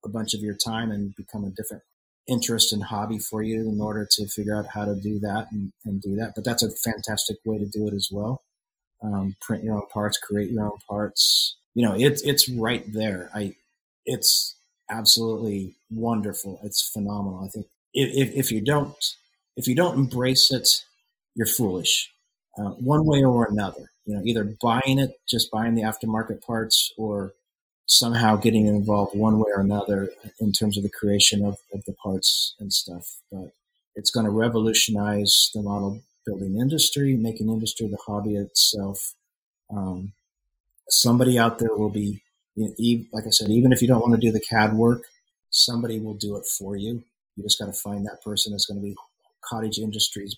a bunch of your time and become a different interest and hobby for you in order to figure out how to do that and do that. But that's a fantastic way to do it as well. Print your own parts, create your own parts. You know, it's right there. It's absolutely wonderful. It's phenomenal. I think if you don't embrace it, you're foolish, one way or another. You know, either buying it, just buying the aftermarket parts, or somehow getting involved one way or another in terms of the creation of the parts and stuff. But it's going to revolutionize the model building industry, making industry the hobby itself. Somebody out there will be, you know, like I said, even if you don't want to do the CAD work, somebody will do it for you. You just got to find that person. That's going to be cottage industries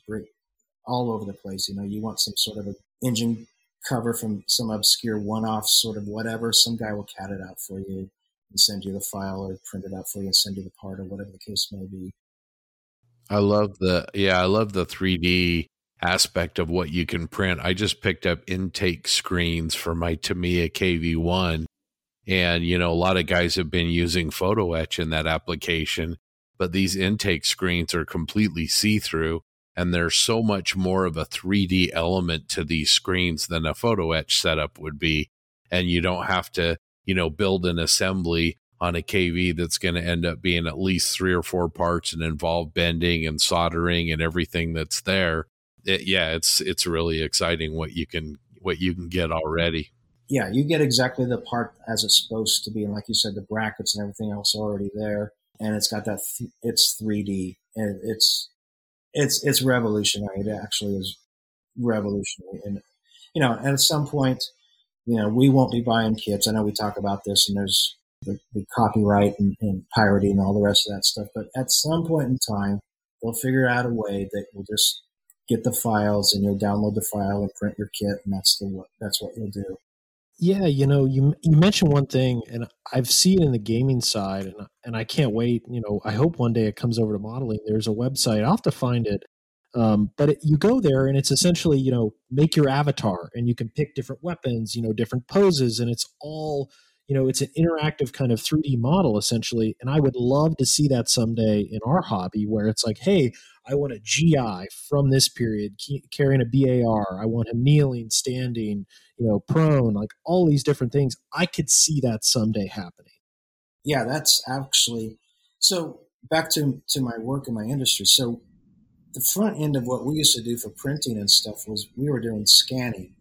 all over the place. You know, you want some sort of an engine cover from some obscure one-off sort of whatever, some guy will cat it out for you and send you the file, or print it out for you and send you the part, or whatever the case may be. I love the 3D aspect of what you can print. I just picked up intake screens for my Tamiya KV1, and, you know, a lot of guys have been using photo etch in that application, but these intake screens are completely see-through. And there's so much more of a 3D element to these screens than a photo etch setup would be. And you don't have to, you know, build an assembly on a KV that's going to end up being at least 3 or 4 parts and involve bending and soldering and everything that's there. It's really exciting what you can get already. Yeah, you get exactly the part as it's supposed to be. And like you said, the brackets and everything else already there. And it's got that, it's 3D, and it's it's revolutionary. It actually is revolutionary. And, you know, at some point, you know, we won't be buying kits. I know we talk about this, and there's the copyright and pirating and all the rest of that stuff. But at some point in time, they'll figure out a way that will just get the files, and you'll download the file and print your kit, and that's what you'll do. Yeah, you know, you mentioned one thing, and I've seen in the gaming side, and I can't wait. You know, I hope one day it comes over to modeling. There's a website. I'll have to find it. But you go there, and it's essentially, you know, make your avatar, and you can pick different weapons, you know, different poses, and it's all, you know, it's an interactive kind of 3D model essentially. And I would love to see that someday in our hobby, where it's like, hey, I want a GI from this period carrying a BAR. I want him kneeling, standing, you know, prone, like all these different things. I could see that someday happening. Yeah, that's actually, so back to my work in my industry. So the front end of what we used to do for printing and stuff was we were doing scanning.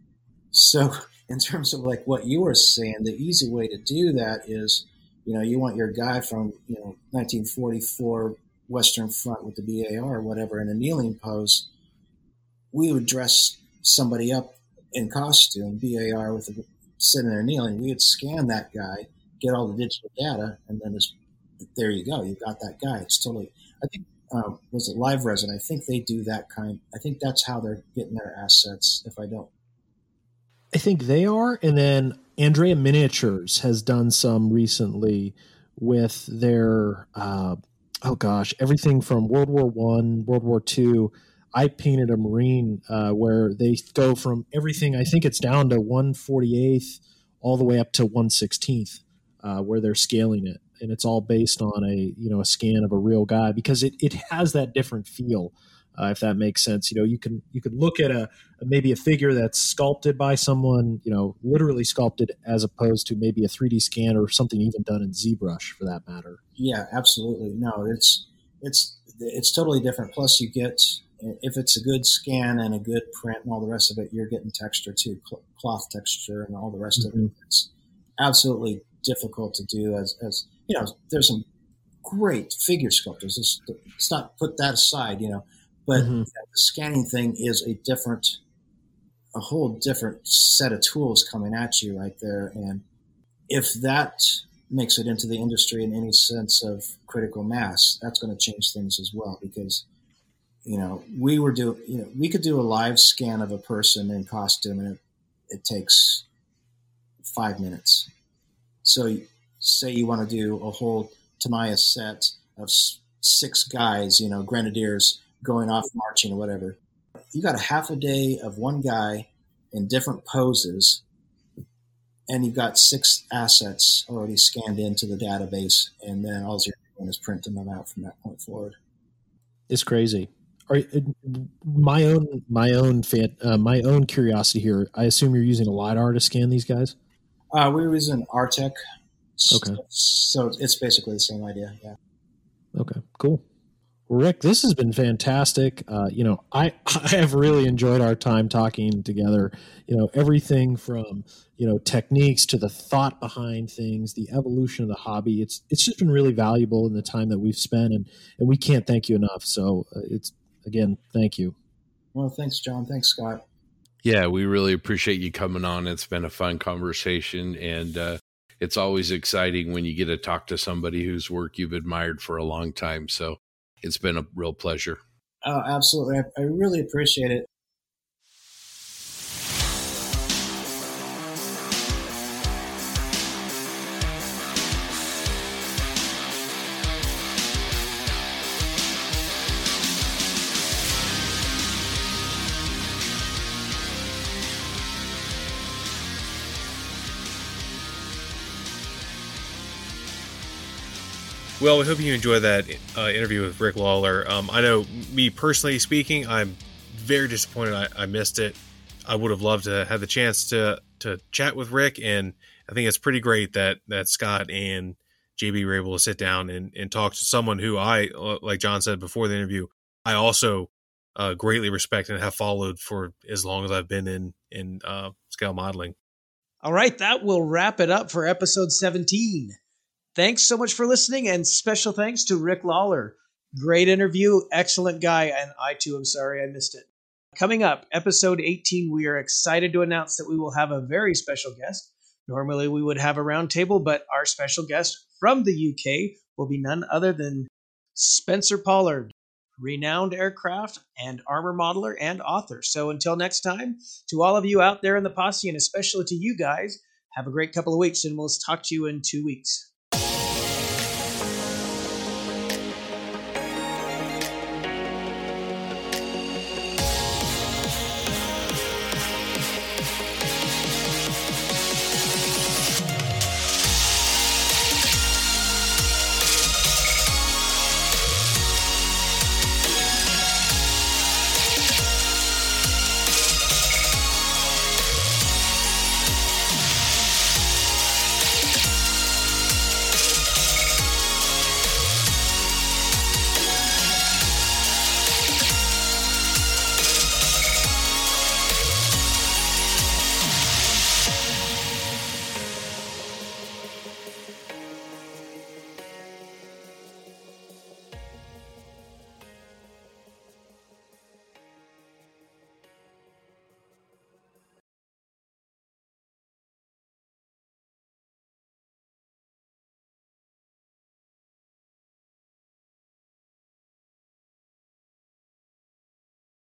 So in terms of like what you were saying, the easy way to do that is, you know, you want your guy from, you know, 1944 Western Front with the BAR or whatever in a kneeling pose. We would dress somebody up in costume, BAR with a, sitting there kneeling. We would scan that guy, get all the digital data, and then just, there you go. You've got that guy. It's totally, I think, was it Live Resin? I think they do that kind. I think that's how they're getting their assets. If I don't, I think they are. And then Andrea Miniatures has done some recently with their, everything from World War I, World War II. I painted a Marine where they go from everything, I think it's down to 1/48 all the way up to 1/16 where they're scaling it. And it's all based on a scan of a real guy, because it has that different feel. If that makes sense, you know, you could look at maybe a figure that's sculpted by someone, you know, literally sculpted, as opposed to maybe a 3D scan or something even done in ZBrush for that matter. Yeah, absolutely. No, it's totally different. Plus, you get, if it's a good scan and a good print and all the rest of it, you're getting texture too, cloth texture and all the rest mm-hmm. of it. It's absolutely difficult to do as you know. There's some great figure sculptors. It's not, put that aside, you know. But mm-hmm. the scanning thing is a whole different set of tools coming at you right there. And if that makes it into the industry in any sense of critical mass, that's going to change things as well. Because, you know, we could do a live scan of a person in costume, and it takes 5 minutes. So say you want to do a whole Tamiya set of 6 guys, you know, grenadiers, going off marching or whatever. You got a half a day of one guy in different poses, and you've got 6 assets already scanned into the database, and then all you're doing is printing them out from that point forward. It's crazy. My own curiosity here. I assume you're using a LiDAR to scan these guys. We're using Artec. Okay. So it's basically the same idea. Yeah. Okay. Cool. Rick, this has been fantastic. You know, I have really enjoyed our time talking together, you know, everything from, you know, techniques to the thought behind things, the evolution of the hobby. It's just been really valuable in the time that we've spent, and we can't thank you enough. So again, thank you. Well, thanks, John. Thanks, Scott. Yeah, we really appreciate you coming on. It's been a fun conversation, and it's always exciting when you get to talk to somebody whose work you've admired for a long time. So it's been a real pleasure. Oh, absolutely. I really appreciate it. Well, we hope you enjoy that interview with Rick Lawler. I know, me personally speaking, I'm very disappointed I missed it. I would have loved to have the chance to chat with Rick, and I think it's pretty great that Scott and JB were able to sit down and talk to someone who I, like John said before the interview, I also greatly respect and have followed for as long as I've been in scale modeling. All right, that will wrap it up for episode 17. Thanks so much for listening, and special thanks to Rick Lawler. Great interview. Excellent guy. And I, too, am sorry I missed it. Coming up, episode 18, we are excited to announce that we will have a very special guest. Normally, we would have a roundtable, but our special guest from the UK will be none other than Spencer Pollard, renowned aircraft and armor modeler and author. So until next time, to all of you out there in the posse, and especially to you guys, have a great couple of weeks, and we'll talk to you in 2 weeks.